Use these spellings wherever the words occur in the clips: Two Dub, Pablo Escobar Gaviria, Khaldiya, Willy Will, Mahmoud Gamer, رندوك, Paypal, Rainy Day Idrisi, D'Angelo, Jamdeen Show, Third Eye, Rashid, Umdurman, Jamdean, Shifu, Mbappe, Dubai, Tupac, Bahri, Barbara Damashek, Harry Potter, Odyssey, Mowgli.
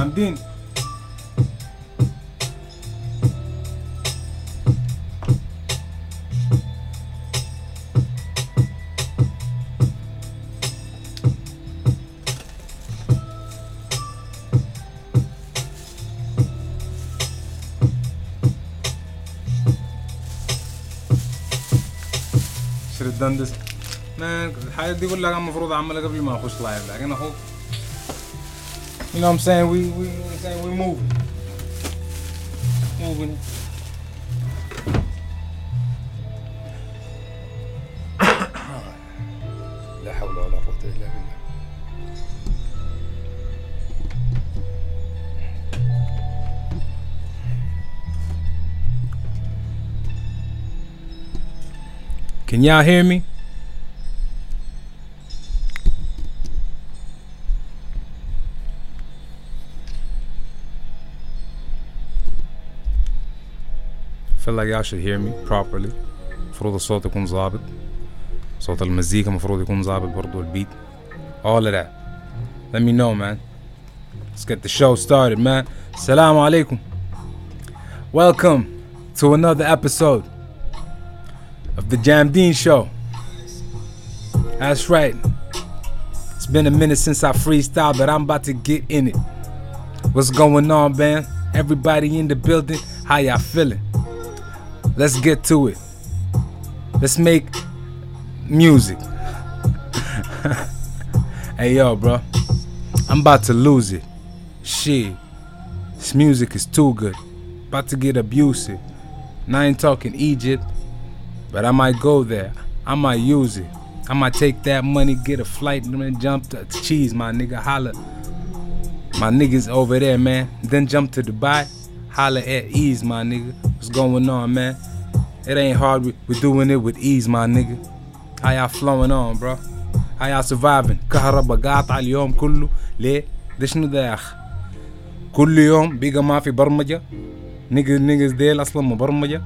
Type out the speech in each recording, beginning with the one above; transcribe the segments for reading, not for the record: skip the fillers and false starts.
جامدين. دان دس مان الحاجات دي كلها كان المفروض اعملها قبل ما اخش لايف لكن اخوك you know what I'm saying we moving لا حول ولا قوة الا بالله Can y'all hear me? Feel like y'all should hear me properly. مفروض الصوت يكون ظابط. صوت المزيكا مفروض يكون ظابط برضو البيت. All of that. Let me know, man. Let's get the show started, man. Assalamu alaikum. Welcome to another episode of the Jamdeen Show. That's right. It's been a minute since I freestyled, but I'm about to get in it. What's going on, man? Everybody in the building, how y'all feeling? Let's get to it. Let's make music. Hey, yo, bro. I'm about to lose it. Shit. This music is too good. About to get abusive. Now I ain't talking Egypt. But I might go there. I might use it. I might take that money, get a flight, then jump to cheese, my nigga. Holla. My niggas over there, man. Then jump to Dubai. Holla at ease, my nigga. What's going on, man? It ain't hard. We're doing it with ease, my nigga. How y'all flowing on, bro? How y'all surviving? كهربا قاطع اليوم كله. ليه؟ ده شنو ده يا أخ؟ كل يوم بيجا ما في برمجة. Niggas ديل أصلا مبرمجة.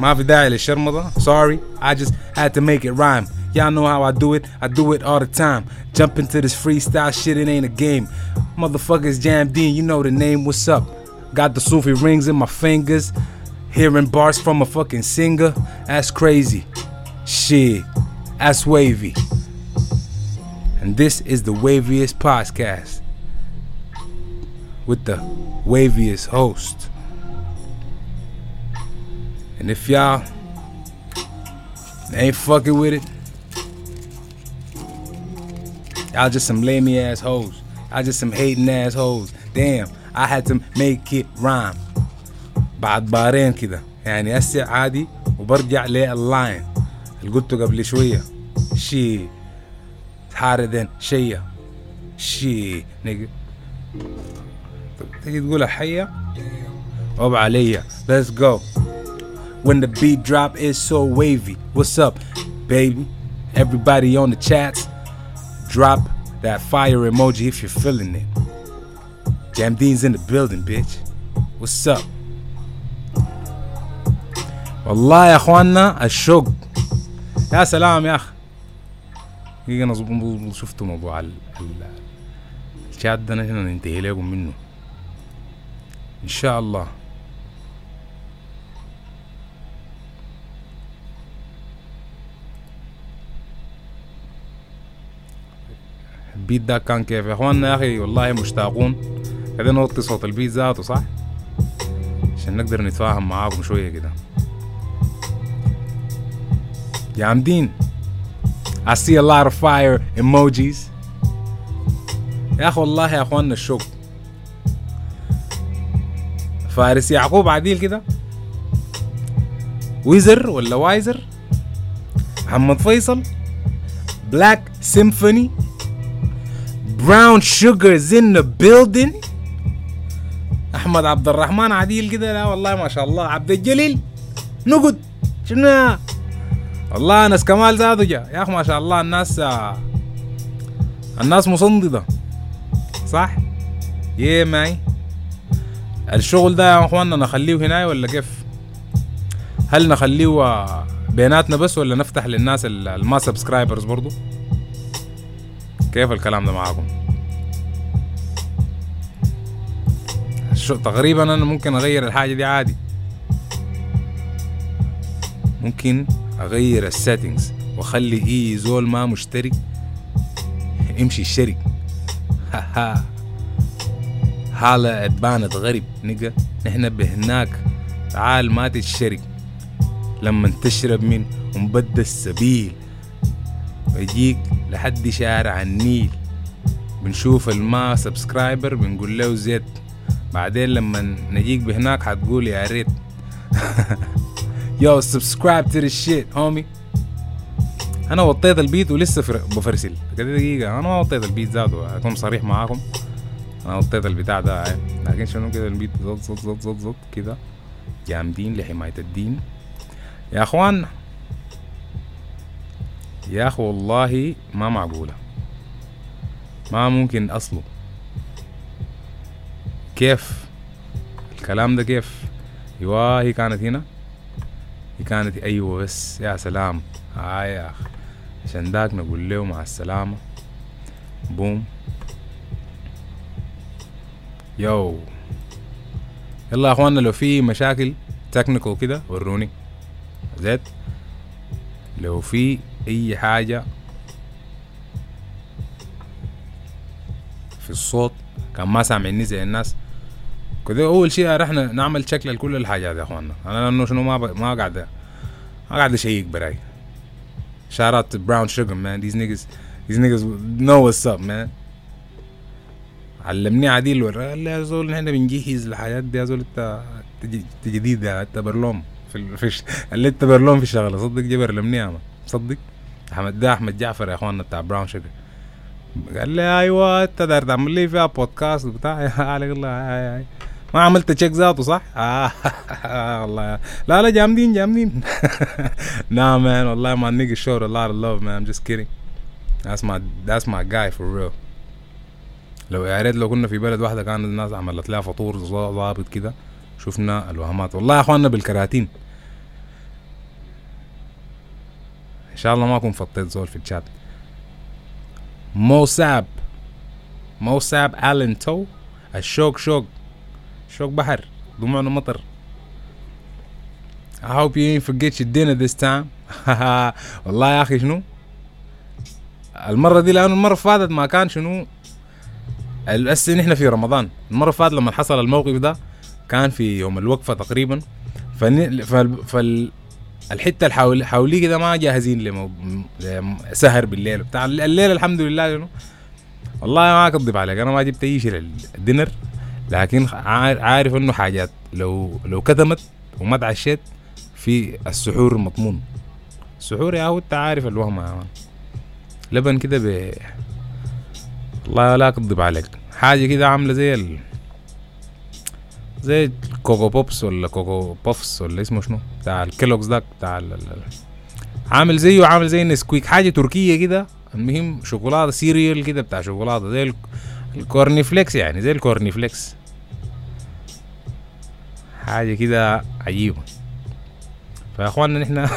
My vidal is sharmada. Sorry, I just had to make it rhyme. Y'all know how I do it all the time. Jump into this freestyle shit, it ain't a game. Motherfuckers Jamdeen, you know the name, what's up? Got the Sufi rings in my fingers. Hearing bars from a fucking singer. That's crazy. Shit, that's wavy. And this is the waviest podcast. With the waviest host. And if y'all ain't fucking with it, y'all just some lame ass hoes. Y'all just some hating ass hoes. Damn, I had to make it rhyme. بعد بارين كده يعني أسع عادي وبرجع لللاين اللي قلته قبل شوية. Shit, it's harder than شيا. Shit, nigga. تيجي تقولها حيا وب عليا. Let's go. When the beat drop is so wavy. What's up, baby? Everybody on the chats, drop that fire emoji if you're feeling it. Jamdeen's in the building, bitch. What's up? Wallah ya khwana ashug. Ya salam ya akh. Giga نشوفتوا موضوع الشات ده هنا ننتهي لكم منه ان شاء الله. البيت ده كان كيف يا اخوانا يا اخي والله مشتاقون قاعدين نوطي صوت البيت ذاته صح عشان نقدر نتفاهم معاكم شويه كده جامدين. I see a lot of fire emojis يا اخي والله يا اخوانا الشوق. فارس يعقوب عديل كده ويزر ولا وايزر محمد فيصل بلاك سيمفوني Brown Sugar is in the building. Ahmed Abdulrahim عديل كده لا والله ما شاء الله عبد الجليل نقد شنو والله ناس كمال زادوا جا يا اخي ما شاء الله الناس مصندده صح يا معي الشغل ده يا اخواننا نخليه هنا ولا كيف هل نخليه بيناتنا بس ولا نفتح للناس الما سبسكرايبرز برضو كيف الكلام ده معاكم تقريبا انا ممكن اغير الحاجه دي عادي. ممكن اغير السيتنجز واخلي اي زول ما مشترك امشي اشترك. ها حاله اتبانت غريب نيجا نحن بهناك. تعال ما تشترك لما تشرب من مبدى السبيل ويجيك لحد شارع النيل. بنشوف الماء سبسكرايبر بنقول له زيت. بعدين لما نجيك بهناك هتقول يا ريت. Yo, subscribe to this shit, homie. أنا وطيت البيت ولسه بفرسل. كده دقيقة أنا ما وطيت البيت ذاته. أكون صريح معاكم. أنا وطيت البتاع ده. لكن شنو كده البيت زط زط زط زط زط كده. جامدين لحماية الدين. يا أخوان. يا أخو والله ما معقولة. ما ممكن أصله. كيف الكلام ده كيف؟ يوه هي كانت هنا. هي كانت أيوة بس يا سلام. يا أخ عشان داك نقول له مع السلامة. بوم يو. يلا يا أخوانا لو في مشاكل تكنيكال كده وروني زيت. لو في أي حاجة في الصوت كان ما سامعني زي الناس كده. أول شيء رحنا نعمل شكل لكل الحاجات يا أخوانا. أنا لأنه شنو ما قاعد شيء براي. Shout out to Brown Sugar, man. These niggas know what's up, man. علمني عديل ورا اللي هزول نحن بنجهز لحياة دي هزول التجديدة التبرلوم في اللي التبرلوم في الشغلة. صدق جبر لمني أما صدق أحمد ده أحمد جعفر يا إخواننا بتاع براون شوجر قال لي أيوة تقدر تعمل لي فيها بودكاست بتاع على الله. هاي ما عملت تشيك ذاته صح؟ والله لا جامدين nah man والله my nigga showed a lot of love man. I'm just kidding. That's my guy for real. لو يا ريت لو كنا في بلد واحدة كانت الناس عملت لها فطور ضابط كده شفنا الوهمات. والله يا اخواننا بالكراتين ان شاء الله ما اكون فطيت زول في الشات. موساب الين تو الشوك بحر دموعنا مطر. I hope you didn't forget your dinner this time. والله يا اخي شنو المرة دي لانه المرة فاتت ما كان شنو الأسئلة. نحن في رمضان المرة فاتت لما حصل الموقف ده كان في يوم الوقفة تقريبا. فالحتة الحولي كده ما جاهزين لسهر بالليل بتاع الليلة الحمد لله شنو. والله ما اكذب عليك انا ما جبت اي شيء للدينر لكن عارف انه حاجات لو كتمت وما تعشيت في السحور مضمون. السحور يا هو انت عارف الوهم يا مان. لبن كده الله لا اكذب عليك حاجه كده عامله زي كوكو بوبس ولا كوكو بوفس ولا اسمه شنو بتاع الكيلوكس ده بتاع عامل زيه عامل زي نسكويك حاجه تركيه كده. المهم شوكولاته سيريال كده بتاع شوكولاته زي الكورنيفليكس يعني زي الكورنيفليكس حاجة كده عجيبة. فيا اخواننا نحنا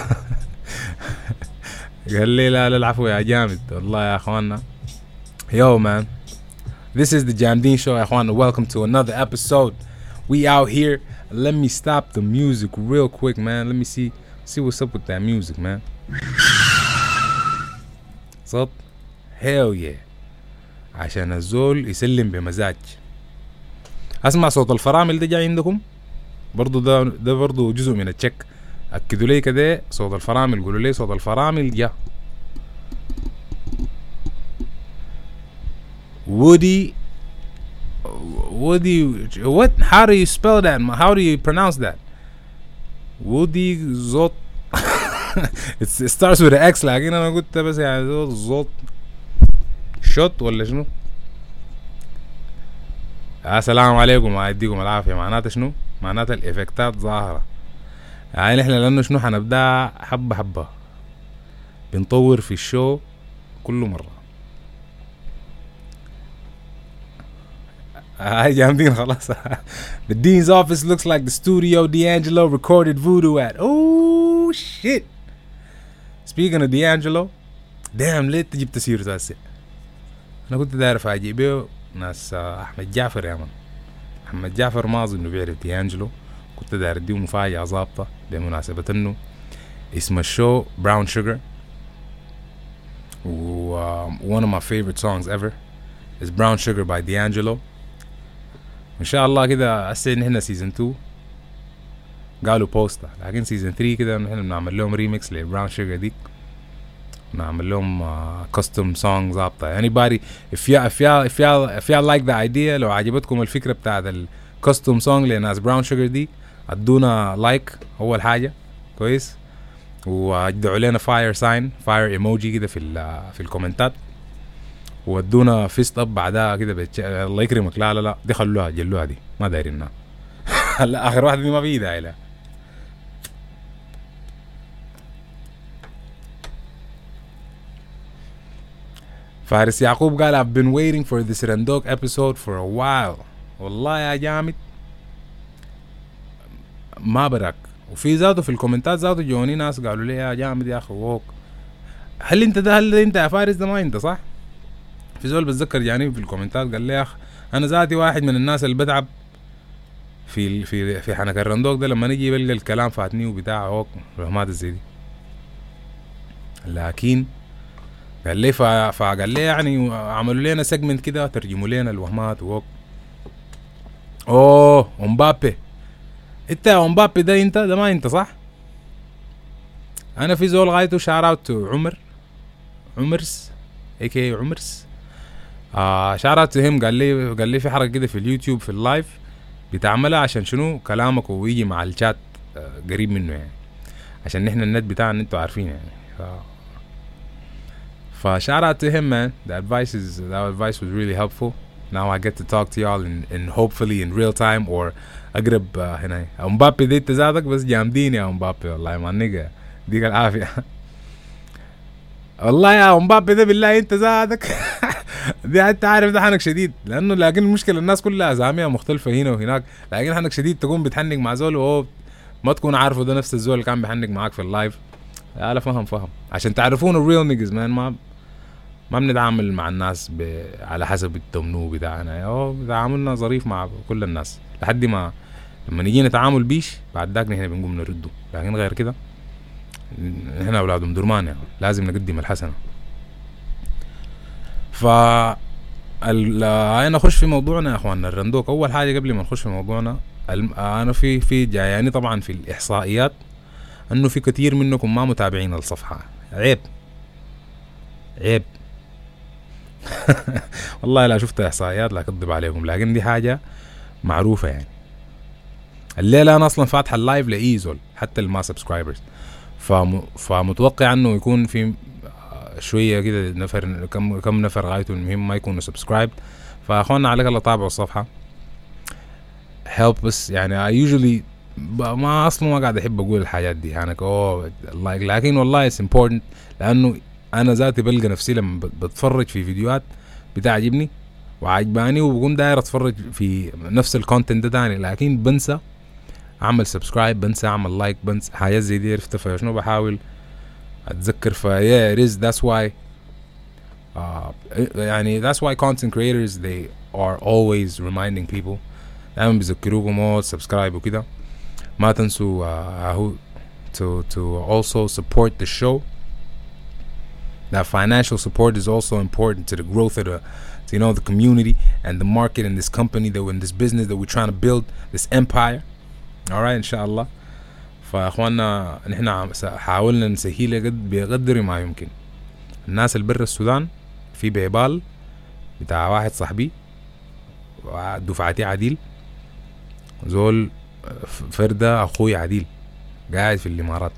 قال لي لا العفو يا جامد. والله يا اخواننا yo man this is the Jamdeen show يا اخواننا. welcome to another episode. we out here. let me stop the music real quick man. let me see what's up with that music man. what's up? hell yeah. عشان الزول يسلم بمزاج. اسمع صوت الفرامل ده جاي عندكم برضو ده برضو جزء من التشيك. اكدوا لي كده صوت الفرامل. قولوا لي صوت الفرامل جاء. Woody what how do you spell that how do you pronounce that Woody زوت. it starts with an X لكن انا قلت بس يعني زوت شوت ولا شنو. السلام عليكم وعيديكم العافية. معناته شنو معناته الإفكتات ظاهرة يعني احنا لانه شنو حنبدأ حبة بنطور في الشو كل مرة. جامدين خلاص. The dean's office looks like the studio D'Angelo recorded voodoo at. oh shit speaking of D'Angelo damn ليه تجيب تسير تاسع. أنا كنت داير فاجئ بيه ناس أحمد جعفر يا من محمد جعفر ما أظن إنه بيعرف تيانجلو. كنت داير أديه مفاجأة ظابطة بمناسبة إنه اسم الشو براون شوجر. One of my favorite songs ever is Brown Sugar by D'Angelo. إن شاء الله كده أسئل هنا season 2 قالوا بوستا, لكن season 3 كده هنا بنعمل لهم remix ل Brown Sugar دي, بنعمل لهم custom songs ضابطة. Anybody if y'all like the idea, لو عجبتكم الفكرة بتاعت ال custom song لناس Brown Sugar دي أدونا like أول حاجة كويس, وادعوا لنا fire sign fire emoji كده في الكومنتات, وادونا fist up بعدها كده الله يكرمك. لا لا لا دي خلوها جلوها دي ما دايرينها. لا آخر واحدة دي ما في داعي لها. فارس يعقوب قال I've been waiting for this Randok episode for a while. والله يا جامد ما برك. وفي ذاته في الكومنتات ذاته جوني ناس قالوا لي يا جامد يا اخوك هل انت يا فارس ده ما انت صح؟ في زول بتذكر يعني في الكومنتات قال لي يا اخ انا ذاتي واحد من الناس اللي بتعب في حنك الرندوق ده, لما نجي بلقى الكلام فاتني وبتاع هوك رحمات الزي دي. لكن قال لي فقال لي يعني عملوا لنا سيجمنت كده ترجموا لنا الوهمات وهوك. اوه امبابي انت يا امبابي ده انت ده ما انت صح؟ انا في زول غايته شار اوت تو عمرس اي كي عمرس شار اوت تو هيم. قال لي في حركه كده في اليوتيوب في اللايف بتعملها عشان شنو كلامك ويجي مع الشات قريب منه, يعني عشان نحن النت بتاعنا انتوا عارفين يعني. فشار اوت تو هيم man, the advice was really helpful. Now I get to talk to y'all in hopefully in real time or أقرب هنا. مبابي دي تزادك بس جامدين يا مبابي والله ما نيجا ديك العافية. والله يا مبابي ده بالله أنت زادك ده أنت عارف ده حنك شديد, لأنه لكن المشكلة الناس كلها أساميها مختلفة هنا وهناك, لكن حنك شديد تكون بتحنك مع زول وهو ما تكون عارفه ده نفس الزول اللي كان بيحنك معاك في اللايف. لا فهم عشان تعرفون الريل نيجز مان. ما بنتعامل مع الناس على حسب التمنو بتاعنا, تعاملنا ظريف مع كل الناس لحد ما لما نيجي نتعامل بيش بعد داك نحن بنقوم نرده, لكن غير كده نحن أولاد مدرمان يعني لازم نقدم الحسنة. أنا أخش في موضوعنا يا أخواننا الرندوق. أول حاجة قبل ما نخش في موضوعنا أنا في جاياني طبعا في الإحصائيات أنه في كثير منكم ما متابعين الصفحة. عيب والله لا شفت إحصائيات لا أكذب عليكم, لكن دي حاجة معروفة يعني. الليلة أنا أصلا فاتح اللايف لإيزول حتى الما سبسكرايبرز, فمتوقع أنه يكون في شوية كده نفر كم نفر غايته المهم ما يكونوا سبسكرايب. فأخواننا عليك الله تابعوا الصفحة help us يعني. I usually ما أصلا ما قاعد أحب أقول الحاجات دي يعني لكن والله it's important, لأنه أنا ذاتي بلقى نفسي لما بتفرج في فيديوهات بتعجبني وعجباني وبقوم داير اتفرج في نفس الكونتنت ده تاني, لكن بنسى اعمل سبسكرايب بنسى اعمل لايك بنسى حاجات زي دي عرفت فشنو بحاول اتذكر فيا ريز. That's why يعني that's why content creators they are always reminding people دايما بيذكروكم او سبسكرايب وكده. ما تنسوا to also support the show. That financial support is also important to the growth of the community and the market and this company that we're in, this business that we're trying to build, this empire. All right, inshallah. فا إخواننا نحنا حاولنا نسهيله قد بقدر ما يمكن. الناس البر السودان في بيبال بتاع واحد صاحبي دفعتي عديل زول فردة أخوي عديل قاعد في الإمارات,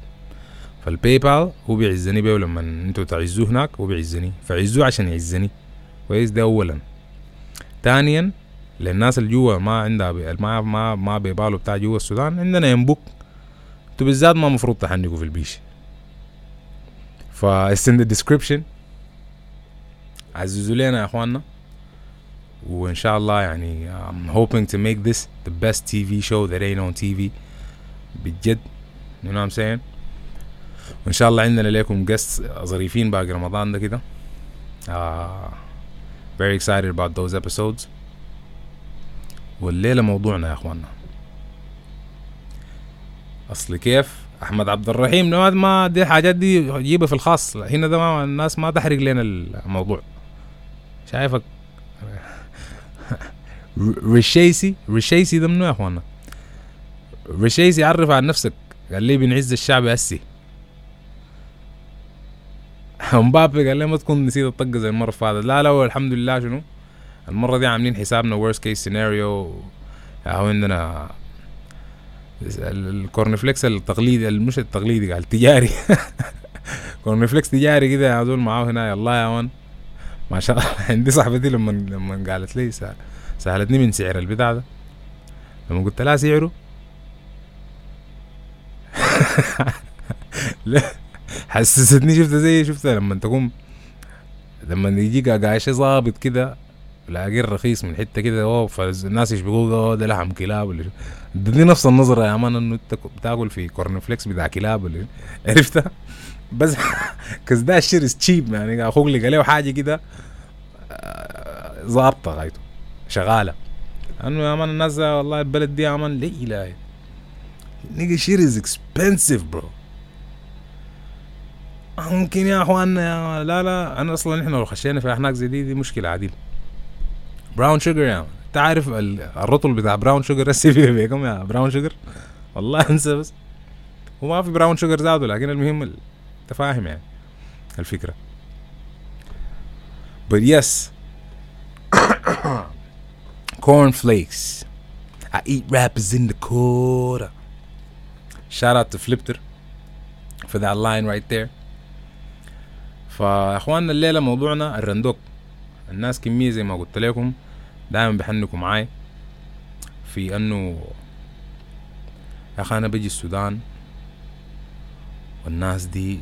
فالباي بال هو بيعزني بيه لما انتوا تعزوه هناك هو بيعزني فعزوه عشان يعزني كويس. ده اولا. ثانيا للناس اللي جوا ما عندها ما بيبالوا بتاع جوا السودان عندنا MBOK انتوا بالذات ما مفروض تحنكوا في البيش. فا it's in the description عززوا لنا يا اخواننا, وان شاء الله يعني I'm hoping to make this the best TV show that ain't on TV بجد. You know what I'm saying. وإن شاء الله عندنا لكم guests ظريفين باقي رمضان ده كده. Very excited about those episodes. والليلة موضوعنا يا اخوانا. اصل كيف احمد عبد الرحيم نواد ما دي حاجات دي يجيبها في الخاص هنا، ده ما الناس ما تحرق لنا الموضوع. شايفك رشيسي ده منو يا اخوانا؟ رشيسي عرف عن نفسك، قال لي بنعز الشعب هسي. مبابي قال لي ما تكون نسيت الطقة زي المرة فاتت. لا الحمد لله شنو المرة دي عاملين حسابنا worst case scenario. هو عندنا الكورنفليكس التقليدي، مش التقليدي قال تجاري كورنفليكس تجاري كده هذول معاه هنا. يلا يا وان ما شاء الله. عندي صاحبتي لما قالت لي سألتني من سعر البتاع ده، لما قلت لها سعره حسستني شفتها لما تقوم يجيك قاعش ظابط كده لاقي رخيص من حته كده هو، فالناس يشبهوا ده لحم كلاب ولا دي نفس النظره يا امان انه انت بتاكل في كورنفليكس بتاع كلاب ولا عرفتها. بس كز ده الشيء تشيب يعني اخوك اللي قالوا حاجه كده ظابطه غايته شغاله انه يا امان الناس والله البلد دي يا امان لا اله نيجي شيء از اكسبنسيف برو. ممكن يا اخوانا لا انا اصلا احنا لو خشينا في احناك زي دي مشكله عديله. براون شوجر يا عم انت عارف الرطل بتاع براون شوجر السيفي بكم يا براون شوجر؟ والله انسى بس هو ما في براون شوجر زاده، لكن المهم التفاهم يعني الفكره. but yes corn flakes I eat rappers in the corner. shout out to Flipter for that line right there. فاخواننا الليله موضوعنا الرندوك. الناس كميه زي ما قلت لكم دائما بحنكم معاي في انه يا اخي انا بيجي السودان والناس دي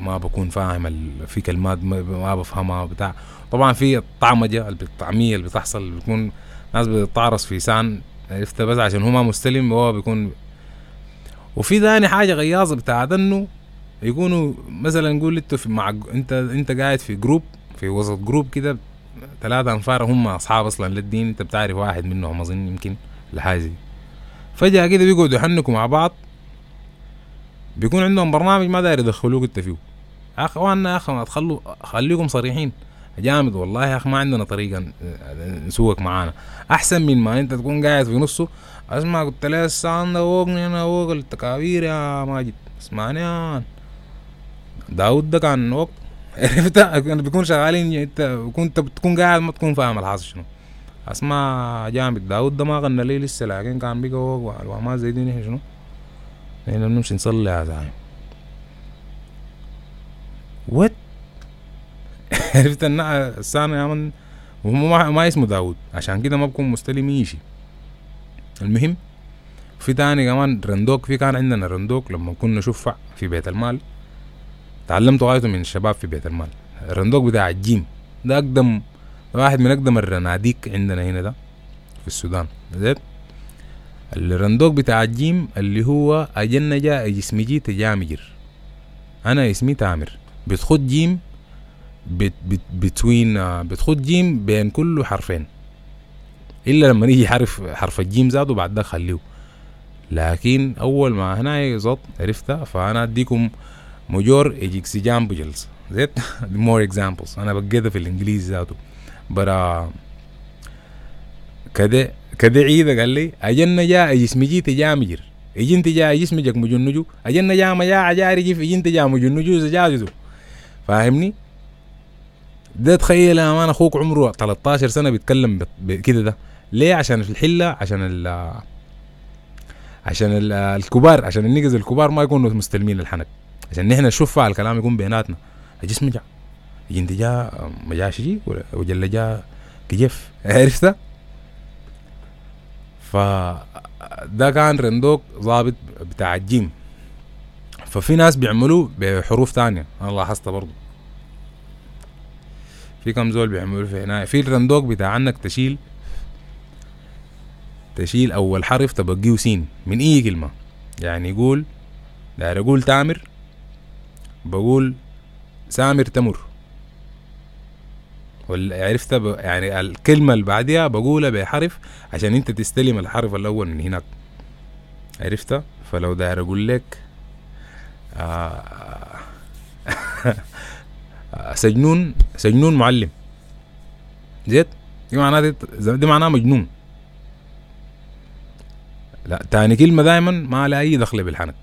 ما بكون فاهم في كلمات ما بفهمها بتاع. طبعا في الطعمجه الطعميه اللي بتحصل بتكون ناس بتتعرص في لسان عرفت، بس عشان هو ما مستلم هو بيكون. وفي ثاني حاجه غياظه بتاع انه يكونوا مثلا نقول انت مع انت قاعد في جروب في وسط جروب كده ثلاثه انفار هم اصحاب اصلا للدين، انت بتعرف واحد منهم اظن يمكن لحاجه فجاه كده بيقعدوا يحنكوا مع بعض، بيكون عندهم برنامج ما داير يدخلوك انت فيه. اخوانا اخوان خليكم صريحين جامد والله يا اخ ما عندنا طريقه نسوق معانا احسن من ما انت تكون قاعد في نصه. اسمع قلت له الساندة وقني انا وقل التكابير يا ماجد اسمعني يا داود ده كان وقت عرفتها بيكون شغالين. انت بتكون قاعد ما تكون فاهم الحاصل شنو. اسمع جامد داود ده ما غنى لي لسه، لكن كان بيجا وقع وما زي دي نحن شنو لأننا بنمشي نصلي يا زعيم وات عرفت النقع الساندة يا من وهم ما اسمه داود عشان كده ما بكون مستلم يشي. المهم في تاني كمان رندوك. في كان عندنا رندوك لما كنا نشوف في بيت المال، تعلمت غايته من الشباب في بيت المال. الرندوك بتاع الجيم ده اقدم واحد من اقدم الرناديك عندنا هنا ده في السودان. زيت الرندوك بتاع الجيم اللي هو اجن جاء جسمي جي تجامجر انا اسمي تامر بتخد جيم بتخد جيم بين كل حرفين الا لما نيجي حرف الجيم زاد وبعد ده خليه، لكن اول ما هنا يزط عرفتها. فانا اديكم مجور اجيكس جامبلز زيت مور اكزامبلز انا بقدها في الانجليزي زادو برا كده عيده. قال لي اجن جا جسمي جي تجامجر اجي انت جا جسمك مجنجو اجن جا ما جا عجاري في انت جا مجنجو زجاجو فاهمني. ده تخيل انا اخوك عمره 13 سنه بيتكلم كده ده ليه؟ عشان في الحله عشان ال الكبار عشان النجز الكبار ما يكونوا مستلمين الحنك عشان نحن نشوف على الكلام يكون بيناتنا. الجسم جاء انت جاء ما جاش جي ولا جاء كيف عرفت. فده كان رندوق ضابط بتاع الجيم. ففي ناس بيعملوا بحروف تانية انا لاحظت برضو في كم زول بيعملوا في هنا في الرندوق بتاع انك تشيل اول حرف تبقيه سين من اي كلمه. يعني يقول داير اقول تامر بقول سامر تمر عرفت يعني الكلمه اللي بعديها بقولها بحرف عشان انت تستلم الحرف الاول من هناك عرفت. فلو داير اقول لك سجنون سجنون معلم زيت دي معناها دي معناها مجنون. لا تاني كلمه دايما ما لها اي دخل بالحنك.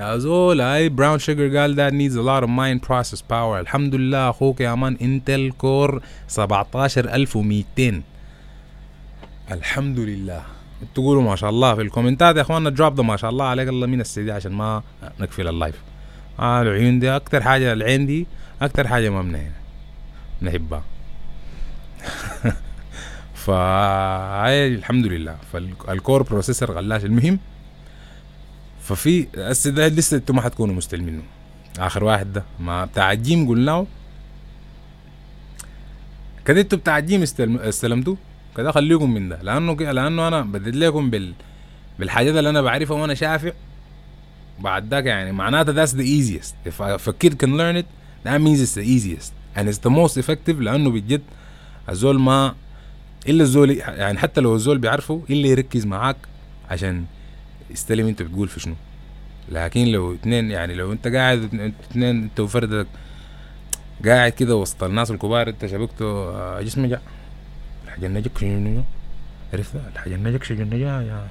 يا زول اي براون شوجر قال that needs a lot of mind process power. الحمد لله اخوك يا مان انتل كور 17200 الحمد لله. تقولوا ما شاء الله في الكومنتات يا اخوانا دروب ده ما شاء الله عليك الله من السيدي عشان ما نقفل اللايف. العيون دي اكتر حاجه العين دي اكتر حاجه ما منها نحبها. فهاي الحمد لله. فالكور بروسيسور غلاش المهم. ففي السيدات لسه انتوا ما هتكونوا مستلمينه. اخر واحد ده ما بتاع الجيم قلناه كده انتوا بتاع الجيم استلمتوه كده خليكم من ده لانه انا بديت لكم بالحاجات اللي انا بعرفها وانا شافع بعد ذاك يعني معناته that's the easiest. If a kid can learn it that means it's the easiest and it's the most effective. لانه بجد الزول ما الا الزول يعني حتى لو الزول بيعرفه اللي يركز معاك عشان استلم انت بتقول في شنو. لكن لو اتنين يعني لو انت قاعد اتنين انت وفردك قاعد كده وسط الناس الكبار انت شبكته جسمك جاء الحاجة النجك شنو عرفتها الحاجة النجك شنو يا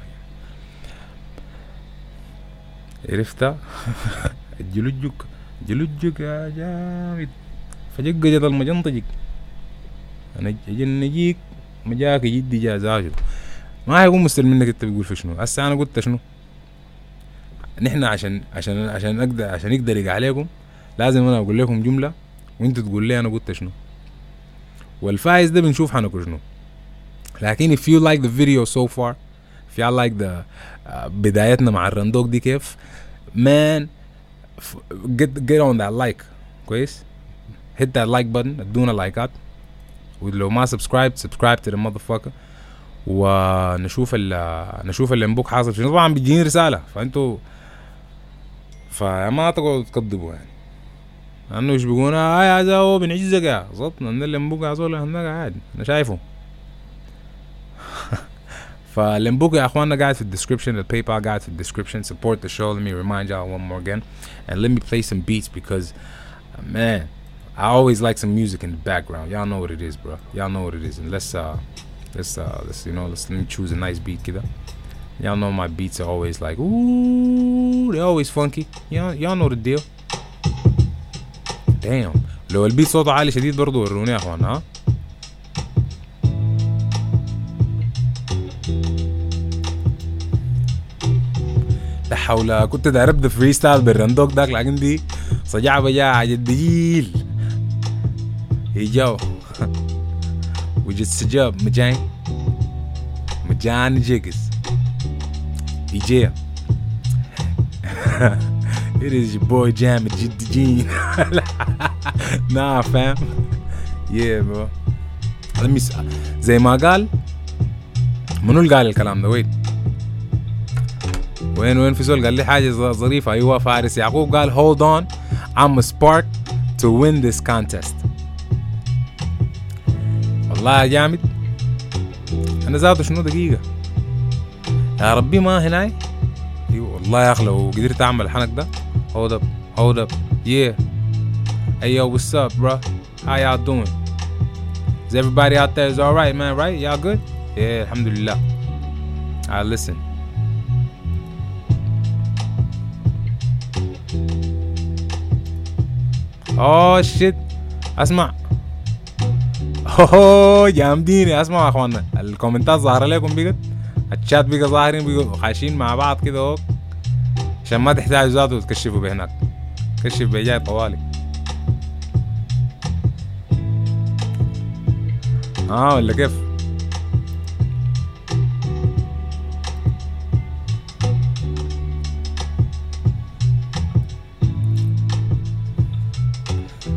عرفتها الجلوجك جلوجك يا جامد فجق جد المجنطجك انا جنجيك مجاك جدي جازاجو ما هيقوم مستلمينك انت بتقول في شنو. هسه انا قلت شنو نحن عشان يقدر يقع عليكم لازم انا اقول لكم جمله وانت تقول لي انا قلت شنو والفائز ده بنشوف حنقول شنو. لكن if you like the video so far if you like the بدايتنا مع الرندوق دي كيف man get on that like كويس hit that like button ادونا لايكات ولو ما subscribe to the motherfucker ونشوف نشوف الانبوك حاصل شنو. طبعا بتجيني رساله فانتوا فما تقعدوا تكذبوا يعني لانه ايش بيقولوا يا زاو بنعجزك يا ظبطنا ان الانبوك عزول هناك عادي انا شايفه. فالانبوك يا اخواننا قاعد في الديسكربشن الباي بال قاعد في الديسكربشن. support the show let me remind y'all one more again and let me play some beats because man I always like some music in the background. Y'all know what it is bro y'all know what it is and let's let me choose a nice beat kiddo. Y'all know my beats are always like ooh they're always funky. Y'all know the deal. Damn. لو البيت صوته عالي شديد برضو وروني يا اخوان ها. لا حول كنت داير ابدا فري ستايل بالرندوك داك لكن دي صجعه بجاعه جديل يجاو وجد سجاب مجان جيكس يجي It is your boy Jam Majid Gene. Nah fam Yeah bro Let me see زي ما قال منو اللي قال الكلام ده وين في زول قال لي حاجة ظريفة أيوة فارس يعقوب قال Hold on I'm a spark to win this contest. والله يا جامد انا زادت شنو دقيقه يا ربي ما هناي ايوه والله يا اخ لو قدرت اعمل الحنك ده hold up yeah hey yo what's up bro how y'all doing is everybody out there is all right man right y'all good yeah alhamdulillah I listen oh shit اسمع اوه جامدين. اسمعوا يا اخوانا الكومنتات ظاهره لكم بجد الشات بقى ظاهرين بقى خاشين مع بعض كده اهو عشان ما تحتاجوا ذاتوا تكشفوا بهناك كشف بجاي طوالي. ولا كيف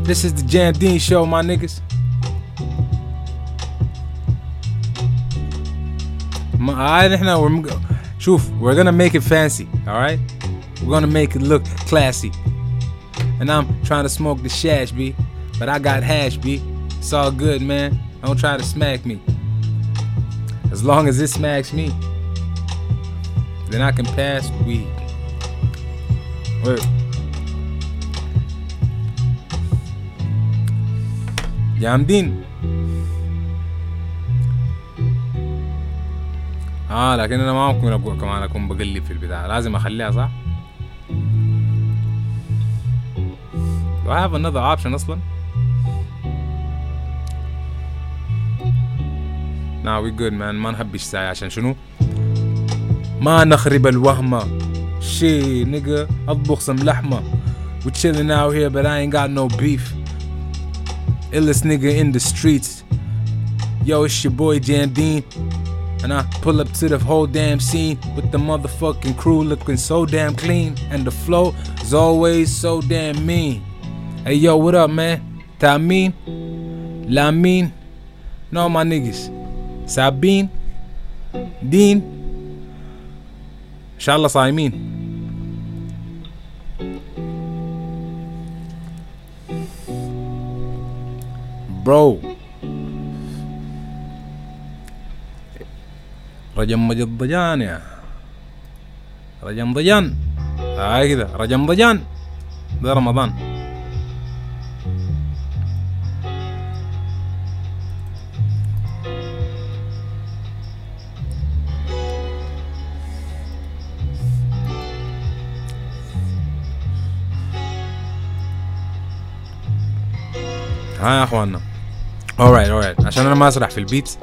This is the Jamdeen show my niggas. We're gonna make it fancy, all right? We're gonna make it look classy. And I'm trying to smoke the shash, B. But I got hash, B. It's all good, man. Don't try to smack me. As long as it smacks me, then I can pass weed. Wait. Jamdeen. لكن انا ما ممكن اقول كمان اكون بقلب في البتاع لازم اخليها صح؟ Do I have another option اصلا؟ Nah, we good man. ما نحبش ساي عشان شنو؟ ما نخرب الوهمة. Shit, nigga. اطبخ some لحمة. We chilling out here but I ain't got no beef. Illest nigga in the streets. Yo, it's your boy Jamdeen. And I pull up to the whole damn scene with the motherfucking crew looking so damn clean. And the flow is always so damn mean. Hey, yo, what up, man? Tameen? Lameen? No, my niggas. Sabine? Dean? Inshallah, Saimeen. Bro. رجم مجد ضجان يا رجم ضجان كذا رجم ضجان ده رمضان ها يا اخوانا alright عشان انا ما اسرح في البيت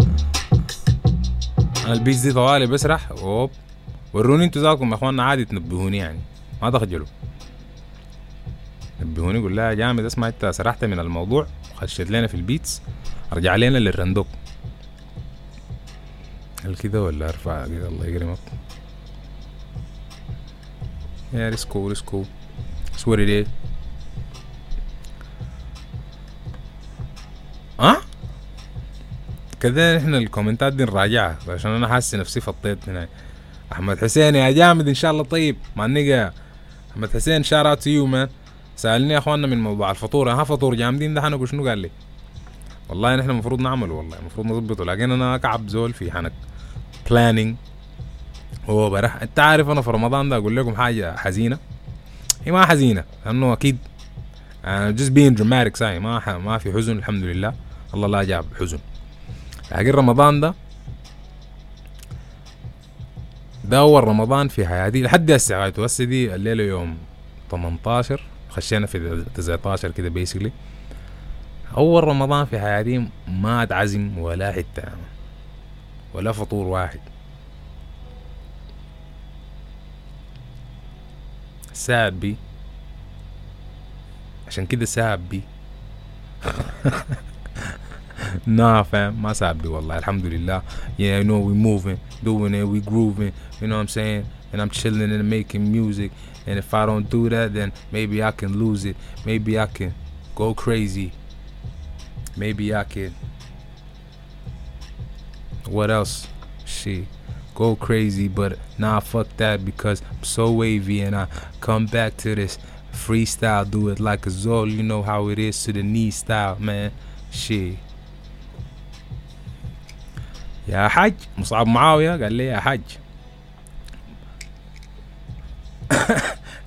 البيتز دي طوالي بسرح اوب وروني انتوا ذاكم يا اخواننا عادي تنبهوني يعني ما تخجلوا نبهوني قول لها جامد اسمع انت سرحت من الموضوع وخشيت لنا في البيتز ارجع لنا للرندوك هل كده ولا ارفع كده الله يكرمك يا ريسكو سوري ليه كذا احنا الكومنتات دي نراجعها عشان انا حاسس نفسي فطيت هنا احمد حسين يا جامد ان شاء الله طيب مع النقا احمد حسين شارع تو يو مان سالني يا اخواننا من موضوع الفطور ها فطور جامدين ده حنقول شنو قال لي والله نحن المفروض نعمله والله المفروض نظبطه لكن انا كعب زول في حنك بلانينج هو برح انت عارف انا في رمضان ده اقول لكم حاجه حزينه هي ما حزينه لانه اكيد just being dramatic ساي ما في حزن الحمد لله الله لا جاب حزن لكن رمضان ده أول رمضان في حياتي لحد الساعة توسي دي الليلة يوم 18 خشينا في 19 كده بيسكلي أول رمضان في حياتي ما اتعزم ولا حتة ولا فطور واحد ساب بي عشان كده ساب بي Nah, fam, my side be wallah, alhamdulillah. Yeah, you know, we moving, doing it, we grooving, you know what I'm saying? And I'm chilling and making music. And if I don't do that, then maybe I can lose it. Maybe I can go crazy. Maybe I can... What else? Shit. Go crazy, but nah, fuck that because I'm so wavy and I come back to this freestyle, do it like a Zol. You know how it is, Sudanese style, man. Shit. يا حاج مصعب معاوية قال لي يا حاج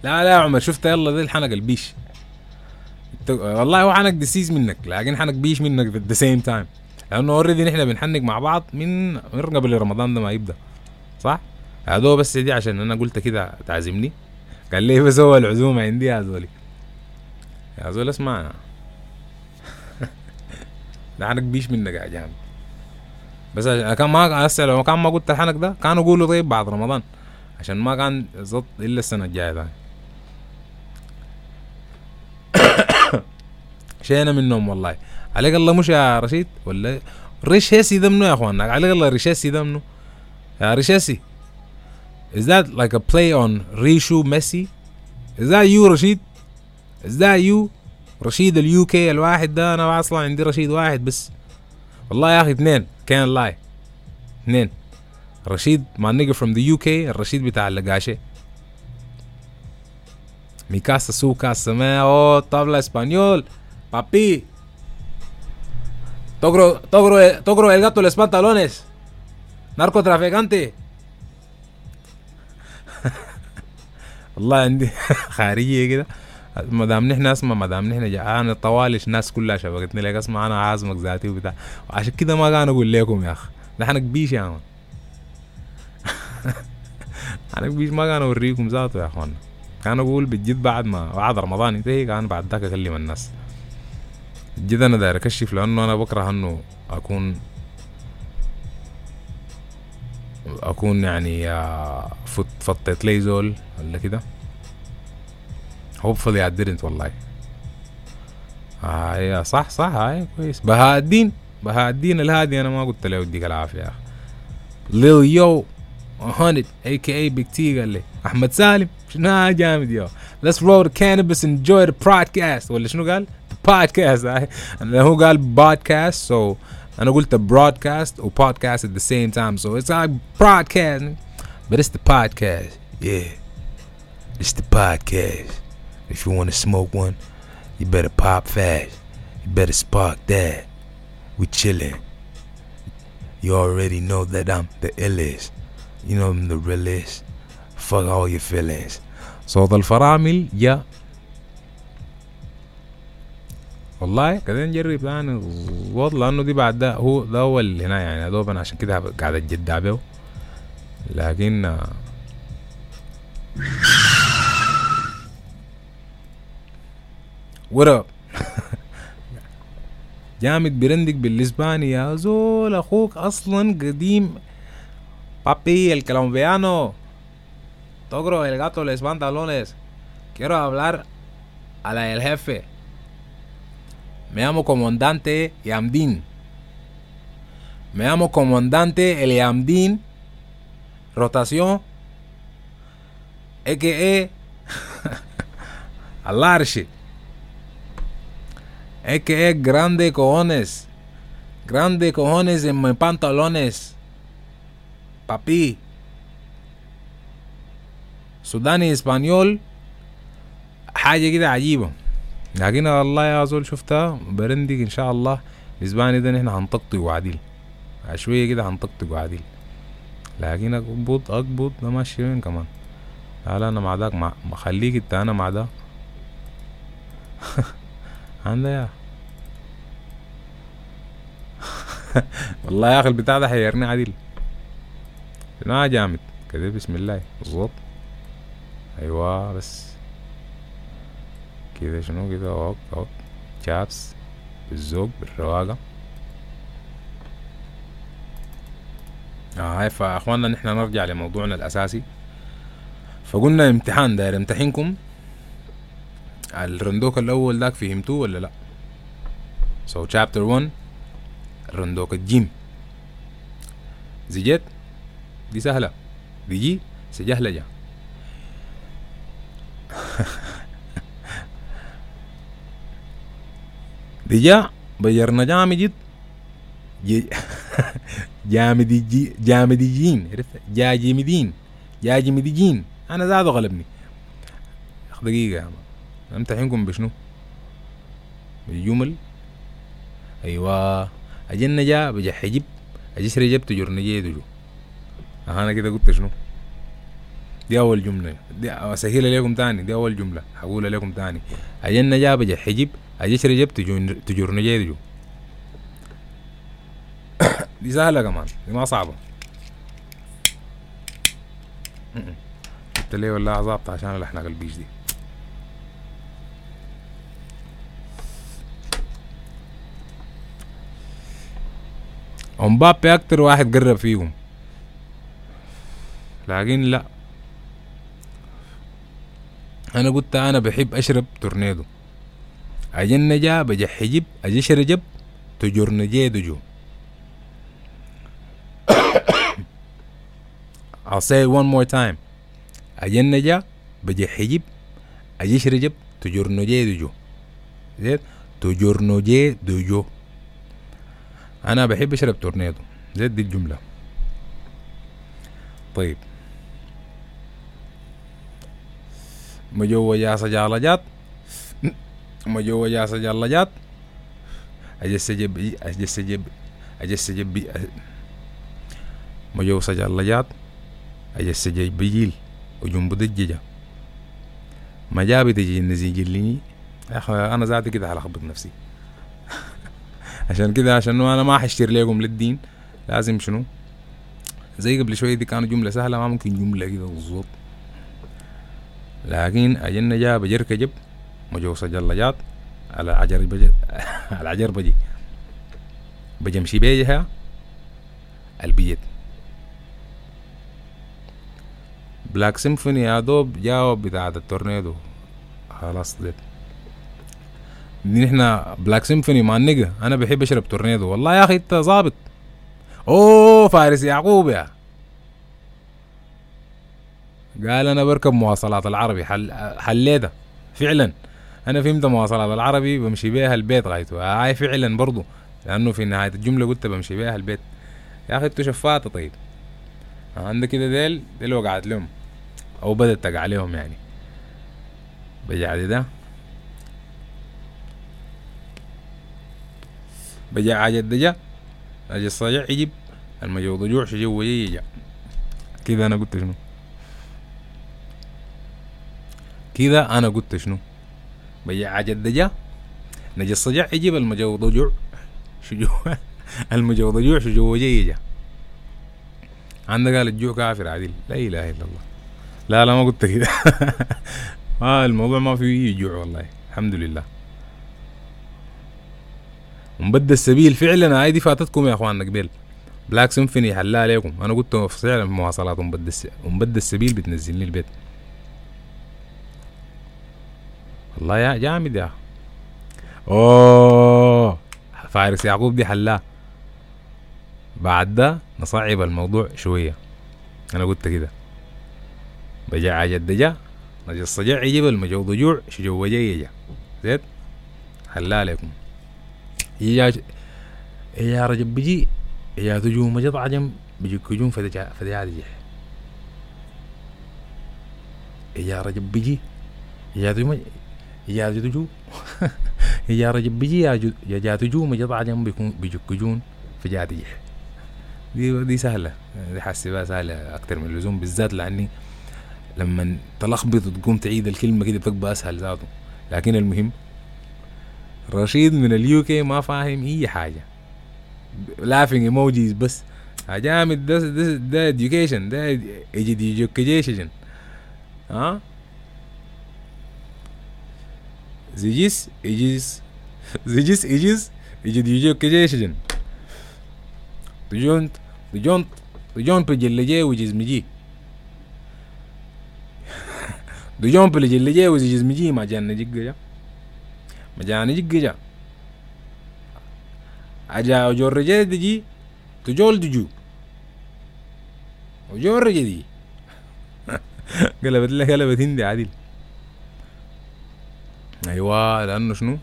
لا يا عمر شفت يلا ذي الحنق البيش والله هو حنق دسيز منك لكن حنق بيش منك at the same time لأنه أوريدي نحن بنحنق مع بعض من قبل رمضان ده ما يبدأ صح؟ هذا بس دي عشان أنا قلت كده تعزمني قال لي بس هو العزومة عندي يا زولي يا زول اسمعنا ده حنق بيش منك يا جامد بس كان ما اسال وكان ما قلت الحنك ده كانوا يقولوا طيب بعد رمضان عشان ما كان زط الا السنه الجايه ده شينا منهم والله عليك الله مش يا رشيد ولا ريشاسي ده منو يا اخواننا عليك الله ريشاسي ده منو يا ريشاسي is that like a play on Rishu Messi is that you رشيد is that you رشيد اليو كي الواحد ده انا اصلا عندي رشيد واحد بس والله يا اخي اثنين كان لاي اثنين رشيد مع نيجا from the UK الرشيد بتاع اللقاشة ميكاسا سو كاسا ما او طابلة اسبانيول بابي Togro el gato les pantalones. Narcotraficante. والله عندي خارجية كده. مدام نحن اسمع مدام نحن جاءنا طوالش ناس كلها شبكتني لك اسمع أنا عازمك ذاتي وبتاع. وعشان كده ما كان أقول لكم يا أخ. ده حنك بيش يا عم. حنك بيش ما كان أوريكم ذاته يا أخوانا. كان أقول بجد بعد ما بعد رمضان انتهي كان بعد ذاك أكلم الناس. جد أنا داير أكشف لأنه أنا بكره أنه أكون يعني فطيت لي زول ولا كده hopefully I didn't والله هاي صح هاي كويس بهاء الدين الهادي أنا ما قلت له وديك العافية أخي ليل يو 100 a.k.a. Big T قال لي أحمد سالم شنو جامد يو let's roll the cannabis enjoy the podcast ولا شنو قال podcast هاي هو قال podcast so أنا قلت broadcast و podcast at the same time so it's like broadcast but it's the podcast yeah it's the podcast if you want to smoke one you better pop fast you better spark that we chillin you already know that I'm the illest you know I'm the realest fuck all your feelings صوت الفرامل يا والله كده نجرب يعني الوضع لأنه دي بعد ده هو ده هو اللي هنا يعني أدوب أنا عشان كده قاعد أتجدع به لكن ورا جامد برندك بالإسباني يا زول أخوك أصلا قديم بابي الكولومبيانو تقرأ el gato les pantalones quiero hablar a la el jefe Me llamo comandante Jamdeen. Me llamo comandante el Jamdeen. Rotación. A.K.A. Al Arshi. A.K.A. Grande cojones. Grande cojones en mis pantalones. Papi. Sudani español. حاجة كده عجيبة. لكن والله يا زول شفتها برندق ان شاء الله الاسباني ده نحن هنطقطق وعديل شويه كده هنطقطق وعديل لكن اقبض ده ماشي وين كمان لا انا مع داك ما خليك انت انا مع ده عندها والله يا اخي البتاع ده حيرني عديل انا جامد كده بسم الله بالظبط ايوه بس كده شنو كده اوك شابس بالزوج بالرواقة هاي فاخواننا نحن نرجع لموضوعنا الاساسي فقلنا امتحان داير امتحنكم الرندوك الاول داك فهمتوه ولا لا so chapter 1 الرندوك الجيم زيجت دي سهلة دي جي سجهلة جا ديجا بجرنا جامد جامدين جامدين انا زاد غلبني دقيقه يا امتحنكم بشنو بالجمل ايوه اجينا جا بجحجب اجسر جبت جرنا جيدو انا كده قلت شنو دي اول جمله دي اسهل لكم ثاني دي اول جمله هقولها لكم ثاني اجينا جا بجحجب أجيش رجب تجورني جيدو دي سهلة كمان دي ما صعبة قلت ليه والله عظابت عشان لحنا قلبيش دي امبابي أكتر واحد قرب فيهم لكن لا أنا قلت أنا بحب أشرب تورنيدو أجن جا بجحجب أجيش رجب تجرن جيدجو I'll say it one more time أجن جا بجحجب أجيش رجب تجرن جيدجو زيت تجرن جيدجو أنا بحب أشرب تورنيدو زيت دي الجملة طيب مجوة جاسة جالجات ما جوا جاسة جلجات أجي السجل بي مجو سجل لجات أجي السجل بيجيل وجنب دججة ما جابي تجي النزيج اللي أنا ذاتي كده على خبط نفسي عشان كده عشان أنا ما حشتر ليكم للدين لازم شنو زي قبل شوية دي كانت جملة سهلة ما ممكن جملة كده بالظبط لكن أجينا جاب جرك جب مجو سجل لجات على عجر بجي على عجر بجي بجمشي بيجها البيت بلاك سيمفوني يا دوب جاوب بتاعت التورنيدو خلاص ده نحنا بلاك سيمفوني مع النجا انا بحب اشرب تورنيدو والله يا اخي انت ظابط اوه فارس يعقوب يا قال انا بركب مواصلات العربي حليتها فعلا انا فهمت مواصلات العربي بمشي بيها البيت غايته هاي فعلا برضو لانه في نهاية الجملة قلت بمشي بيها البيت يا اخي انتو شفاته طيب عندك كده ديل وقعت لهم او بدأت تقع عليهم يعني بجعدي ده بجع جدجة اجي الصجع يجيب المجو ضجوع شجو يجيجع كده انا قلت شنو بجع جدجة نجي الصجع يجيب المجو ضجوع شجوه المجو ضجوع شجو يجيجع عندك قال الجوع كافر عديل لا اله الا الله لا ما قلت كده الموضوع ما فيه جوع والله الحمد لله ومبدأ السبيل فعلا هاي دي فاتتكم يا اخواننا قبل بلاك سيمفوني حلها عليكم انا قلت فعلا في مواصلات ومبدأ السبيل بتنزلني البيت والله يا جامد يا اوه فارس يعقوب دي حلها بعد ده نصعب الموضوع شوية انا قلت كده بجع جدجة نجي الصجع يجيب المجو ضجوع شجو جيجة زيت حلها عليكم يا رجب بيجي يا تجو مجد عجم بيجي كجون فدجع دجح يا رجب بيجي يا تجو مجد يا تجو يا رجب بيجي يا تجو مجد عجم بيجي كجون فدجع دجح دي سهلة دي حاسبها سهلة أكتر من اللزوم بالذات لأني لما تلخبط وتقوم تعيد الكلمة كده بتبقى أسهل ذاته لكن المهم رشيد من اليوكي ما فاهم أي حاجة لافينج إيموجيز بس عجامد ده إديوكيشن ده إديوكيشن زيجيس إديوكيشن دجونت بجلجي وجزمجي دجونت بجلجي وجزمجي ما جانا جيجا أجا وجور رجال دجي تجول دجو وجور رجالي قلبت هندي عديل أيوة لأنه شنو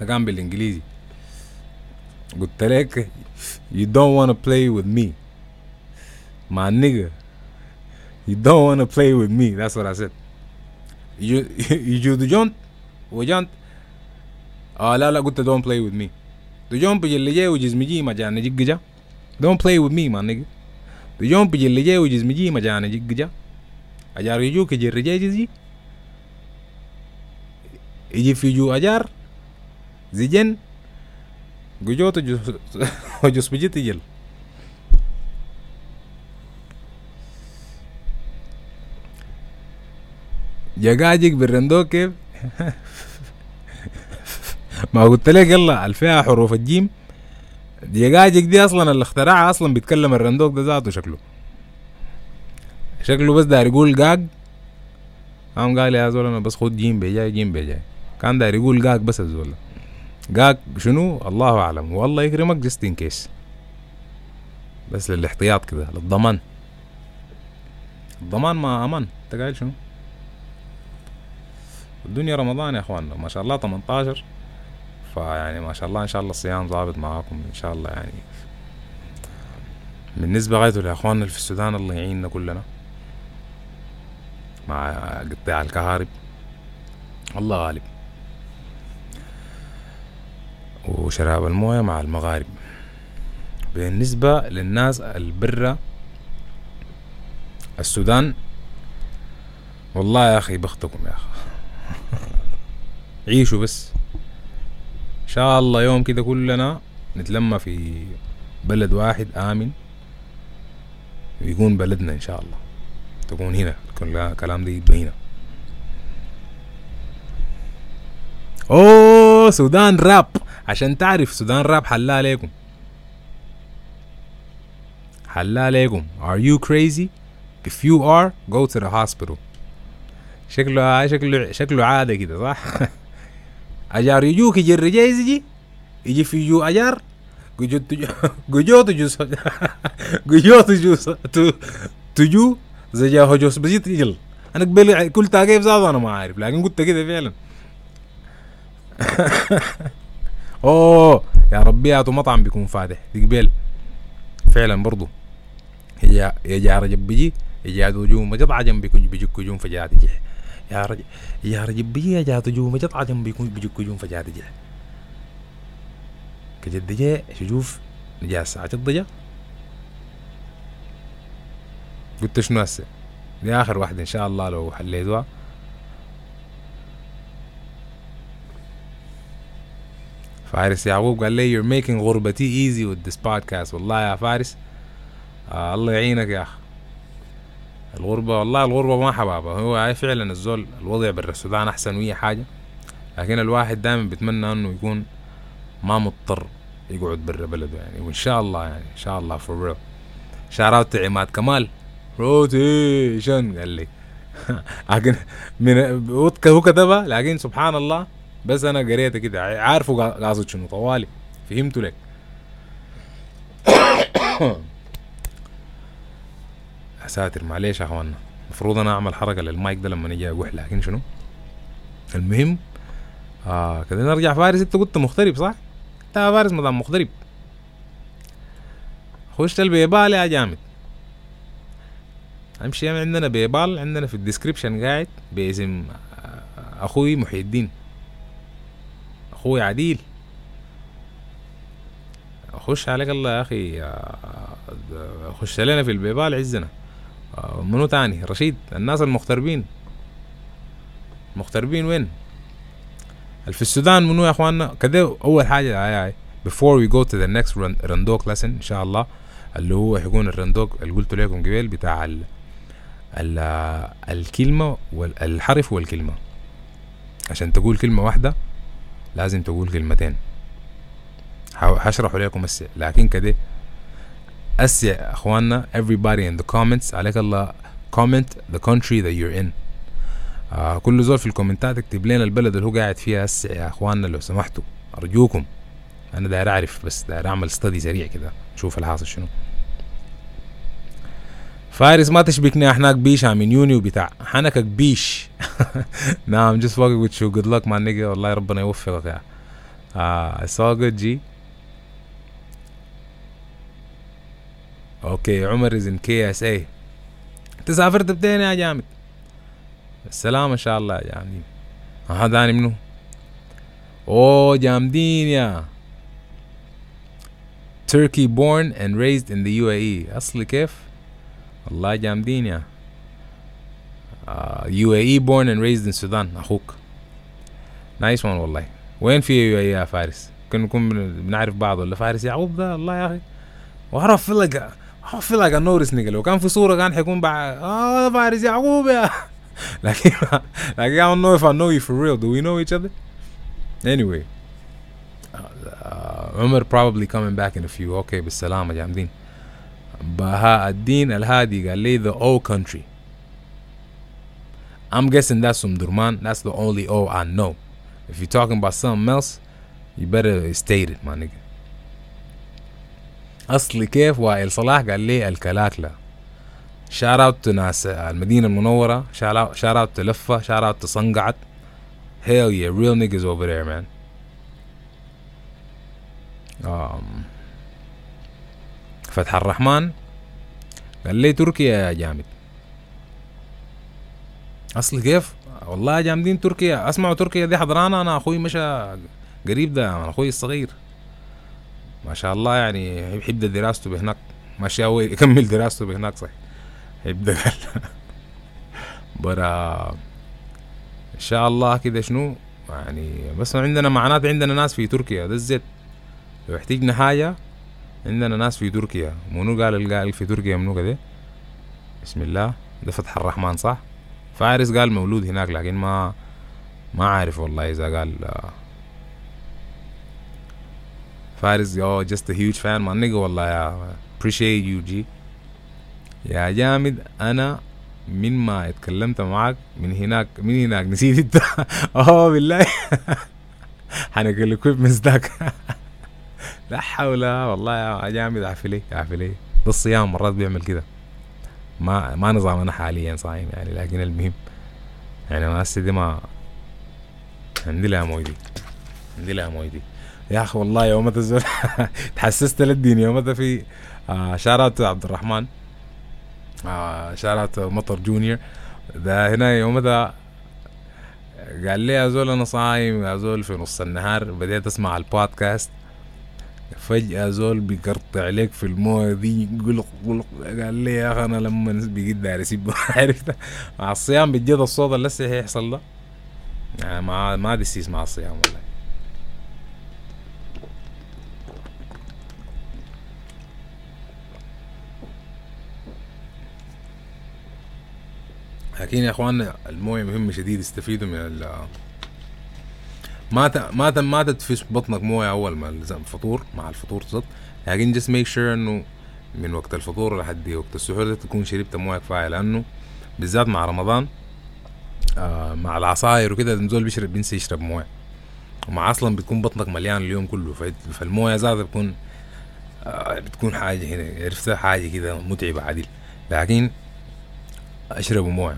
ده كان بالإنجليزي قلت لك you don't wanna play with me my nigga you don't wanna play with me that's what I said you do jump وجنت لا قلت don't play with me do jump اللي جاي وجزمجي ما جانا جيجا don't play with me my nigga do jump اللي جاي وجزمجي ما جانا جيجا أجار يجوك يجي رجاي جزي يجي في جو أجار زيجن جوجوت وجوس بجي تجل جاجاجيك بالرندوك ما قلت لك يلا الفيها حروف الجيم جاجاجيك دي اصلا اللي اخترعها اصلا بيتكلم الرندوك ده ذاته شكله بس داير يقول جاج قام قال يا زول انا بس خد جيم بيجاي كان داير يقول جاج بس الزول جاك شنو الله اعلم والله يكرمك جست ان كيس بس للاحتياط كده للضمان الضمان ما امان انت قايل شنو الدنيا رمضان يا اخواننا ما شاء الله 18 فيعني ما شاء الله ان شاء الله الصيام ضابط معاكم ان شاء الله يعني بالنسبه غايته لاخواننا في السودان الله يعيننا كلنا مع قطاع الكهارب الله غالب. وشراب المويه مع المغارب. بالنسبة للناس البرة السودان والله يا أخي بختكم يا أخي عيشوا بس إن شاء الله يوم كده كلنا نتلمى في بلد واحد آمن ويكون بلدنا إن شاء الله تكون هنا كل كلام دي بهنا. أوه سودان راب عشان تعرف سودان راب حلا عليكم حلا عليكم. Are you crazy? If you are, go to the hospital. شكله عادة كده صح؟ أجار يجوك يجي الرجايز يجي في يجو أجار قجو تجوز قجو تجوز تجو زجا هجوز بزيط يجل. أنا قبل كل تاقيف زاده أنا ما عارف لكن قلت كده فعلا. أوه يا ربي هاتوا مطعم بيكون فاتح تقبل فعلا برضو يا رجب بيجي يا دوجوم مجطعة جنبي بيجيك كجوم فجأة تجي يا رجب بيجي يا دوجوم مجطعة جنبي بيجيك كجوم فجأة تجي كجد جاء شجوف جاء ساعة الضجة قلت شنو هسه دي آخر واحدة إن شاء الله لو حليتوها. فارس يعقوب قال لي you're making غربتي easy with this podcast. والله يا فارس الله يعينك يا أخي الغربة والله الغربة ما حبابة هو فعلا الزول الوضع برا السودان أحسن ويا حاجة لكن الواحد دائما بيتمنى أنه يكون ما مضطر يقعد برا بلده يعني وإن شاء الله يعني إن شاء الله for real. شعرات عماد كمال روتيشن قال لي لكن من هو كتبها لكن سبحان الله بس أنا قريته كده عارفه قاصد شنو طوالي فهمته لك. ساتر معليش يا اخوانا مفروض انا اعمل حركة للمايك ده لما نجي اقول لكن شنو المهم كده نرجع. فارس انت قلت مغترب صح؟ لا فارس مدام مغترب خش البيبال يا جامد امشي عندنا بيبال عندنا في الديسكريبشن قاعد باسم اخوي محي الدين اخوي عديل خش عليك الله يا اخي خش علينا في البيبال عزنا منو تاني رشيد الناس المغتربين مغتربين وين في السودان منو يا اخواننا كده. اول حاجة هاي before we go to the next رندوك lesson ان شاء الله اللي هو هيكون الرندوك اللي قلت لكم قبل بتاع ال الكلمة والحرف والكلمة عشان تقول كلمة واحدة لازم تقول كلمتين هشرح لكم هسه لكن كده هسه اخواننا everybody in the comments عليك الله comment the country that you're in. كل زول في الكومنتات اكتب لنا البلد اللي هو قاعد فيها هسه يا اخواننا لو سمحتوا ارجوكم انا داير اعرف بس داير اعمل study سريع كده نشوف الحاصل شنو. فارس ما تشبكني احناك بيش عامين يوني وبتاع حنكك بيش نعم just fucking with you good luck my nigga والله ربنا يوفقك يا it's all good G. اوكي عمر is in KSA تسافرت بتاني يا جامد السلام ان شاء الله يا جامدين. هاداني منو اوه جامدين يا Turkey born and raised in the UAE اصلي كيف والله جامدين يا UAE born and raised in Sudan اخوك nice one والله. وين في UAE يا فارس كنا نكون بنعرف بعض ولا فارس يعقوب ده الله يا اخي وعرف لك عرف لك النورس نقل لو كان في صورة كان حيكون بقى فارس يعقوب يا لكن I don't know if I know you for real. Do we know each other? Anyway Umar probably coming back in a few. Okay بالسلامة جامدين. بها الدين الهادي قال لي the O country I'm guessing that's Umdurman. That's the only O I know. If you're talking about something else you better state it my nigga. أصلي كيف وائل صلاح قال لي الكلاكلة. شارات ناس المدينة المنورة شارات لفة شارات صنقعت hell yeah real niggas over there man. فتح الرحمن قال لي تركيا يا جامد أصلي كيف والله جامدين تركيا. اسمعوا تركيا دي حضرانا، انا اخوي مشى قريب ده، اخوي الصغير ما شاء الله يعني يبدا دراسته بهناك، ماشي هو يكمل دراسته بهناك صحيح يبدا برا ان شاء الله كده شنو يعني. بس عندنا معنات، عندنا ناس في تركيا ده الزيت، لو احتاجنا حاجه عندنا ناس في تركيا. منو قال القائل في تركيا منو كده؟ بسم الله ده فتح الرحمن صح؟ فارس قال مولود هناك، لكن ما عارف والله اذا قال فارس. oh just a huge fan my nigga والله يا appreciate you G يا جامد. انا من ما اتكلمت معاك من هناك نسيت انت بالله هنقول equipment ذاك لا حول والله يا جامد. عافلي بالصيام مرات بيعمل كده، ما نظام انا حاليا صايم يعني، لكن المهم يعني انا هسه دي ما عندي لها مويدي يا اخي والله. يوم تزول تحسست للدين يوم في شارات عبد الرحمن، شارات مطر جونيور ده هنا يوم قال لي يا زول انا صايم يا زول. في نص النهار بديت اسمع البودكاست، فجأة زول بيقرطع عليك في المويه دي قلق قلق. قال لي يا اخي انا لما بجد داري سيب عرفت مع الصيام بجد الصوت اللي لسه هيحصل ده يعني ما دي سيس مع الصيام والله. لكن يا اخواننا المويه مهمه شديد، استفيدوا من ما تدفش بطنك مويه اول ما لازم فطور مع الفطور تصد، لكن just make sure انه من وقت الفطور لحد وقت السحور تكون شربت مويه كفايه، لانه بالذات مع رمضان مع العصاير وكده النزول بيشرب بينسى يشرب مويه، ومع اصلا بتكون بطنك مليان اليوم كله، فالمويه زادة بتكون حاجه هنا عرفتها حاجه كده متعبه عديل. لكن اشرب مويه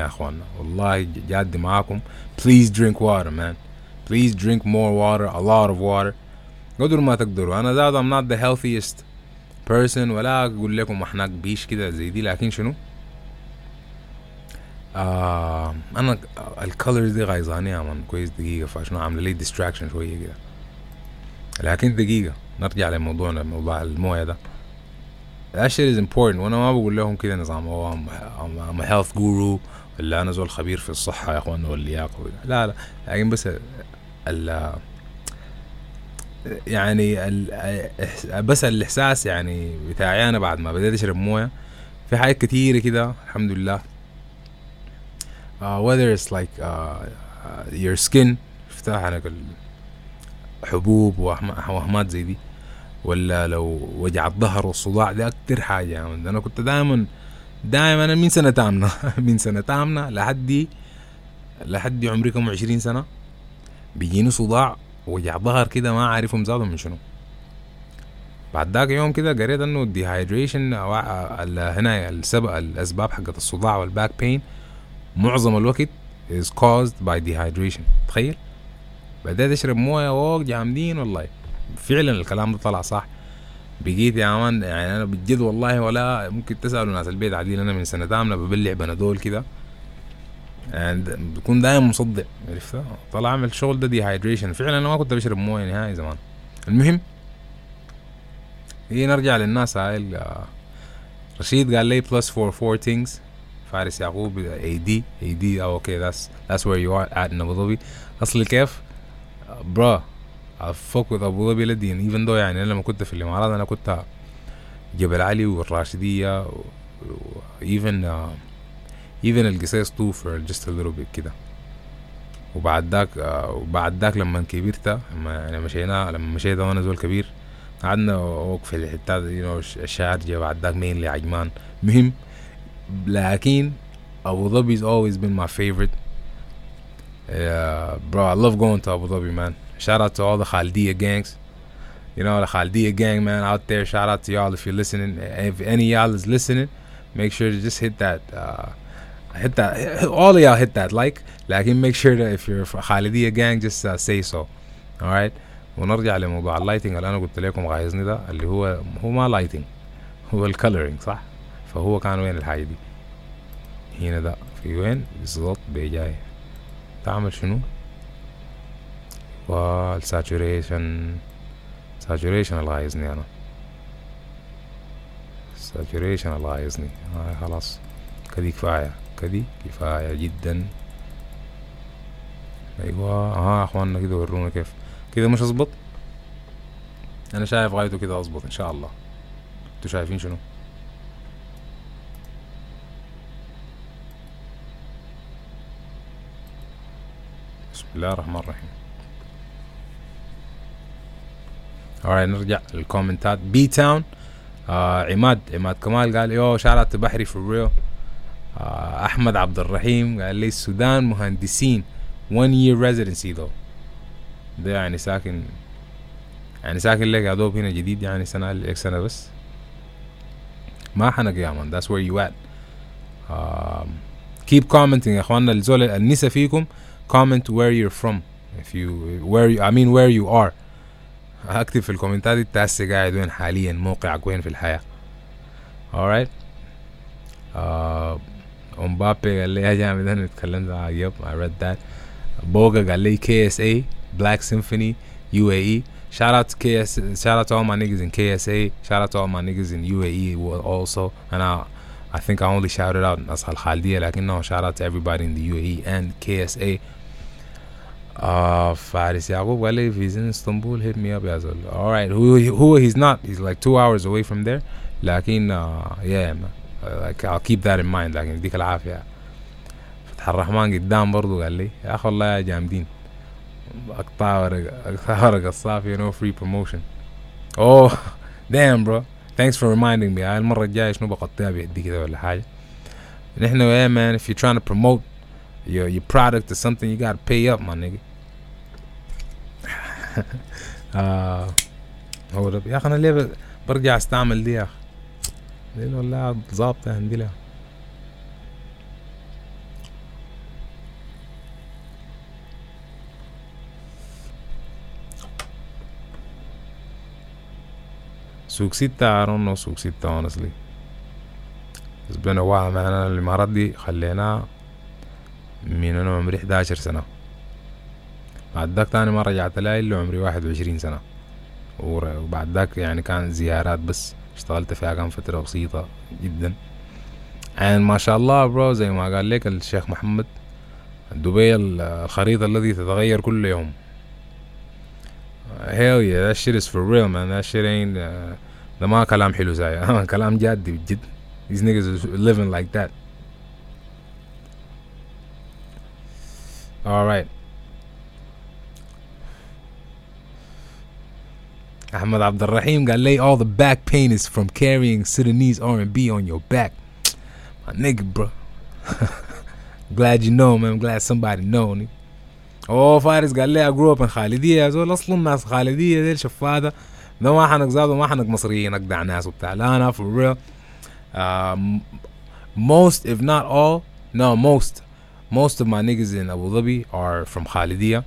يا اخوانا والله جاد معاكم. please drink water man, please drink more water, a lot of water قدر ما تقدروا. انا زاد I'm not the healthiest person ولا اقول لكم احنا بيش كده زي دي، لكن شنو انا الكولرز دي غايزاني امان كويس دقيقه فشنو عامله لي ديستراكشن شويه كده، لكن دقيقه نرجع لموضوعنا موضوع المويه ده. That shit is important. وانا ما بقول لهم كده نظام هو I'm a health guru ولا انا زول خبير في الصحة يا اخوانا واللياقة، لا لكن بس بس الاحساس يعني بتاعي انا بعد ما بدأت اشرب موية في حاجات كتيرة كده الحمد لله. Whether it's like your skin افتح انا حبوب واهمات زي دي، ولا لو وجع الظهر والصداع ده اكتر حاجه يعني. انا كنت دائما انا من سنه تامنه لحد عمري كم 20 سنه بيجيني صداع وجع ظهر كده ما عارفهم زادهم من شنو. بعد ذاك يوم كده قريت انه الديهايدريشن هنا الاسباب حقت الصداع والباك بين معظم الوقت is caused by dehydration. تخيل بدأت اشرب مويه واقعد عامدين والله فعلا الكلام ده طلع صح. بقيت يا عمان يعني انا بجد والله ولا ممكن تسألوا ناس البيت عادي، انا من سنة دامنا ببلع بنادول كده يعني بكون دايما مصدع عرفتها طلع عمل الشغل ده ديهايدريشن. فعلا انا ما كنت بشرب مويه نهائي زمان. المهم هي نرجع للناس هاي. رشيد قال لي plus 4 things. فارس يعقوب AD اوكي that's where you are at in Abu Dhabi. اصل كيف برا I fuck with Abu Dhabi لدين even though يعني لما كنت في الإمارات أنا كنت جبل علي والراشدية even القصيص طوفر just a little bit كده. وبعد ذاك لما كبرت لما مشيت وأنا زول كبير قعدنا وقف الحتة دي الشارجة بعد ذاك مين لعجمان مهم. لكن Abu Dhabi has always been my favorite. Bro I love going to Abu Dhabi man. Shout out to all the Khaldiya gangs. You know, the Khaldiya gang, man, out there. Shout out to y'all if you're listening. If any of y'all is listening, make sure to just hit that. All of y'all hit that like. And make sure that if you're from Khaldiya gang, just say so. All right? ونرجع لموضوع اللايتنج اللي أنا قلت لكم غايزني ده اللي هو ما لايتنج. هو الكولرينج صح؟ فهو كان وين الحاجة دي؟ هنا ده. اليوان بالظبط بجاي تعمل شنو والساتوريشن ساتوريشن الغايزني انا ساتوريشن الغايزني خلاص كدي كفاية كدي كفاية جدا ايوه اها اخواننا كده ورونا كيف كده مش اظبط انا شايف غايته كده اظبط ان شاء الله انتوا شايفين شنو بسم الله الرحمن الرحيم alright نرجع للكومنتات بي تاون عماد كمال قال يو شعلت بحري في الريو احمد عبد الرحيم قال لي السودان مهندسين 1 year residency though ده يعني ساكن لك عدوب هنا جديد يعني سنة لك سنة بس ما حنك يا مان that's where you at keep commenting يا اخوانا الزول النساء فيكم comment where you're from if you where you, I mean where you are اكتب في الكومنتات انت هسه قاعد وين حاليا موقعك وين في الحياة alright Mbappe قال لي يا جامد انا اتكلمت يب I read that بوغا قال لي KSA Black Symphony UAE shout out to KSA shout out to all my niggas in KSA shout out to all my niggas in UAE also and I think I only shouted out Asal Khaldiya like you know shout out to everybody in the UAE and KSA Faris Yaqub well if he's in Istanbul hit me up Yazul alright who he's not he's like 2 hours away from there لكن yeah man like I'll keep that in mind لكن يديك العافية فتح الرحمن قدام برضو قال لي يا أخو الله يا جامدين أقطع ورق الصافي no free promotion oh damn bro thanks for reminding me المرة الجاية شنو بقطع بيدي كده ولا حاجة نحن yeah man if you're trying to promote your product or something you gotta pay up my nigga hold up يا أخي أنا ليه برجع استعمل دي يا أخي ليه والله ضابطة عندي لها سوق ستة I don't know سوق ستة honestly it's been a while معنا الإمارات دي خلينا من أنا عمري 11 سنة بعد ذاك تاني مرة رجعت لها اللي عمري 21 سنة وبعد ذاك يعني كان زيارات بس اشتغلت فيها كان فترة بسيطة جدا and ما شاء الله برو زي ما قال لك الشيخ محمد دبي الخريطة الذي تتغير كل يوم hell yeah that shit is for real man that shit ain't ده ما كلام حلو زي كلام جادي بجد these niggas are living like that alright Ahmed Abdulrahim قال لي all the back pain is from carrying Sudanese R&B on your back my nigga bro glad you know man I'm glad somebody know me oh Faris قال لي I grew up in خالدية زول أصلا ناس خالدية ديل شفادة ده ما حنك زاد وما حنك مصريين أقدع ناس وبتاع لا أنا for real most if not all no most of my niggas in Abu Dhabi are from خالدية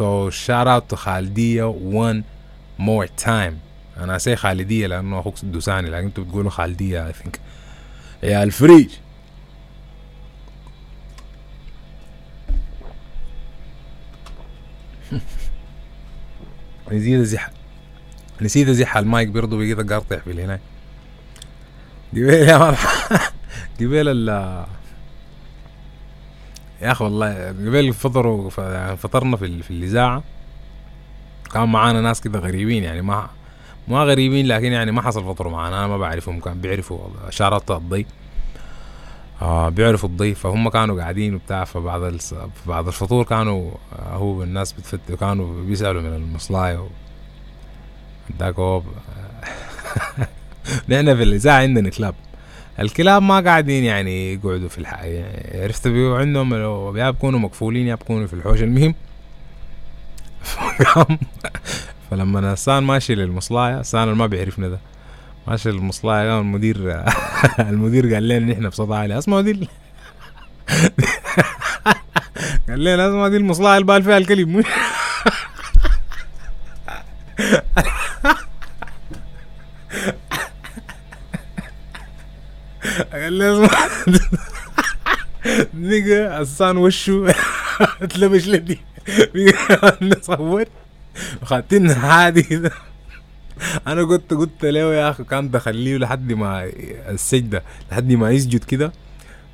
So shout out to Khaldiya one more time. And I say Khaldiya لأنه أخوك الدوساني لكن أنتوا بتقولوا Khaldiya I think. يا الفريج. نسيت أزح المايك برضو بيجي تقاطع في الهناك. جبال يا مرحبا جبال ال. يا اخي والله قبل فطرنا في الاذاعه كان معانا ناس كده غريبين يعني ما غريبين لكن يعني ما حصل فطروا معانا انا ما بعرفهم كان بيعرفوا اشارات الضيف بيعرفوا الضيف فهم كانوا قاعدين وبتاع بعد الفطور كانوا هو الناس بتفتوا كانوا بيسالوا من المصلايه داكوب لأن في الاذاعه عندنا كلاب الكلاب ما قاعدين يعني يقعدوا في الحي عرفت بيو عندهم لو بيكونوا مقفولين يبكونوا في الحوش المهم فلما ناسان ماشي للمصلاية سان ما بيعرفنا ده ماشي للمصلاية المدير قال لنا نحن بصوت عالي اسمعوا دي قال لنا اسمعوا دي المصلاية البال فيها الكلب I got a little نيجا الصان وشه تلبش لدي نصور وخاتين عادي كده. انا قلت له يا اخي كان تخليه لحد ما السجده لحد ما يسجد كده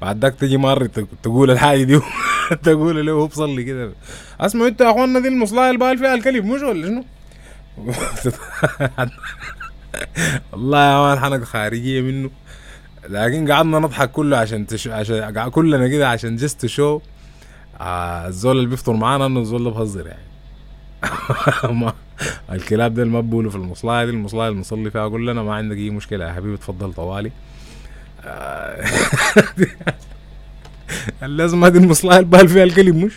بعد داك تجي مره تقول الحاجه دي تقول له هو بصلي كده اسمع انت يا اخوانا دي المصلحه اللي بقال فيها الكلب مش ولا شنو والله يا مان حنك خارجيه منه لكن قعدنا نضحك كله عشان كلنا كده عشان جست شو الزول اللي بيفطر معانا انه الزول ده بهزر يعني الكلاب ده ما بقوله في المصلحه دي المصلحه اللي بنصلي فيها اقول لنا ما عندك اي مشكله يا حبيبي اتفضل طوالي لازم هذه المصلحه اللي بال فيها الكلب مش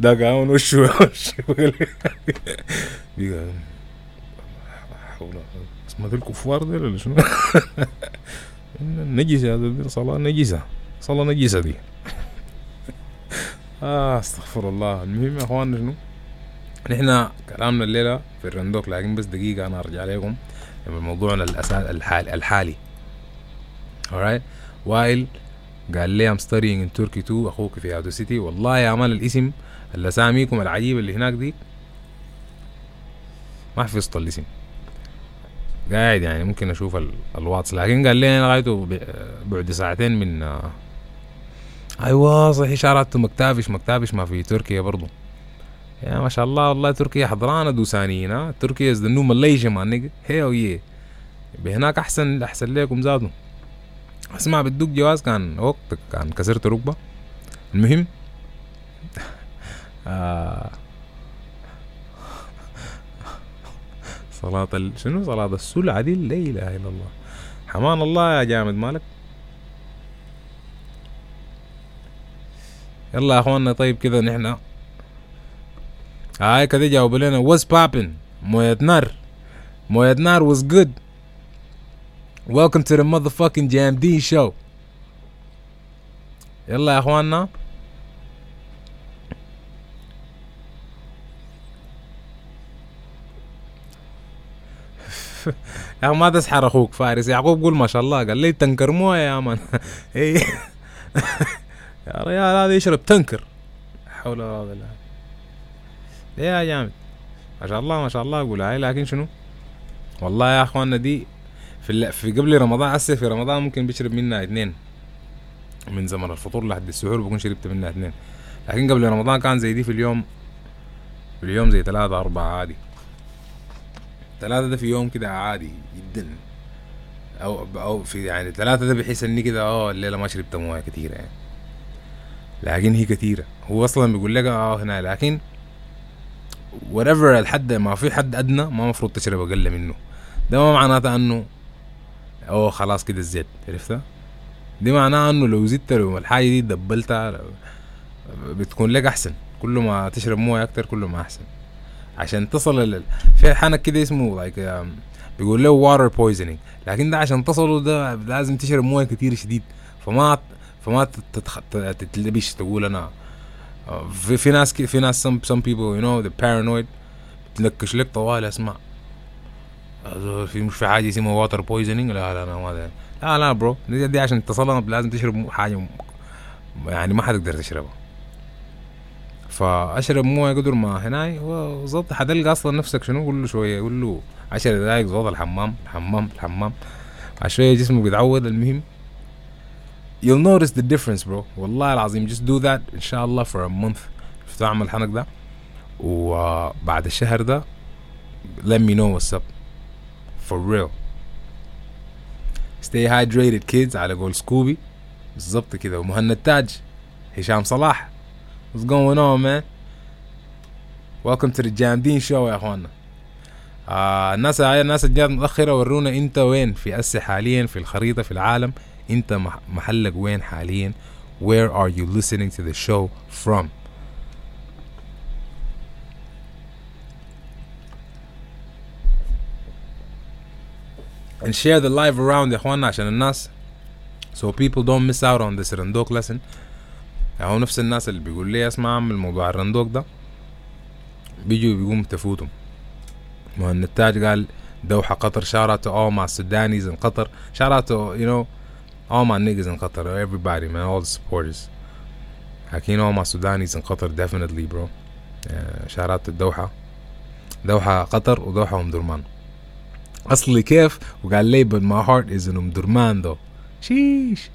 ده قاون وش بيقول حول ما ذلك كفار ده ولا شنو نجسة هذا صلاة نجسة صلاة نجسة دي استغفر الله. المهم يا اخوان شنو نحن كلامنا الليلة في الرندوك لكن بس دقيقة انا ارجع لكم موضوعنا الحالي alright وايل قال لي I'm studying in Turkey too اخوك في Odyssey والله يا عمال الاسم اللي ساميكم العجيب اللي هناك دي ما حفظت الاسم قاعد يعني ممكن اشوف الواتس لكن قال لي انا لغايته بعد ساعتين من ايوه صحيح شارعته مكتافش ما في تركيا برضو يا ما شاء الله والله تركيا حضرانه دوسانيين ها تركيا از نو ماليزيا مان هيو يي بهناك احسن لكم زادوا اسمع بدوك جواز كان وقتك كان كسرت ركبه. المهم صلاة شنو صلاة السلعة دي لا إله إلا الله حمان الله يا جامد مالك يلا يا أخواننا طيب كذا نحن هاي كذا جاوب لنا what's poppin موية نار was good welcome to the motherfucking Jamdeen show يلا يا أخواننا يا ما تسحر اخوك فارس يعقوب قول ما شاء الله قال لي تنكر مويه يا مان ايه يا ريال هذا يشرب تنكر حول ولا قوه الا بالله يا جامد ما شاء الله قول هاي لكن شنو والله يا اخواننا دي في قبل رمضان عسى في رمضان ممكن بيشرب منها 2 من زمن الفطور لحد السحور بكون شربت منها 2 لكن قبل رمضان كان زي دي في اليوم زي 3-4 عادي 3 ده في يوم كده عادي جدا او في يعني 3 ده بحيث اني كده الليله ما شربت مويه كتيره يعني لكن هي كتيره هو اصلا بيقول لك هنا لكن whatever الحد ما في حد ادنى ما مفروض تشرب اقل منه ده ما معناته انه خلاص كده زيت عرفتها دي معناه انه لو زدت له الحاجه دي دبلتها بتكون لك احسن كل ما تشرب مويه اكتر كل ما احسن عشان تصل في حنك كده اسمه بيقول له water poisoning لكن ده عشان تصله ده لازم تشرب مويه كتير شديد فما تتلبش تقول انا في ناس some people you know the paranoid بتلكش لك طوال اسمع في مش في حاجه اسمها water poisoning لا انا ما ده لا برو دي عشان تصلها لازم تشرب حاجه يعني ما حتقدر تشربها فاشرب مويه قدر ما هناي وظبط حتلقى اصلا نفسك شنو قول له شويه قول له 10 دقائق ظبط الحمام عشان جسمك بيتعود. المهم you'll notice the difference bro والله العظيم just do that ان شاء الله for a month افتعمل الحنك ده وبعد الشهر ده let me know what's up for real stay hydrated kids على قول سكوبي بالظبط كده ومهند تاج هشام صلاح what's going on man welcome to the Jamdeen show يا اخوانا الناس جات متاخره ورونا انت وين في اسي حاليا في الخريطه في العالم انت محلك وين حاليا where are you listening to the show from and share the live around يا اخوانا عشان الناس so people don't miss out on this Randok lesson هو نفس الناس اللي بيقول لي اسمع عم الموضوع الرندوق ده بيجوا بيقوم تفوتهم مهند تاج قال دوحة قطر شارعته مع السودانيز من قطر شارعته you know all my niggas in Qatar, everybody, man, all the supporters. Hakeem, all my Sudanese in Qatar, definitely, bro. Shout out to Doha. Doha Qatar and Doha Durman. Asli kef, وقال لي, but my heart is in Durman though. Sheesh.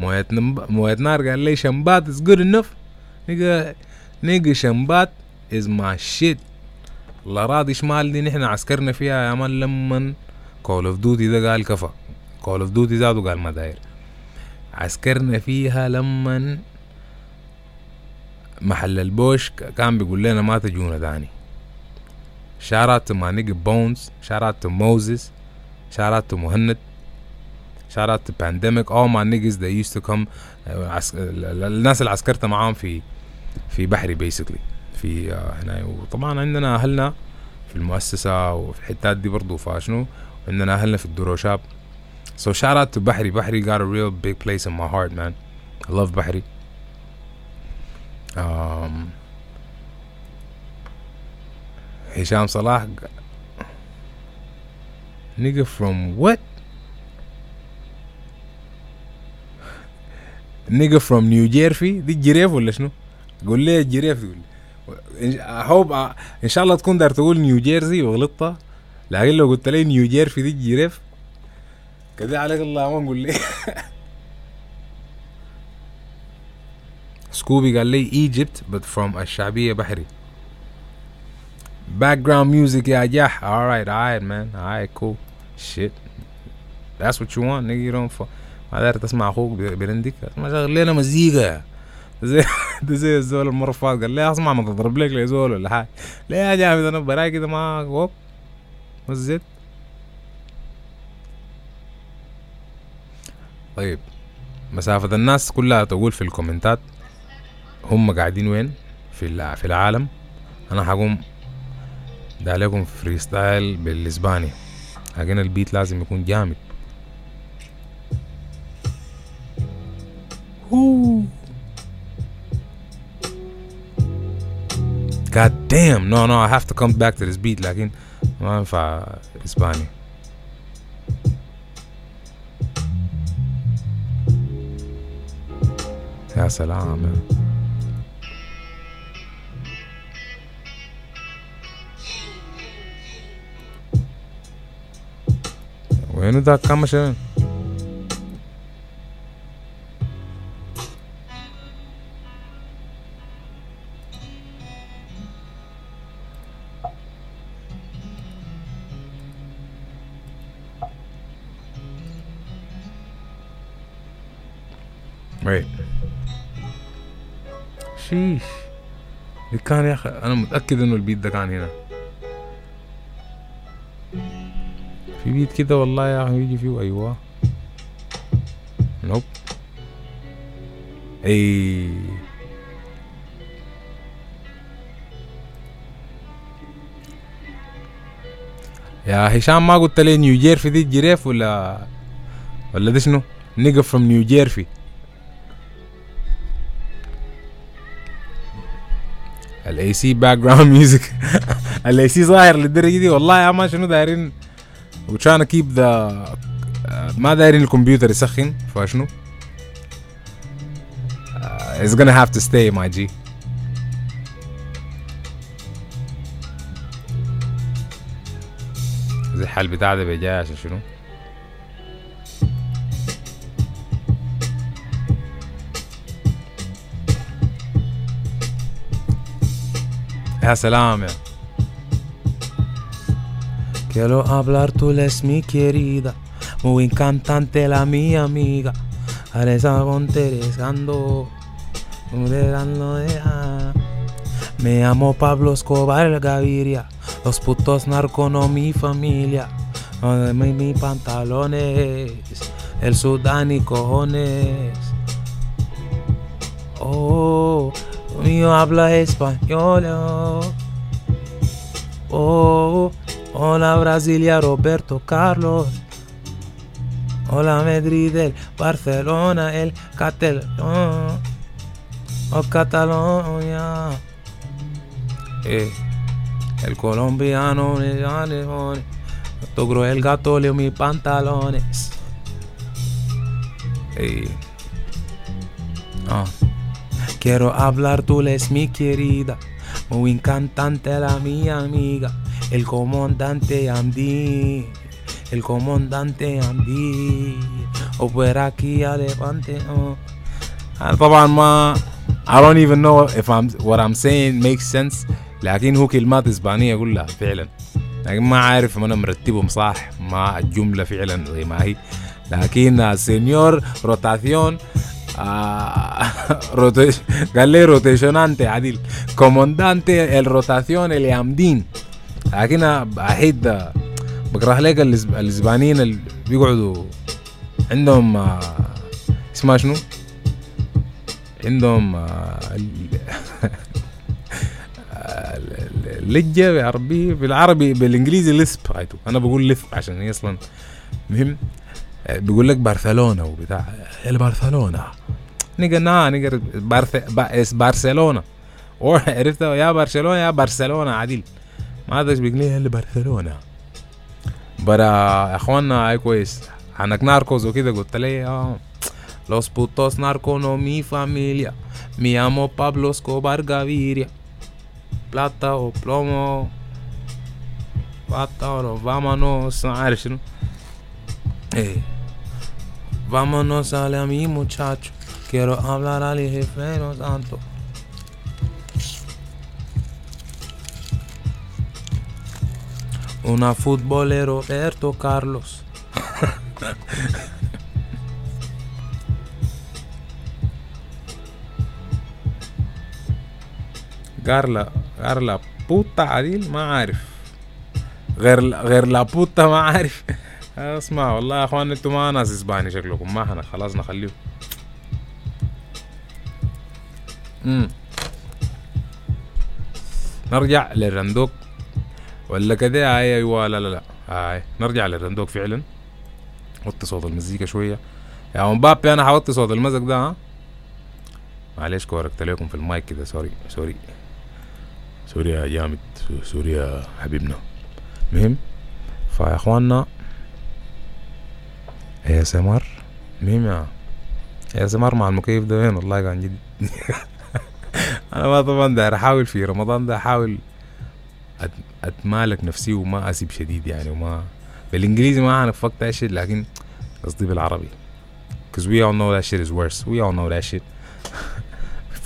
Muhannad قال لي, Shambat is good enough. Nigga, Shambat is my shit. الأراضي شمال دي نحن عسكرنا فيها يا مان لمن Call of Duty ده قال كفا. Call of Duty زادو قال ما داير. عسكرنا فيها لمن محل البوش كان بيقول لنا ما تجونا داني. Shout out to my nigga Bones. Shout out to Moses. Shout out to Muhannad. Shout out to Pandemic. All my niggas that used to come. الناس اللي عسكرت معاهم في بحري basically. في هنا وطبعا عندنا أهلنا في المؤسسة وفي الحتات دي برضو فاشنو عندنا أهلنا في الدروشاب. So shout out to Bahri. Bahri got a real big place in my heart, man. I love Bahri. Hisham Salah, nigga from what? Nigga from New Jersey. دي جريف ولا شنو؟ قول لي جريف تقول. I hope إن شاء الله تكون دار تقول نيو جيرسي وغلطة. لكن لو قلت لي نيو جيرسي دي جريف كذا عليك الله ما نقول لي. Scooby قال لي Egypt but from الشعبية بحري. Background music يا جح. Alright man. Alright cool. Shit. That's what you want nigga. You don't fuck. ما دار تسمع أخوك برندك. ما شغل لنا مزيكا. زي الزول المرة فات قال لي أسمع ما تضرب لك لي زول ولا حاجة. ليه يا جامد أنا براي كده ما ووب. مزيد. طيب مسافة الناس كلها تقول في الكومنتات هم قاعدين وين في العالم. أنا حقوم ده عليكم فريستايل بالإسباني. حقين البيت لازم يكون جامد. God damn, no, I have to come back to this beat like in Hispanic. Ya salam, man. When did that come in? Right. شيش اللي كان يا أخي أنا متأكد إنه البيت ده كان هنا في بيت كده والله يا أخي يجي فيه أيوة نوب أي يا هشام ما قلت لي نيو جيرفي دي جريف ولا ده شنو نيجا from نيو جيرفي الAC background music. الAC ظاهر للدرجة دي والله يا ما شنو دايرين. We're trying to keep the ما دايرين الكمبيوتر يسخن فشنو. It's gonna have to stay, my G. زي الحال بتاع ده بيجي عشان شنو. يا سلام يا Quiero hablar tú les mi querida Muy encantante la mi amiga Aresa conteresando Me llamo Pablo Escobar Gaviria Los putos narco no mi familia Mis pantalones El sudán y cojones Oh Mío habla español Oh, hola Brasilia Roberto Carlos Hola Madrid, el Barcelona, el Catalón Oh, Cataluña El colombiano, el gato, leo mis pantalones Hey. Quiero hablar, tú eres mi querida, muy encantante la mi amiga, el comandante Andy, el comandante Andy, opera aquí adelante. I don't even know if I'm what I'm saying makes sense, لكن هو كلمات إسبانية كلها فعلا، لكن ما عارف أنا مرتبهم صح مع الجملة فعلا زي ما هي، لكن سينيور روتاسيون قال لي روتيشنانتي عديل كوماندانتي الروتاسيون اللي عامدين، لكن أحيد بكره لك الإسبانيين اللي بيقعدوا عندهم اسمها شنو؟ عندهم اللجة بالعربي بالإنجليزي لسب عايتو أنا بقول لسب عشان هي أصلا مهم بيقول لك برشلونة وبتاع البرشلونة نيجا برشلونة أو عرفتها يا برشلونة عديل ما هذاش بيقولي البرشلونة برا أخواننا هاي كويس عنك ناركوز وكده قلت لي Los putos narco no mi familia. Me llamo Pablo Escobar Gaviria. Plata o plomo. Plata o vámonos. Hey. Vámonos a la mi muchacho. Quiero hablar al jefe no santo. Una futbolero Roberto Carlos. غير لا بوطة عديل ما عارف غير لا بوطة ما عارف اسمع والله يا اخوان انتوا ما ناس اسباني شكلكم ما احنا خلاص نخليه نرجع للرندوق ولا كده ايوه لا هاي نرجع للرندوق فعلا حط صوت المزيكا شويه يا مبابي انا هحط صوت المزق ده ها معلش كوركت لكم في المايك كده سوري يا جامد سوري يا حبيبنا مهم فيا اخواننا يا سمر مهم يا سمر مع المكيف ده وين والله كان جد انا ما طبعا ده احاول في رمضان ده احاول اتمالك نفسي وما اسيب شديد يعني وما بالانجليزي ما هنفكت اشي لكن قصدي بالعربي because we all know that shit is worse we all know that shit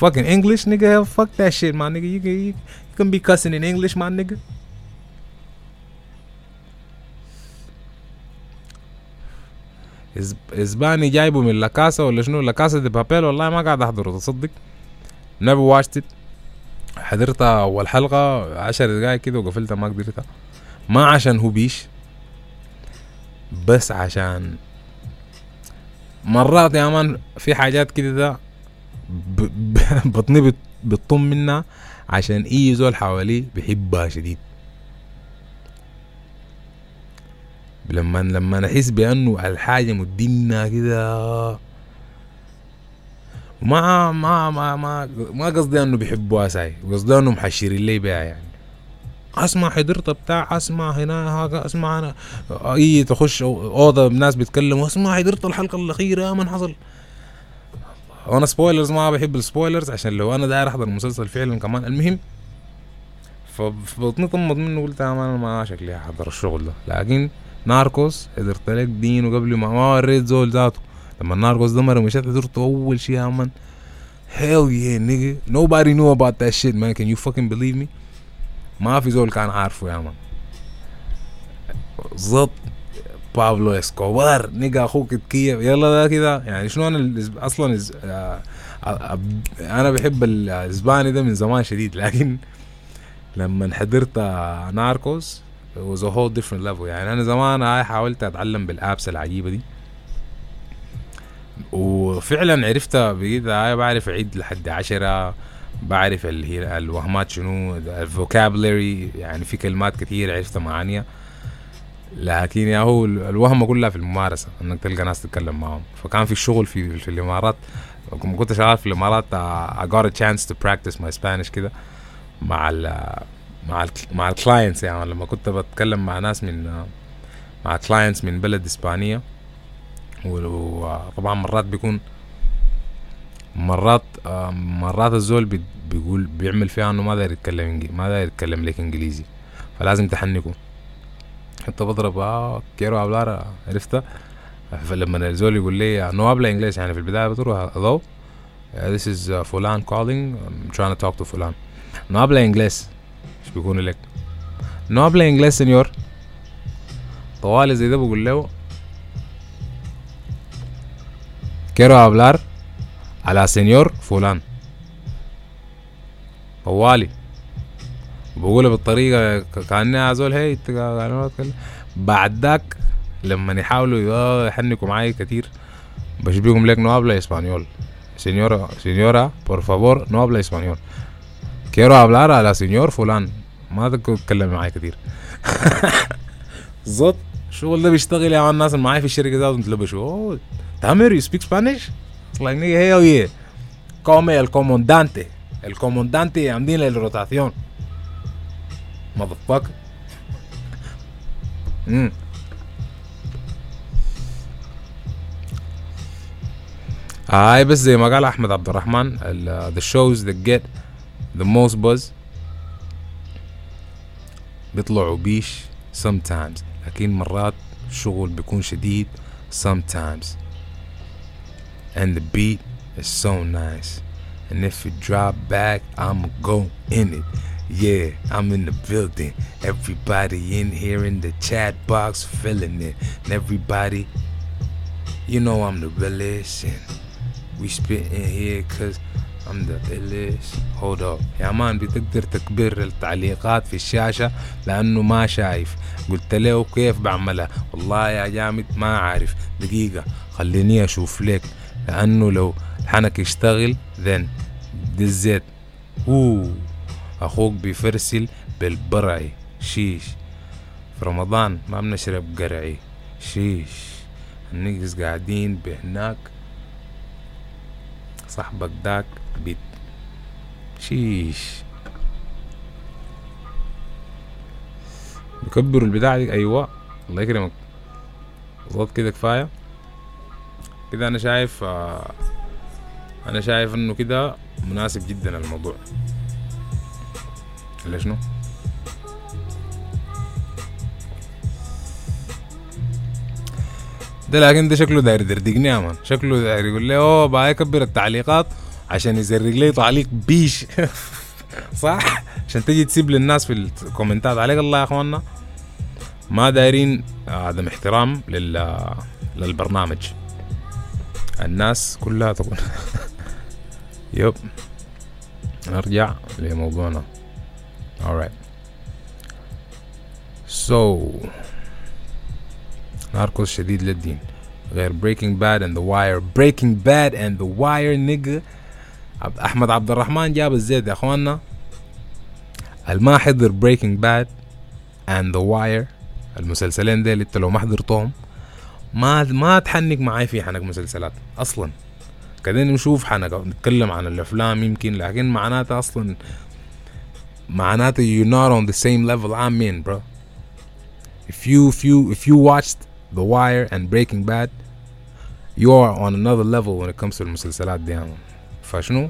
Fucking English, nigga. Hell, fuck that shit, my nigga. You can be cussing in English, my nigga. Hispanic جايبه من لا كاسا ولا شنو لا كاسا دي بابيل والله ما قاعد أحضره تصدق. Never watched it. حضرتها أول حلقة 10 دقايق كده وقفلتها ما قدرتها. ما عشان هو بيش. بس عشان مرات يا مان في حاجات كده بطني بتطم منها عشان ايه زول حواليه بيحبها شديد لما نحس بانه الحاجه مدينا كده ما ما ما ما ما قصدي انه بيحبوها ساي قصدي انه محشرين لي بها يعني اسمع حضرته بتاع اسمع هنا هاك اسمع انا ايه تخش اوضه الناس بيتكلموا اسمع حضرته الحلقه الاخيره ما حصل وانا سبويلرز ما بحب السبويلرز عشان لو انا داير احضر المسلسل فعلا كمان المهم فبطني طمض منه قلت انا ما شكلي احضر الشغل ده لكن ناركوس قدرت لك دين وقبل ما وريت زول ذاته لما الناركوس دمر مشيت حضرته اول شيء يا مان hell yeah nigga nobody knew about that shit man can you fucking believe me ما في زول كان عارفه يا مان بالضبط بابلو اسكوبار نيجا اخوك كيف يلا ده كده يعني شنو انا اصلا انا بحب الاسباني ده من زمان شديد لكن لما حضرت ناركوس was a whole different level يعني انا زمان هاي حاولت اتعلم بالابس العجيبه دي وفعلا عرفتها بقيتها هاي بعرف اعيد لحد 10 بعرف الوهمات شنو الفوكابلري يعني في كلمات كتير عرفتها معانيها لكن يا هو الوهم كلها في الممارسة انك تلقى ناس تتكلم معهم فكان في الشغل في الامارات كنت شغال في الامارات I got a chance to practice my Spanish كده مع clients يعني لما كنت بتكلم مع ناس من clients من بلد اسبانيا وطبعا مرات بيكون مرات الزول بيقول بيعمل فيها انه ما داير يتكلم لك انجليزي فلازم تحنكه. حتى بضرب كيرو ابلارا عرفتها. فلما الزول يقول لي نو ابلا انجليزي يعني في البدايه بتروح hello this is فلان calling I'm trying to talk to فلان. نو ابلا انجليزي ايش بيكون لك؟ نو ابلا انجليزي سينيور. طوال زي ده بقول له كيرو ابلار على سينيور فلان طوالي بقوله بالطريقة كأني عزول هاي. بعد ذاك لما يحاولوا يحنكوا معي كتير بشبيهم لك نو أبلا إسبانيول سينيورا سينيورا بور فابور نو أبلا إسبانيول كيرو أبلار على سينيور فلان. ما تتكلم معي كتير زط شغل ده بيشتغل يا الناس اللي معايا في الشركة ده ونتلبش اوه تامر يو سبيك سبانيش like nigga hell yeah come el comandante y andin la rotación motherfucker. Ay بس زي ما قال احمد عبد الرحمن the shows that get the most buzz بيطلعوا بيش sometimes لكن مرات شغل بيكون شديد sometimes and the beat is so nice and if you drop back I'ma go in it. Yeah, I'm in the building, everybody in here in the chat box feeling it and everybody you know I'm the realest and we spitting here cause I'm the illest. Hold up يا مان بتقدر تكبر التعليقات في الشاشة لأنه ما شايف. قلت له كيف بعملها والله يا جامد ما عارف دقيقة خليني أشوف لك لأنه لو حنك يشتغل then this it أخوك بيفرسل بالبرعي شيش في رمضان ما بنشرب قرعي شيش النجس قاعدين بهناك صاحبك داك بيت شيش بكبروا البداعة دي. أيوة الله يكرمك ضد كده كفاية كده. أنا شايف إنه كده مناسب جدا الموضوع ولا شنو؟ ده لكن ده شكله داير يدردقني يا مان شكله داير يقول لي أوه بقى يكبر التعليقات عشان يزرق لي تعليق بيش صح؟ عشان تجي تسيب للناس في الكومنتات عليك الله يا أخواننا ما دايرين عدم احترام للبرنامج الناس كلها تقول يب نرجع لموضوعنا. Alright so ناركوس شديد للدين غير Breaking Bad and The Wire. Breaking Bad and The Wire nigga أحمد عبد الرحمن جاب الزيت يا أخوانا. الما حضر Breaking Bad and The Wire المسلسلين دي اللي لو ما حضرتهم ما تحنك معي في حنك مسلسلات أصلا كده نشوف حنك نتكلم عن الأفلام يمكن لكن معناته أصلا معناته you're not on the same level I'm in bro. If you watched The Wire and Breaking Bad you are on another level when it comes to المسلسلات دي. فشنو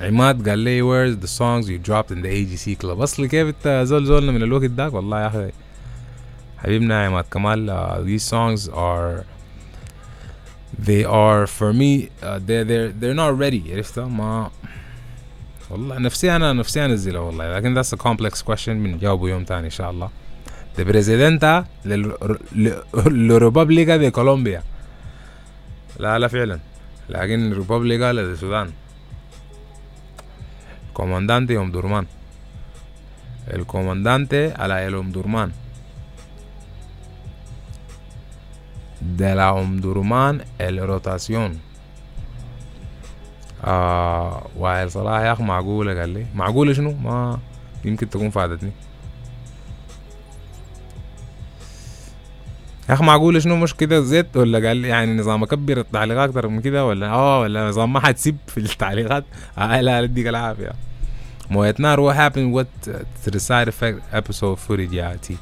عماد قال لي where's the songs you dropped in the AGC club أصلي كيف زولنا من الوقت داك والله يا أخي حبيبنا Emad Kamal. These songs are for me. They're not ready. عرفتها ما والله نفسي أنا نزله والله. لكن that's a complex question من جاوبه يوم تاني إن شاء الله. The presidenta la República de Colombia. لا فعلا. لكن República de السودان. Comandante Om Durman. El comandante a la el Om Durman. De la Omdurman el rotación. وائل صلاح يا اخ معقوله قال لي معقوله شنو ما يمكن تكون فادتني يا اخ معقوله شنو مش كده زيت ولا قال لي يعني نظام اكبر التعليقات اكتر من كده ولا نظام ما حتسيب في التعليقات. لا اديك العافيه مويتنا روح هابن وات the side effect episode footage يا تي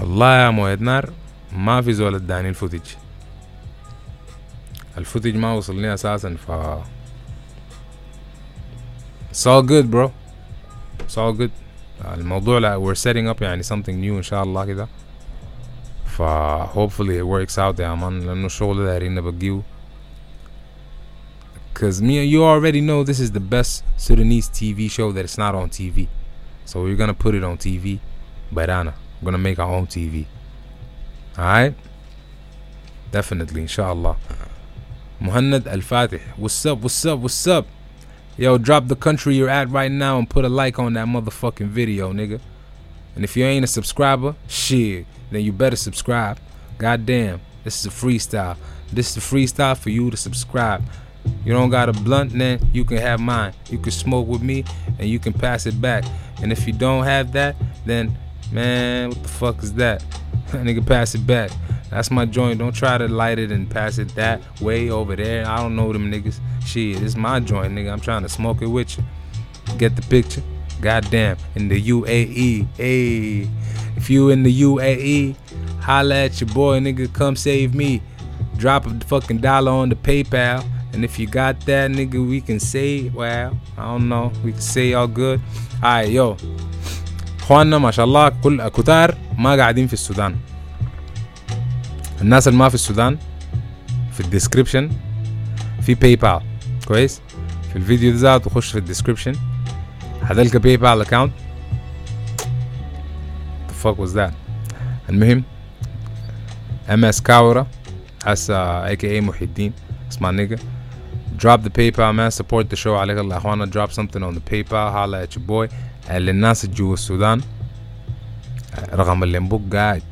والله يا موية نار ما في زول اداني الفوتج. الفوتج ما وصلني اساسا. ف It's all good bro. It's all good. الموضوع لا we're setting up يعني something new ان شاء الله كده. ف hopefully it works out يا مان لانه الشغل ده دايرين نبقيه. Cause me and you already know this is the best Sudanese TV show that it's not on TV. So we're gonna put it on TV. Barana. We're gonna make our own TV. Alright? Definitely, inshallah. Muhannad Al Fatih. What's up, what's up, what's up? Yo, drop the country you're at right now and put a like on that motherfucking video, nigga. And if you ain't a subscriber, shit, then you better subscribe. Goddamn, this is a freestyle. This is a freestyle for you to subscribe. You don't got a blunt, then you can have mine. You can smoke with me and you can pass it back. And if you don't have that, then man, what the fuck is that? Nigga, pass it back. That's my joint. Don't try to light it and pass it that way over there. I don't know them niggas. Shit, it's my joint, nigga. I'm trying to smoke it with you. Get the picture? Goddamn. In the UAE. Ayy. If you in the UAE, holla at your boy, nigga. Come save me. Drop a fucking dollar on the PayPal. And if you got that, nigga, we can say, well, I don't know, we can say all good. Alright, yo. اخواننا ما شاء الله كل كتار ما قاعدين في السودان. الناس اللي ما في السودان في الديسكريبشن في باي بال. كويس؟ في الفيديو ده تخش في الديسكريبشن هتلقى باي بال اكونت. What the fuck was that? المهم MS كاورا هسه AKA محي الدين اسمع نيجا. Drop the PayPal, man. Support the show. عليك الله أخوانا. Drop something on the PayPal. Holla at your boy. للناس جوا السودان رقم الامبوك قاعد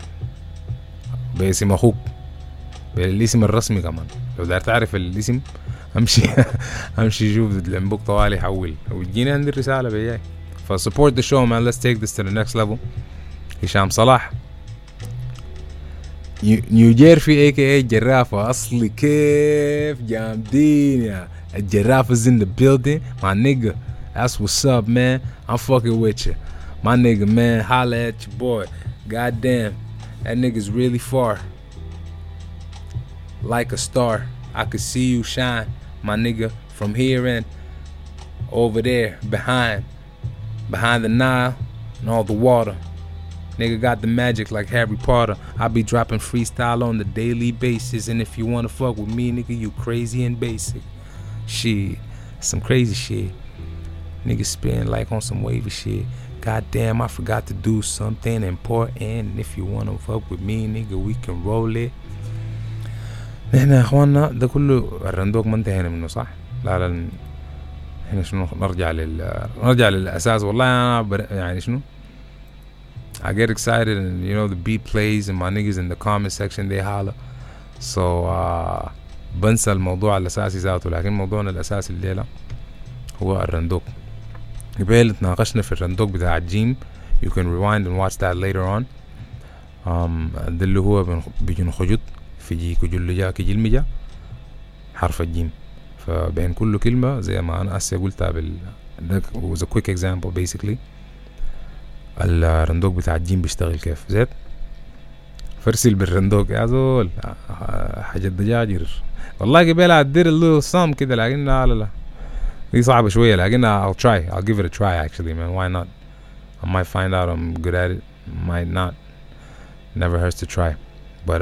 باسم أخوك بالاسم الرسمي كمان. لو دار تعرف الاسم أمشي أمشي شوف الامبوك طوالي حول وتجيني عندي الرسالة بياي. ف support the show, man. Let's take this to the next level. هشام صلاح نيو جيرفي AKA جرافة أصلي كيف جامدين يا الجرافة is in the building my nigga. That's what's up, man. I'm fucking with you. My nigga, man. Holla at your boy. Goddamn. That nigga's really far. Like a star. I could see you shine, my nigga. From here and over there. Behind the Nile and all the water. Nigga got the magic like Harry Potter. I be dropping freestyle on the daily basis. And if you wanna fuck with me, nigga, you crazy and basic. Shit. Some crazy shit. Niggas spin like on some wavy shit. Goddamn, I forgot to do something important. And if you wanna fuck with me, nigga, we can roll it. هنا اخوانا ده كله الرندوق ما انتهينا منه صح؟ لا هنا شنو نرجع للأساس والله أنا يعني شنو I get excited and you know the beat plays and my niggas in the comment section they holler. So بنسى الموضوع الأساسي ذاته لكن موضوعنا الأساسي الليلة هو الرندوق. قبل اتناقشنا في الرندوق بتاع الجيم. You can rewind and watch that later on. ده اللي هو بيجون خجط في جي كجل جا كجل مجا حرف الجيم. فبين كل كلمة زي ما أنا أسي قلتها ده was a quick example basically. الرندوق بتاع الجيم بيشتغل كيف زيت فرسل بالرندوق يا زول حاجة دجاجر والله قبل أدير اللي صام كده لكن لا دي صعبة شوية لكن I'll try. I'll give it a try actually, man. Why not? I might find out I'm good at it. Might not. Never hurts to try. But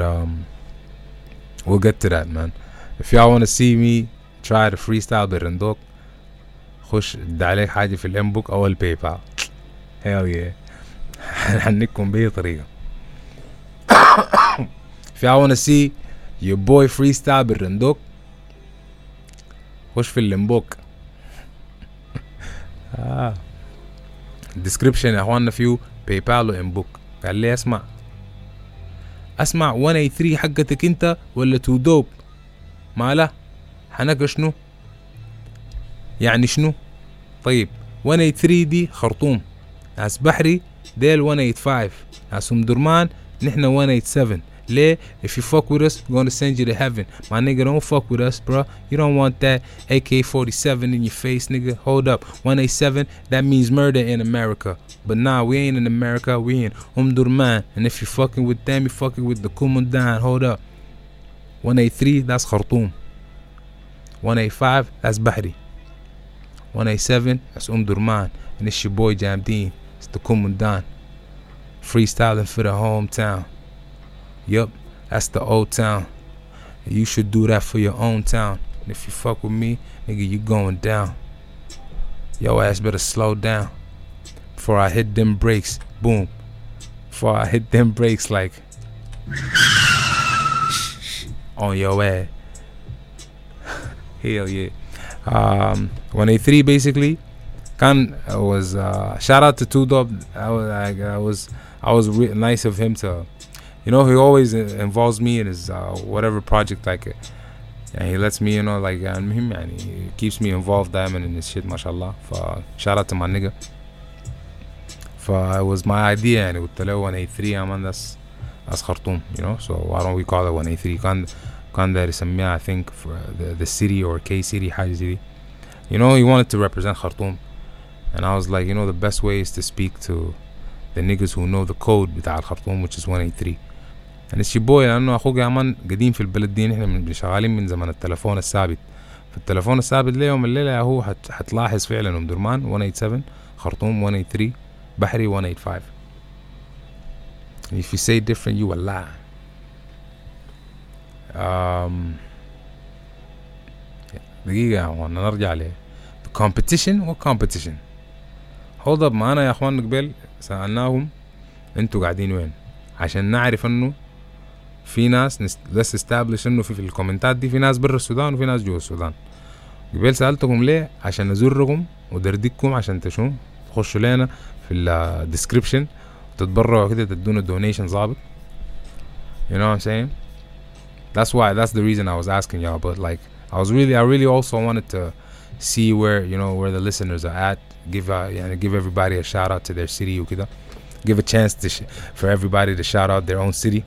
we'll get to that, man. If y'all want to see me try to freestyle برندوق خش دعليك حاجة في الامبوك أو الباي بال. Hell yeah. هنحنكم بأي طريقة. If y'all want to see your boy freestyle برندوق خش في الامبوك. Description أخوانا فيه PayPal و MBOK. قال لي أسمع 183 حقتك أنت ولا تو دوب ما لا حناك شنو يعني شنو طيب 183 دي خرطوم ناس بحري ديل 185 ناس أم درمان نحن 187 Lay, if you fuck with us, we're gonna send you to heaven. My nigga, don't fuck with us, bro. You don't want that AK-47 in your face, nigga. Hold up. 187, that means murder in America. But nah, we ain't in America, we in Umdurman. And if you fucking with them, you fucking with the Kumandan. Hold up. 183, that's Khartoum. 185, that's Bahri. 187, that's Umdurman. And it's your boy Jamdeen. It's the Kumandan. Freestyling for the hometown. Yup, that's the old town. You should do that for your own town. And if you fuck with me, nigga, you going down. Yo ass better slow down. Before I hit them brakes, boom. Before I hit them brakes like on your ass. Hell yeah. 183 basically. Khan was shout out to Two Dub. I was nice of him to, you know, he always involves me in his whatever project like it. And he lets me, you know, like, and he keeps me involved, diamond, in this shit, mashallah. Shout out to my nigga. It was my idea, and it was 183, man, that's Khartoum, you know? So why don't we call it 183? Kanda Risamia, I think, for the city or K-City, Hajiri. You know, he wanted to represent Khartoum. And I was like, you know, the best way is to speak to the niggas who know the code بتاع Khartoum, which is 183. And it's your boy, لأنه أخوك عمان قديم في البلد دي. نحن بنشغالين من زمن التلفون الثابت. فالتلفون الثابت ليوم الليلة هو هتلاحظ فعلا أمدرمان 187, خرطوم 183, بحري 185. And if you say different, you a lie. دقيقة عمان نرجع ليه. The competition or competition. Hold up معنا يا أخوان قبل سألناهم أنتوا قاعدين وين عشان نعرف إنه في ناس let's establish إنه في الكومنتات دي في ناس برا السودان وفي ناس جوا السودان. قبل سألتكم ليه عشان نزوركم ودردكم عشان تشوفوا تخشوا لنا في ال description وتتبرعوا كده تدونا donation ظابط. You know what I'm saying? That's why. That's the reason I was asking y'all. But like I really also wanted to see where, you know, where the listeners are at. Give everybody a shout out to their city. Okay, give a chance to for everybody to shout out their own city.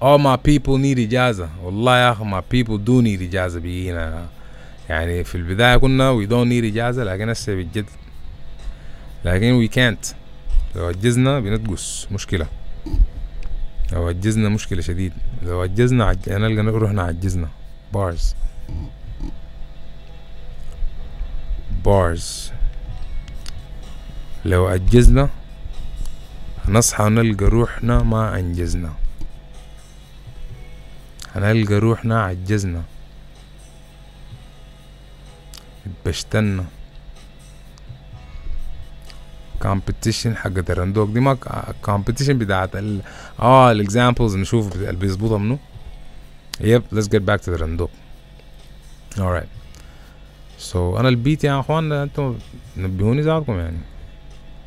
All my people need ijaza. Wallah, my people do need ijaza. بينا يعني في البداية كنا we don't need ijaza لكن هسه بجد لكن we can't. لو عجزنا بنتقص مشكلة. لو عجزنا مشكلة شديد. لو عجزنا أنا لقى نروحنا عجزنا. bars لو عجزنا هنصحى نلقى روحنا ما أنجزنا. هنلقى روحنا عجزنا اتبشتنا. competition حقة الرندوق دي ما competition بتاعت examples نشوف بيزبطها منو. Yep, let's get back to the Randok. Alright. So أنا البيت يا أخوان أنتم نبهوني زعلكم يعني.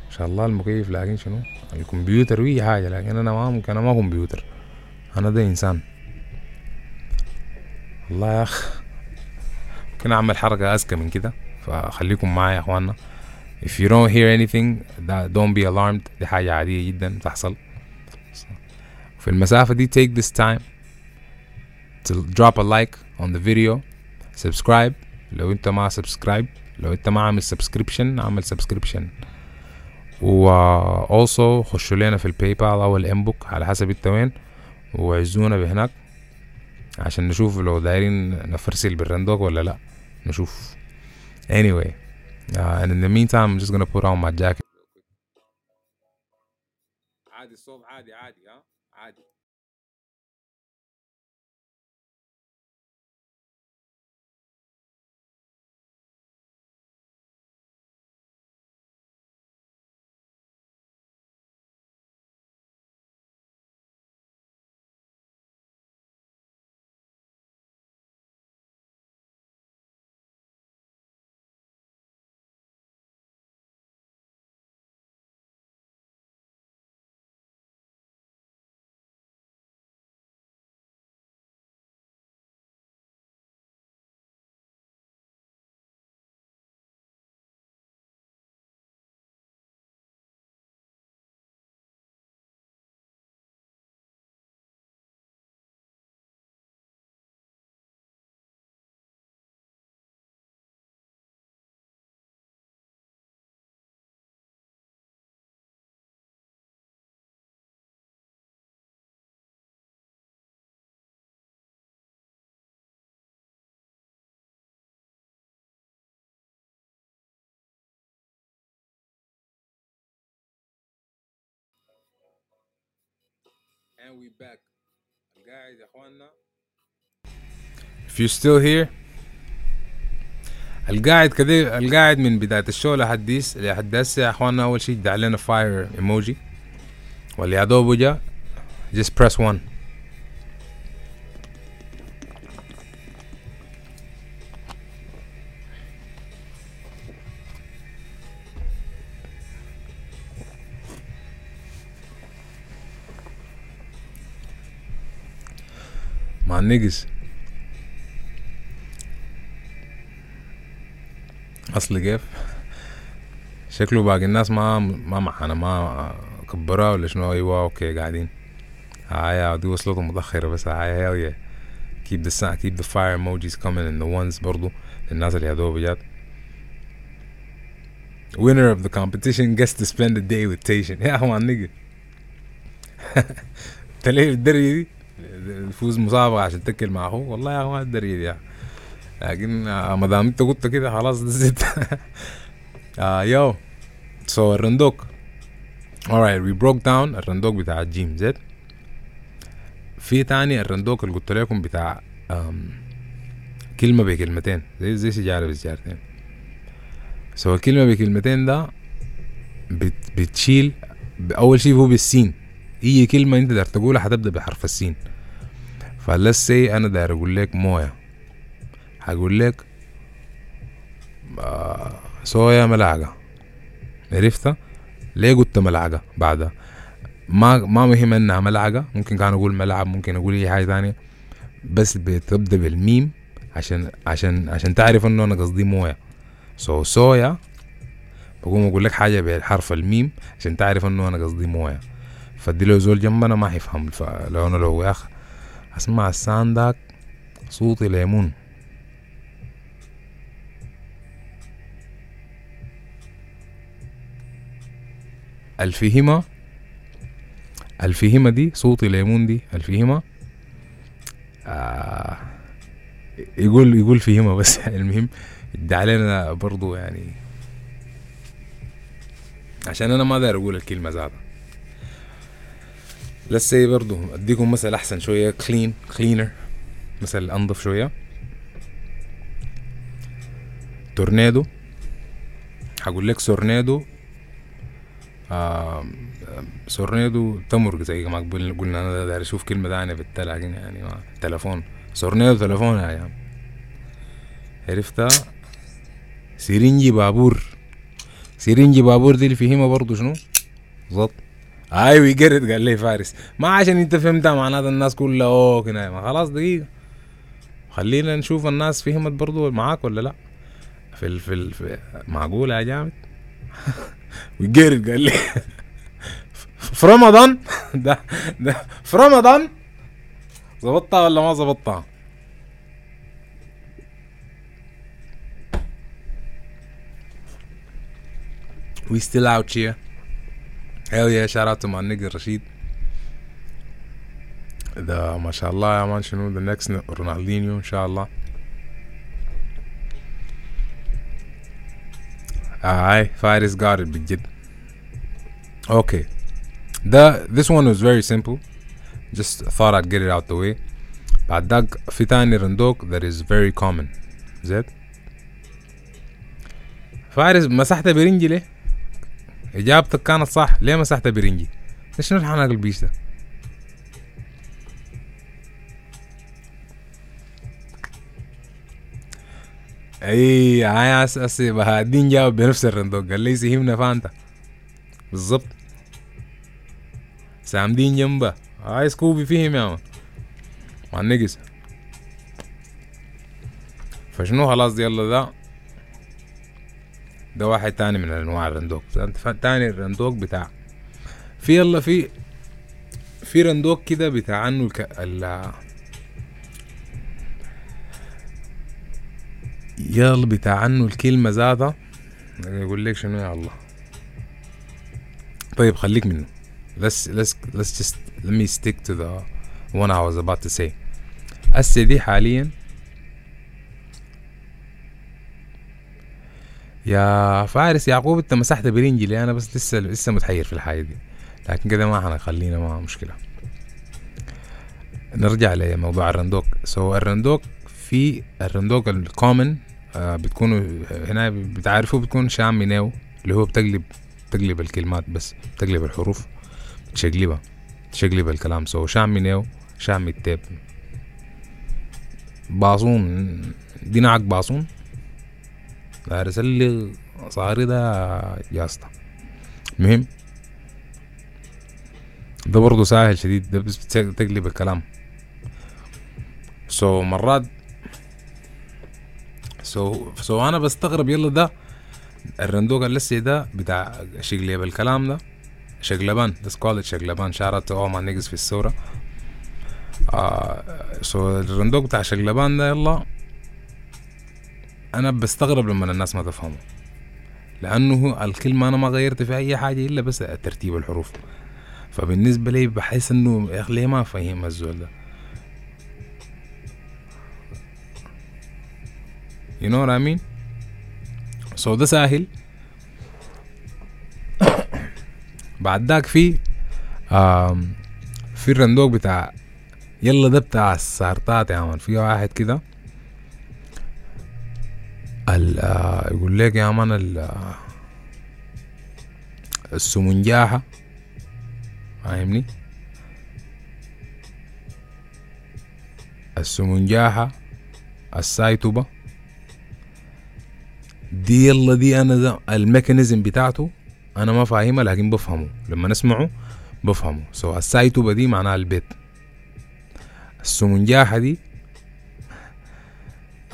إن شاء الله المكيف لكن شنو الكمبيوتر وي حاجة لكن أنا ما كمبيوتر. أنا ده إنسان. الله يا أخ. ممكن أعمل حركة أذكى من كده فخليكم معايا يا أخواننا. If you don't hear anything, don't be alarmed. دي حاجة عادية جدا تحصل. في المسافة دي take this time to drop a like on the video, subscribe. لو أنت ما subscribe, لو أنت ما عامل subscription, عامل subscription. و also خشوا لنا في الباي بال أو الإمبوك على حسب التوين وعزونا بهناك عشان نشوف لو دايرين نفرسل بالرندوق ولا لا نشوف. Anyway. And in the meantime, I'm just gonna put on my jacket. عادي الصوت عادي ها عادي. And we back. Guys, if you're still here, القاعد كذا القاعد من بداية الشو لحد هسه يا اخوانا. اول شيء دع لنا فاير ايموجي واللي يا دوب جا just press 1. My niggas, أصل كيف شكله باقي الناس ما معنا ما كبروا ولا شنو؟ أيوة أوكي قاعدين هاي عادي وصلوا متأخرة بس هاي هاي keep the sun, keep the fire emojis coming and the ones برضو الناس اللي هدول بجد. Winner of the competition gets to spend the day with Tation. يا أخوان نيجي تلاقي الدرجة دي الفوز مسابقة عشان تكل مع أخوه. والله يا أخوان الدرجة دي لكن ما دام انت قلت كده خلاص دزيت. يو سو الرندوك. Alright, we broke down الرندوك بتاع الجيم زيت. في تاني الرندوك اللي قلت لكم بتاع كلمة بكلمتين زي سجارة بسجارتين. سو كلمة بكلمتين ده بتشيل أول شيء هو بالسين. أي كلمة انت دار تقولها هتبدأ بحرف السين. فلس سي أنا دار أقول لك موية هقول لك صويا ملعقة. عرفتها ليه قلت ملعقة؟ بعدها ما مهم انها ملعقة. ممكن كان اقول ملعب، ممكن اقول اي حاجة تانية، بس بتبدأ بالميم عشان تعرف انه انا قصدي موية. صويا بقوم اقول لك حاجة بالحرف الميم عشان تعرف انه انا قصدي موية. فدي لو زول جنبنا ما هيفهم. فلو انا لو يا اخ اسمع الساندك صوتي ليمون الفهمة دي صوتي ليمون دي الفهمة. يقول فهمة بس. المهم ادعي علينا برضو يعني عشان انا ما داير اقول الكلمة زادة. لسه برضو اديكم مثل احسن شوية cleaner مثل انضف شوية. تورنادو هقول لك سورنادو. سورنيدو تمرق زي ما قلنا. انا داير اشوف كلمه ثانيه بالتل يعني ما. تلفون سورنيدو تلفون يا عم. عرفتها سيرنجي بابور دي الفهمه برضو شنو ضبط. ايوه جرد قال لي فارس ما عشان انت فهمتها معناته الناس كلها اوكي نايمه. خلاص دقيقه خلينا نشوف الناس فهمت برضو معاك ولا لا. في معقوله يا جامد؟ وجرد قال لي في رمضان ده في رمضان ظبطتها ولا ما ظبطتها؟ we still out here. hell yeah, shout out to my nigga Rashid. ده ما شاء الله يا مان شنو the next رونالدينيو ان شاء الله. Aye, Faris got it, but okay. This one was very simple. Just thought I'd get it out the way. But fitani randok that is very common. Zed. Faris مسحتها برنجي ليه؟ إجابتك كانت صح. ليه مسحتها برنجي؟ ليش نرحنا على البيش ده؟ اي هاي اساسي بهادين جاوب بنفس الرندوق قال لي سيهمنا فانتا بالضبط. سامدين جنبه هاي سكوبي فيهم يا ما النقص. فشنو خلاص يلا ده واحد تاني من انواع الرندوق. تاني الرندوق بتاع في يلا في رندوق كده بتاع انه يلا بتاع عنه الكلمة ذاتها يقول لك شنو يا الله. طيب خليك منه. Let me stick to the one I was about to say. هسه دي حاليا يا فارس يعقوب انت مسحت برينجي لي. انا بس لسه متحير في الحاجة دي لكن كده ما حنخلينا ما مشكلة. نرجع لموضوع الرندوق. سو الرندوق في الرندوق الكومن بتكونوا هنا بتعرفوا بتكون شام مناو اللي هو بتقلب الكلمات بس بتقلب الحروف بتشقلبها الكلام. سو شام مناو شام التاب باصون ديناك باصون ارسل لي صاري ده يا اسطى. مهم ده برضو سهل شديد ده بس بتقلب الكلام. سو مرات سو انا بستغرب يلا ده الرندوق اللسي ده بتاع شقلب الكلام ده شقلبان ده سكوالد شقلبان شعرت او ما نجز في الصورة. سو الرندوق بتاع شقلبان ده يلا انا بستغرب لما الناس ما تفهمه لانه الكلمة انا ما غيرت في اي حاجة الا بس ترتيب الحروف. فبالنسبة لي بحس انه اخليه ما فهم الزول ده. You know what I mean? So ده ساهل. بعد ذاك في الرندوق بتاع يلا ده بتاع السارتات يا مان. في واحد كده يقول لك يا مان السمنجاحة فاهمني؟ السمنجاحة السايتوبة دي يلا دي انا الميكانيزم بتاعته انا ما فاهمها لكن بفهمه لما نسمعه بفهمه. سو السايتوبة دي معناها البيت. السمنجاحة دي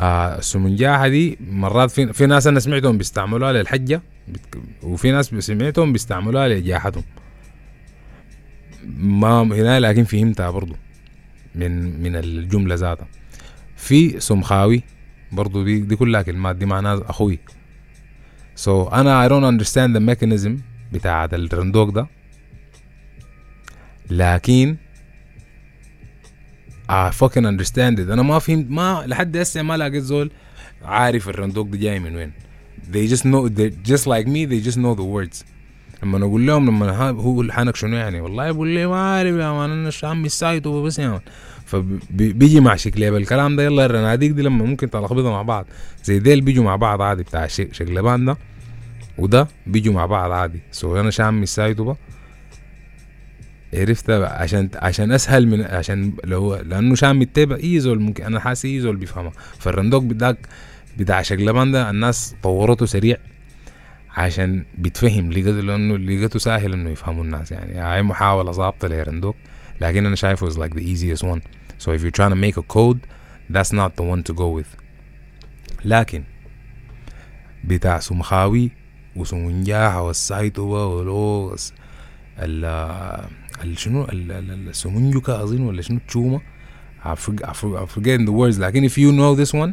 السمنجاحة دي مرات في ناس انا سمعتهم بيستعملوها للحجة وفي ناس سمعتهم بيستعملوها لجاحتهم ما هنا لكن فهمتها برضو من الجملة ذاتها. في سمخاوي برضو دي كلها كلمات دي معناها اخوي. سو انا I don't understand the mechanism بتاع الرندوق ده لكن I fucking understand it. انا ما فهمت ما لحد هسه ما لقيت زول عارف الرندوق ده جاي من وين. They just know they just like me they just know the words. لما نقول لهم لما هو لحنك شنو يعني والله يقول لي ما عارف يا مان انا عمي السايت وبس يا مان. فبيجي مع شكلبان الكلام ده يلا الرناديق دي لما ممكن تلخبطها مع بعض زي ديل بيجوا مع بعض عادي بتاع شكلبان ده وده بيجوا مع بعض عادي. سو انا عمي السايت وبا عرفت عشان اسهل من عشان لو لانه عمي التابع ايزول ممكن انا حاسس ايزول بيفهمها. فالرندوق بتاع شكلبان ده الناس طورته سريع عشان بيتفهم لقيته سهل انه يفهموا الناس. يعني هاي محاولة ضابطة للرندوق لكن انا شايفه is like the easiest one. So if you're trying to make a code that's not the one to go with. لكن بتاع سمخاوي وسمنجاحة والسايتوبة والوغس شنو السمنجوكا اظن ولا شنو تشومة I'm forgetting the words. لكن if you know this one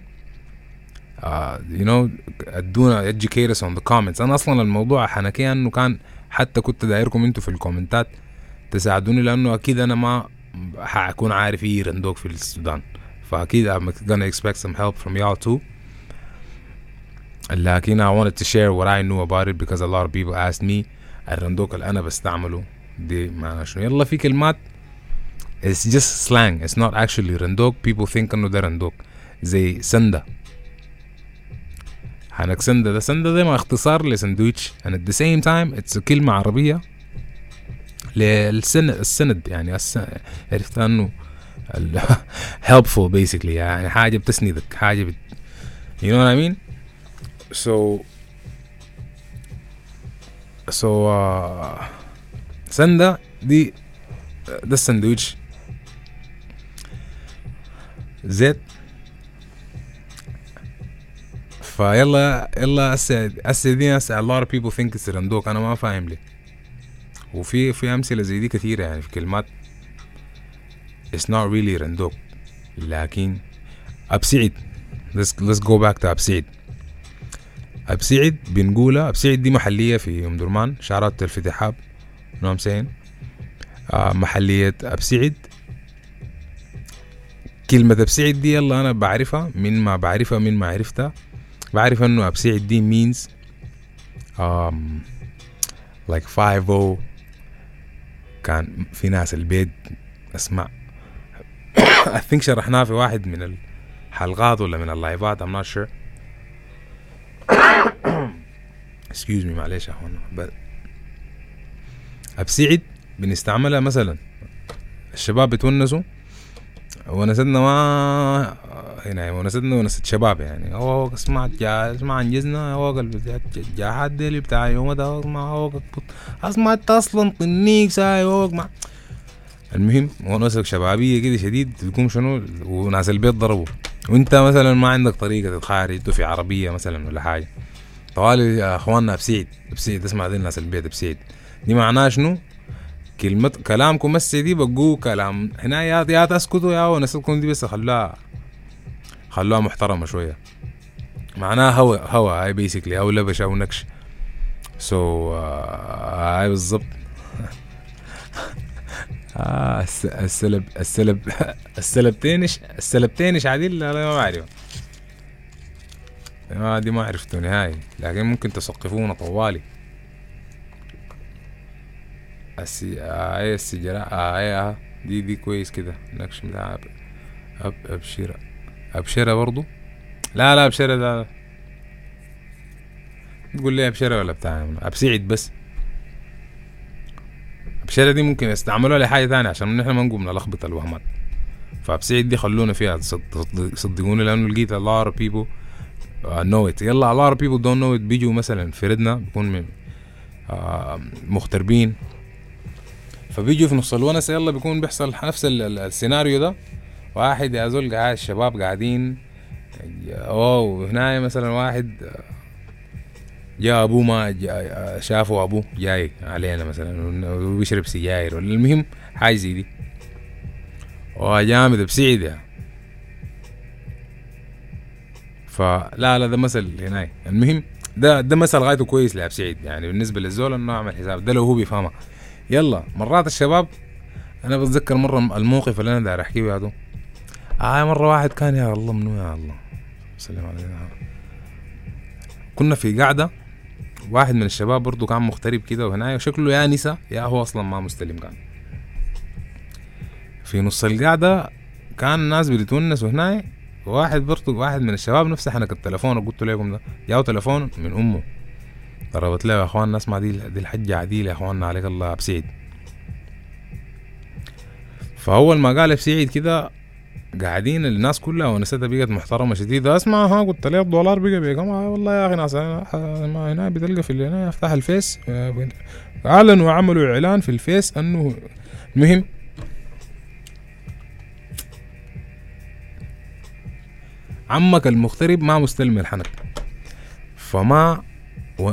you know ادونا educate us on the comments. انا اصلا الموضوع حنكيه انه كان حتى كنت دايركم انتوا في الكومنتات تساعدوني لانه اكيد انا ما هكون عارف ايه رندوق في السودان. فاكيد I'm gonna expect some help from y'all too. لكن I wanted to share what I knew about it because a lot of people asked me الرندوق اللي انا بستعمله دي معناه شنو. يلا في كلمات it's just slang it's not actually رندوق. people think انه ده رندوق زي سندا. حنك سندة ده سندة ده ما اختصار لسندويتش and at the same time it's a كلمة عربية للسند يعني عرفت انه helpful basically يعني حاجة بتسندك حاجة you know what I mean. so سندة دي ده السندويتش. زيت فيلا أسعدين a lot of people think it's رندوق أنا ما فاهم ليه. وفي أمثلة زي دي كثيرة يعني في كلمات it's not really رندوق. لكن أبسعد let's go back to أبسعد بنقولها. أبسعد دي محلية في أم درمان شعرات الفتحاب نوم سين محلية أبسعد. كلمة أبسعد دي يلا أنا بعرفها من ما عرفتها بعرف انه أبسعد دي means like 5-0 كان في ناس البيت اسمع I think شرحناه في واحد من الحلقات ولا من اللايفات. I'm not sure. Excuse me, معلش يا أخوانا. But أبسعد بنستعملها مثلا الشباب بتونسوا ونسدنا ما هنا ونسدنا ونسد شباب يعني هو سمعت جا سمع انجزنا هو قال جا حد اللي بتاع يوم ده هو سمعت اصلا طنيك ساي هو مع المهم ونسك شبابيه كده شديد تكون شنو وناس البيت ضربوا وانت مثلا ما عندك طريقه تتخارج في عربيه مثلا ولا حاجه طوالي يا اخواننا بسعيد بسعيد اسمع دي الناس البيت بسعيد دي معناها شنو كلمة كلامكم مسي دي بقوه كلام هنا يا تسكتوا يا ونسلكم دي بس خلوها محترمة شوية معناها هوا هاي بيسيكلي أو لبش أو نكش سو هاي بالضبط السلب تينش عديل لا ما أعرفه دي ما عرفتوني هاي لكن ممكن تسقفونا طوالي السجارة دي كويس كده نكش ملعب أبشرة برضو لا أبشرة لا تقول لي أبشرة ولا بتاع أبسعد بس أبشرة دي ممكن استعملوها لحاجة تانية عشان نحن ما نقوم نلخبط الوهمات فأبسعد دي خلونا فيها صدقوني لأنه لقيت a lot of people know it يلا a lot of people don't know it بيجوا مثلا في ردنا بيكون من مغتربين فبيجوا في نص الونس يلا بيكون بيحصل نفس السيناريو ده واحد يا زول قاعد الشباب قاعدين هنا مثلا واحد جاء ابوه ما جا شافوا ابوه جاي علينا مثلا وبيشرب سجاير ولا المهم حاجه زي دي جامد بسعيده فلا ده مثل هنا المهم ده مثل غايته كويس لعب سعيد يعني بالنسبه للزول انه اعمل حساب ده لو هو بيفهمها يلا مرات الشباب انا بتذكر مره الموقف اللي انا داير احكيه بعده مره واحد كان يا الله منو يا الله سلام علينا كنا في قاعده واحد من الشباب برضو كان مغترب كده وهنايا وشكله يا نسا يا هو اصلا ما مستلم كان في نص القعده كان ناس بتونس وهنايا واحد من الشباب نفسه حنك التليفون وقلت لكم ده جاءوا تليفون من امه ضربت له يا اخوان اسمع دي الحجه عديله يا اخواننا عليك الله بسعيد فاول ما قال بسعيد كده قاعدين الناس كلها ونسيتها بقت محترمه شديده اسمع ها قلت له $3 بقى بكم والله يا اخي ناس ما هنا بتلقى في اللي هنا افتح الفيس اعلنوا وعملوا اعلان في الفيس انه مهم عمك المغترب ما مستلم الحنك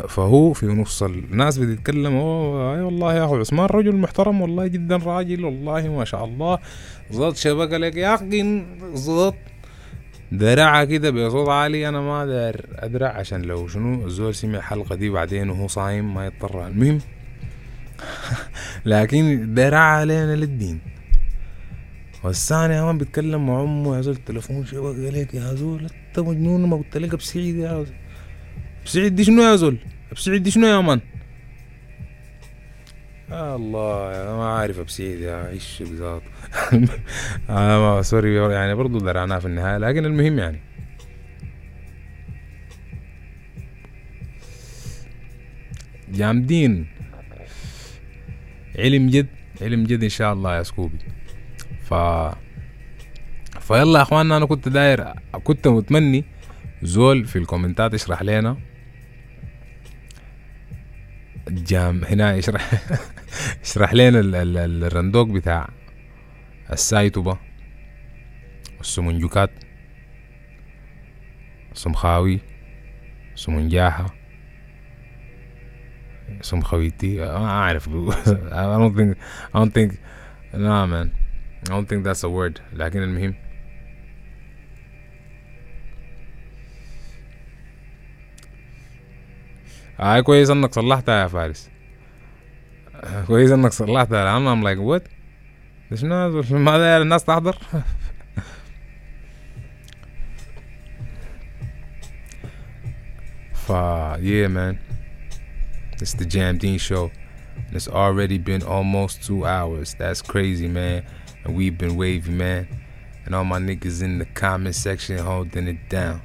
فهو في نص الناس بتتكلم اي والله يا اخو عثمان رجل محترم والله جدا راجل والله ما شاء الله زاد شبكه لك يا اخي زاد درعه كده بصوت عالي انا ما داير ادرع عشان لو شنو الزول سمع الحلقه دي بعدين وهو صايم ما يضطر المهم لكن درعه علينا للدين والثاني امان بيتكلم مع امه يا زول التليفون شبك عليك يا زول انت مجنون ما قلت لك بسعيد يا زول بسعيد دي شنو يا زول بسعيد دي شنو يا مان الله انا ما عارف بسعيد يا ايش بالظبط انا ما سوري يعني برضو درعناها في النهايه لكن المهم يعني جامدين علم جد ان شاء الله يا سكوبي فيلا يا اخواننا انا كنت متمني زول في الكومنتات اشرح لنا هنا اشرح لنا الرندوق بتاع السايتوبة السمنجوكات السمخاوي السمنجاحة السمخويتي انا اعرف I don't think nah man I don't think that's a word لكن المهم كويس انك صلحتها يا فارس كويس انك صلحتها I'm like what ليش ما داير الناس تحضر yeah man it's the Jamdeen show it's already been almost 2 hours that's crazy man and we've been wavy man and all my niggas in the comment section holding it down.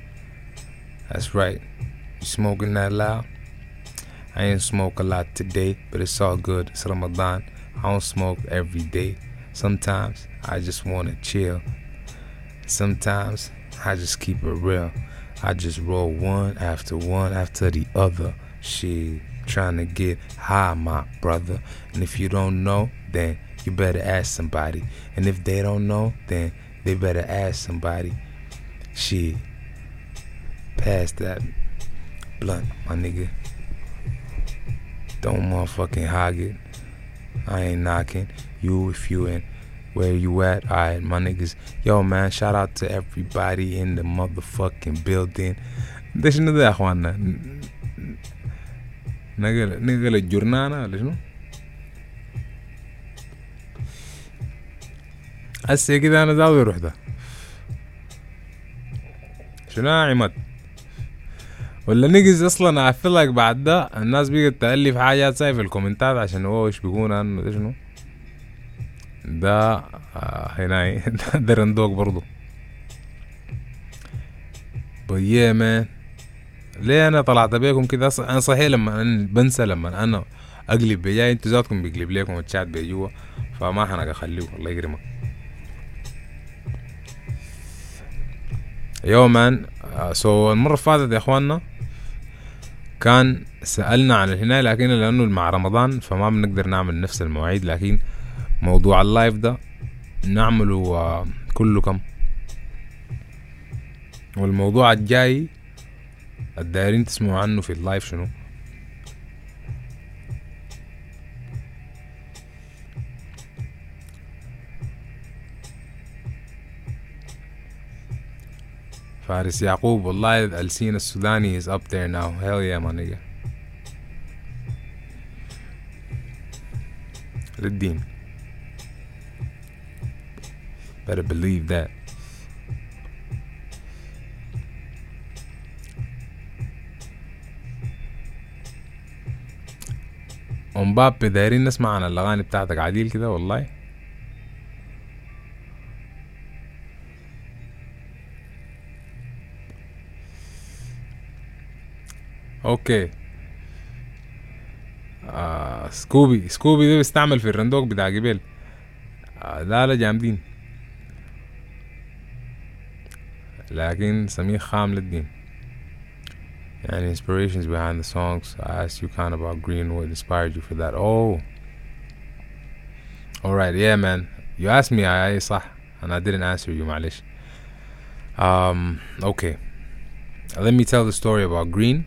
That's right. You smoking that loud? I ain't smoke a lot today, but it's all good. It's Ramadan. I don't smoke every day. Sometimes I just want to chill. Sometimes I just keep it real. I just roll one after the other. Shit, trying to get high, my brother. And if you don't know, then you better ask somebody. And if they don't know, then they better ask somebody. Shit, pass that blunt, my nigga. Don't motherfucking hog it. I ain't knocking you if you in where you at. Alright, my niggas. Yo, man, shout out to everybody in the motherfucking building. Listen to that, Juana. Nigga, la jornada, listen. هسه كده انا زاوي اروح ده شنو عماد ولا نيجز اصلا اعفلك بعد ده الناس بيجت تقلي في حاجات ساي في الكومنتات عشان هو ايش بيقول عنه ده شنو ده هنا ده رندوك برضو بيه مان ليه انا طلعت بيكم كده انا صحيح لما أنا بنسى لما انا اقلب بجاي انتوا ذاتكم بيقلب ليكم والشات بيجوا فما حنا اخليه الله يكرمك يو مان سو المرة فاتت يا اخواننا كان سألنا عن الهناية لكن لأنه مع رمضان فما بنقدر نعمل نفس المواعيد لكن موضوع اللايف ده نعمله كله كم والموضوع الجاي الدائرين تسمعوا عنه في اللايف شنو Faris Yaqub, wallahi, I've seen a Sudanese is up there now. Hell yeah, my nigga. Redeem. Better believe that. Mbappe, دايرين نسمع عن الأغاني بتاعتك عديل كده والله. اوكي سكوبي ده بيستعمل في الرندوق بتاع جبال لا جامدين لكن سمير خام للدين يعني inspirations behind the songs I asked you kind of about green what inspired you for that oh alright yeah man you asked me I صح and I didn't answer you معلش okay let me tell the story about green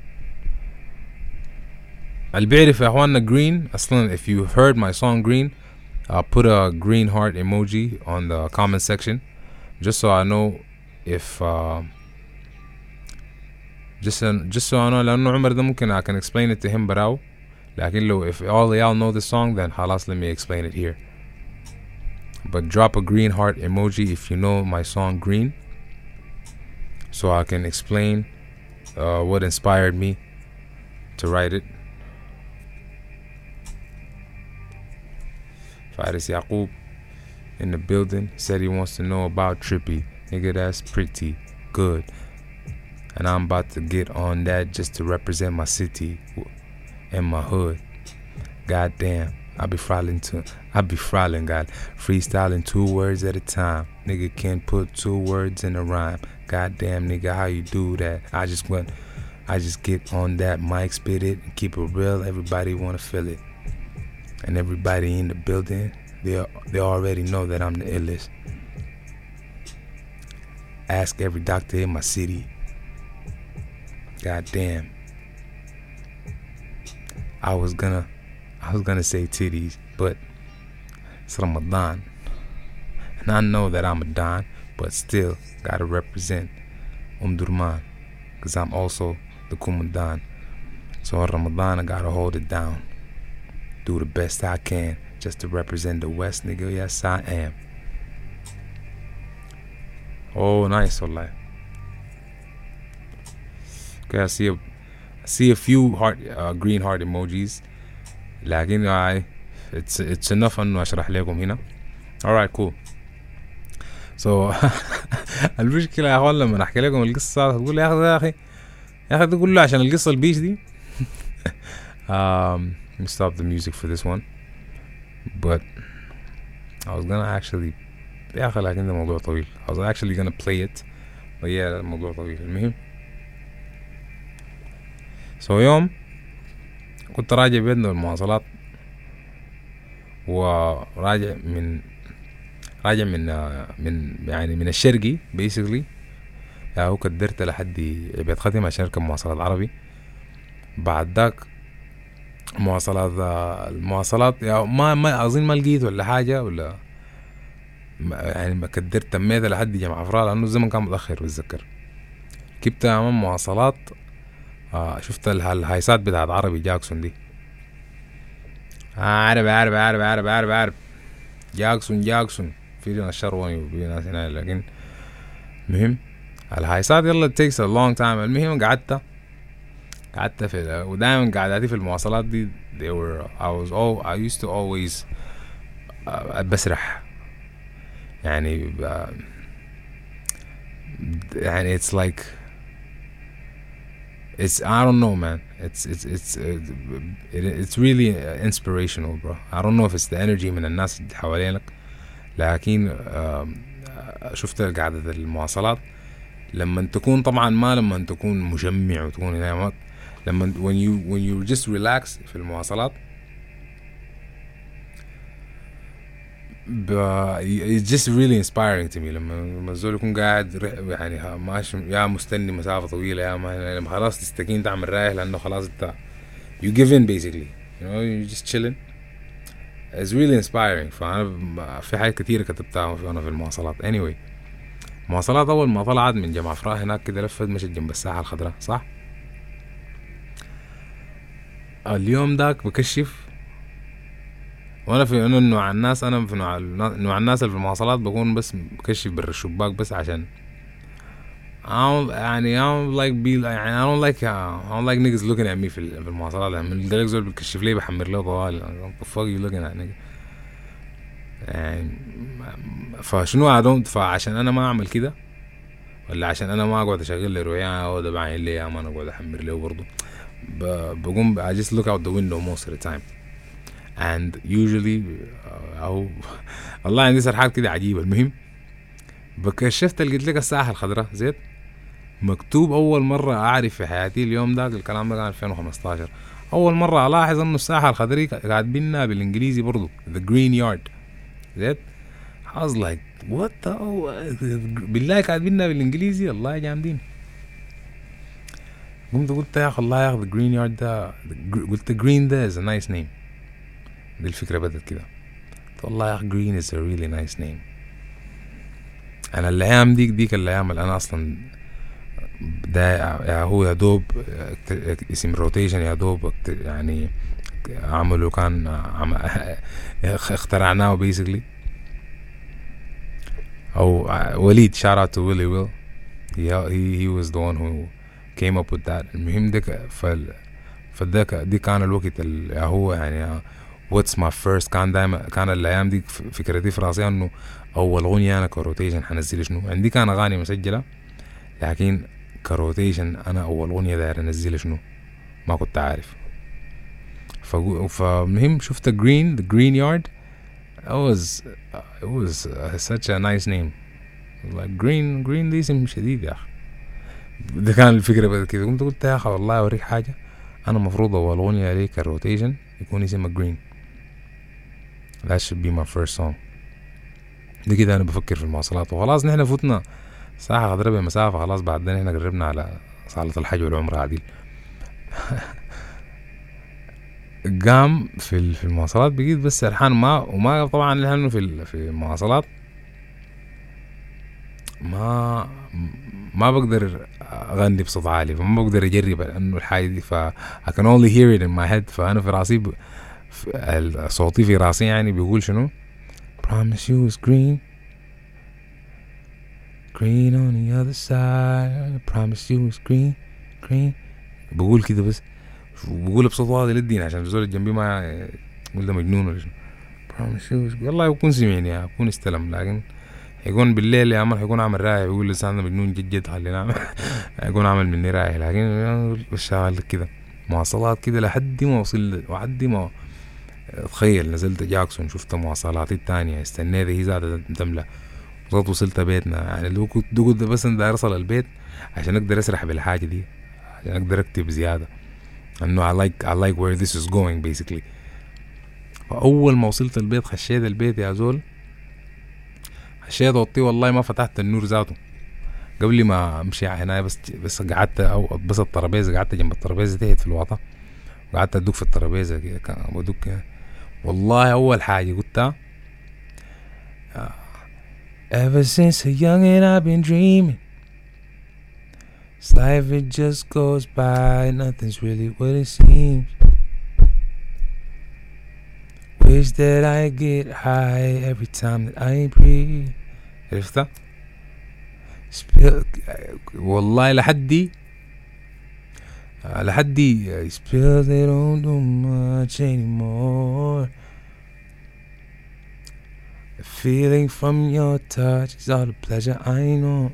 I'll be if I want a green. Aslan, if you heard my song Green, put a green heart emoji on the comment section, just so I know if just so I know. لأنه عمر ده ممكن I can explain it to him, but I. لكن لو if all y'all know the song, then خلاص let me explain it here. But drop a green heart emoji if you know my song Green, so I can explain what inspired me to write it. Faris Yaqub in the building said he wants to know about Trippy. Nigga, that's pretty good. And I'm about to get on that just to represent my city and my hood. Goddamn, I be frolling, God. Freestyling 2 words at a time. Nigga can't put 2 words in a rhyme. Goddamn, nigga, how you do that? I just get on that mic, spit it, and keep it real. Everybody wanna feel it. And everybody in the building, they already know that I'm the illest. Ask every doctor in my city. Goddamn. I was gonna say titties, but it's Ramadan. And I know that I'm a don, but still gotta represent Durman, cause I'm also the Kumandan. So on Ramadan, I gotta hold it down. Do the best I can just to represent the West, nigga. Yes, I am. Oh, nice, Allah. Okay, I see a few heart, green heart emojis. Lagging, it's enough. I'm not sure. All right, cool. سو المشكله يا اخوان لما احكي لكم القصه هتقول يا اخي يا اخي يا اخي تقول له عشان القصه البيش دي let me stop the music for this one but I was gonna actually يا اخي لكن ده موضوع طويل I was actually gonna play it but yeah الموضوع طويل المهم سو يوم كنت راجع بيتنا بالمواصلات وراجع من راجع من يعني من الشرقي basically يعني هو كدرت لحد بيت خاتم عشان اركب مواصلات عربي بعد ذاك مواصلات المواصلات يعني ما اظن ما لقيت ولا حاجه ولا يعني ما كدرت تميت لحد جامعة عفراء لانه الزمن كان متاخر بتذكر ركبت امام مواصلات شفت الهايسات بتاعت عربي جاكسون دي عرب عرب عرب عرب عرب عرب جاكسون في لنا الشرواني وفي ناس هنا لكن مهم الهايسات يلا takes a long time المهم قعدت في ودائما قعدتي في المواصلات دي I used to always بسرح يعني يعني it's like It's I don't know, man. It's really inspirational, bro. I don't know if it's the energy من الناس اللي حوالينك. لكن شفت القعدة المواصلات لما تكون طبعا ما لما تكون مجمع وتكون هناك لما when you just relax في المواصلات. It's just really inspiring to me لما الزول يكون قاعد يعني ماشي يا مستني مسافة طويلة يا ما لما خلاص تستكين تعمل رايح لأنه خلاص انت you give in basically you know you're just chilling it's really inspiring فأنا في حاجات كتيرة كتبتها وأنا في المواصلات anyway مواصلات أول ما طلعت من جامعة عفراء هناك كده لفت مشت جنب الساحة الخضراء صح اليوم داك بكشف وانا في انه نوع الناس انا في نوع الناس اللي في المواصلات بكون بس بكشف بالشباك بس عشان I don't like niggas looking at me في المواصلات يعني من الدرج زول بكشف ليه بحمر له طوال what the fuck you looking at nigga يعني فشنو عدوم فعشان انا ما اعمل كده ولا عشان انا ما اقعد اشغل لي رؤيا او دبعين لي يا ما انا اقعد احمر له برضو بقوم I just look out the window most of the time and usually والله عندي سرحات كده عجيبة المهم بكشفت اللي قلت لك الساحة الخضراء زيت مكتوب أول مرة أعرف في حياتي اليوم ده الكلام ده كان 2015 أول مرة ألاحظ إنه الساحة الخضراء كاتبينها بالإنجليزي برضو the green yard زيت I was like what the بالله كاتبينها بالإنجليزي الله جامدين قلت يا أخي الله يا أخي the green yard ده قلت green ده is a nice name دي الفكرة بدت كده والله يا أخي green is a really nice name أنا الأيام ديك الأيام اللي أنا أصلا ده هو يدوب اسم روتيشن يدوب يعني عمله كان اخترعناه basically أو وليد shout out to Willy Will he was the one who came up with that المهم ديك دي كان الوقت اللي هو يعني What's my first كان الأيام دي فكرتي في راسي إنه أول غنية أنا كروتيشن حنزل شنو عندي كان أغاني مسجلة لكن كروتيشن أنا أول غنية داير أنزل شنو ما كنت عارف فمهم شفت green the green yard it was such a nice name like green دي اسم شديد يا أخي ده كان الفكرة بدأت كده قمت قلت يا أخي والله أوريك حاجة أنا مفروض أول غنية عليه كروتيشن يكون اسمه green That should be my first song. دي كده أنا بفكر في المواصلات وخلاص نحنا فوتنا ساعة غدربة مسافة خلاص بعدين إحنا قربنا على صالة الحج والعمرة عديل. قام في المواصلات بقيت بس سرحان وما طبعا لأنه في المواصلات ما بقدر أغني بصوت عالي فما بقدر أجرب لأنه الحاجة دي I can only hear it in my head فأنا في راسي الصوتي في راسي يعني بيقول شنو Promise you it's green Green on the other side Promise you it's green بقول كده بس بقول بصوت واضح للدين عشان الزول الجنبي ما يقول ده مجنون ولا شنو Promise you it's green والله يكون سمعني يكون استلم لكن هيكون بالليل يا عمر هيكون عامل رايح بيقول لسه انا مجنون جد جد خلينا نعمل هيكون عامل مني رايح لكن بشتغل كده مواصلات كده لحد ما وصل وعدي ما تخيل نزلت جاكسون شفت مواصلاتي الثانيه استنيت هي زادت تملى وصلت بيتنا يعني لو كنت بس انا ارسل البيت عشان اقدر اسرح بالحاجه دي عشان اقدر اكتب زياده انه I like where this is going basically فاول ما وصلت البيت خشيت البيت يا زول خشيت اوطي والله ما فتحت النور ذاته قبل ما امشي هنا بس قعدت او بس الترابيزه قعدت جنب الترابيزه تحت في الوطه وقعدت ادق في الترابيزه كده بدق والله اول حاجه قلتها Ever since a youngin' I've been dreaming. It's life, it just goes by. Nothing's really what it seems. Wish that I get high every time that I breathe. عرفتها؟ والله لحدي spills they don't do much anymore. Feeling from your touch is all the pleasure I know.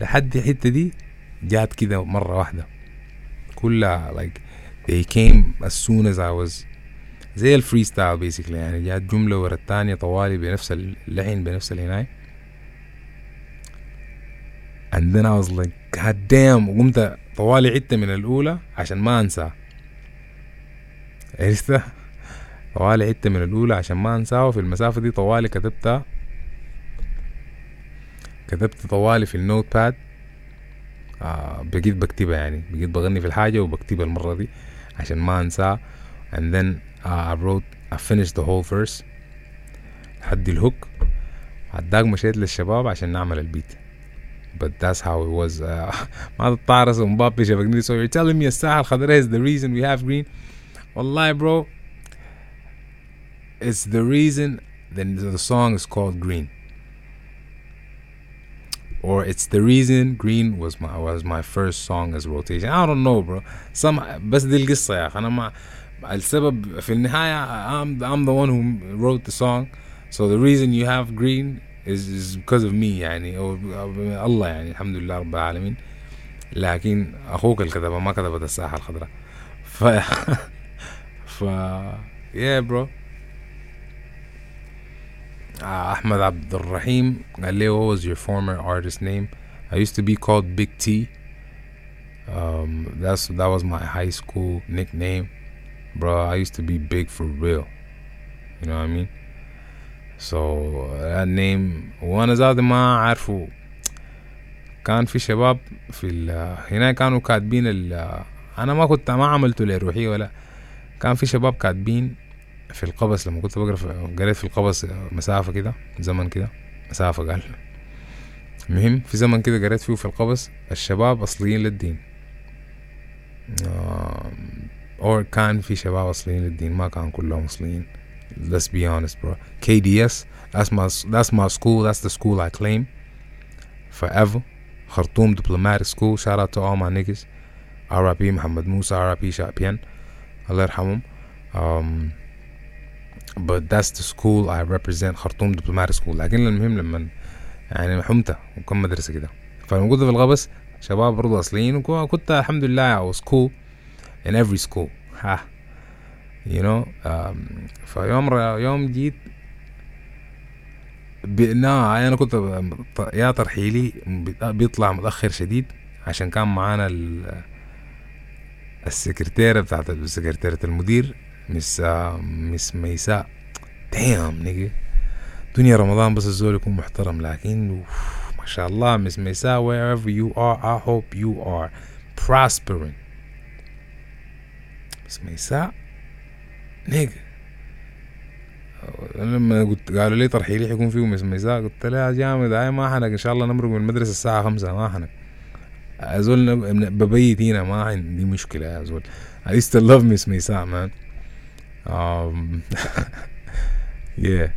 لحد الحتة دي جات كده مرة واحدة. كلها like they came as soon as I was زي الفريستايل basically يعني جات جملة ورا التانية طوالي بنفس اللحن بنفس الهناي. And then I was like God damn قمت طوالي عدتها من الأولى عشان ما أنسى. عرفتها؟ طوالي عدت من الأولى عشان ما أنساه في المسافة دي طوالي كتبت طوالي في النوت باد بقيت بكتبها يعني بقيت بغني في الحاجة وبكتبها المرة دي عشان ما أنساه and then I finished the whole verse لحد الهوك وعداك مشيت للشباب عشان نعمل البيت but that's how it was ما تطارس ومبابي شبكني so you're telling me الساحة الخضراء is the reason we have green والله bro It's the reason the song is called Green. Or it's the reason Green was my first song as rotation. I don't know, bro. بس دي القصة يا أخي. أنا ما السبب في النهاية I'm the one who wrote the song. So the reason you have Green is because of me يعني أو الله يعني الحمد لله رب العالمين. لكن أخوك الكتابة ما كتبت الساحة الخضراء. ف yeah, bro. Ahmed Abdulrahim Galeo was your former artist name. I used to be called Big T. That was my high school nickname. Bro, I used to be big for real. You know what I mean? So that name وانا زاد ما عارفه كان في شباب في هنا كانوا كاتبين انا ما كنت ما عملته لروحي ولا كان في شباب كاتبين في القبس لما كنت قريت في القبس مسافة كده زمن كده مسافة قال مهم في زمن كده قريت فيه في القبس الشباب أصليين للدين أو كان في شباب أصليين للدين ما كان كلهم أصليين let's be honest bro KDS that's my school that's the school I claim forever Khartoum Diplomatic School shout out to all my niggas R.I.P. Muhammad Musa R.I.P. Shapian Allah yarhamhum But that's the school I represent Khartoum Diplomatic School لكن المهم لما يعني حمتها وكم مدرسة كده فلما كنت في الغبس شباب برضو أصليين وكنت الحمد لله I was cool in every school ها you know فيوم جيت أنا كنت يا ترحيلي بيطلع متأخر شديد عشان كان معانا السكرتيرة بتاعت السكرتيرة المدير مس ميساء دام نيجي دنيا رمضان بس الزول يكون محترم لكن ما شاء الله مس ميساء wherever you are I hope you are prospering مس ميساء نيجي لما قلت قالوا لي ترحيلي حيكون فيه مس ميساء قلت لها جامد هاي ما حنك إن شاء الله نمرق من المدرسة الساعة 5 ما حنك أزول ببيت هنا ما عندي مشكلة أزول I used to love مس ميساء man yeah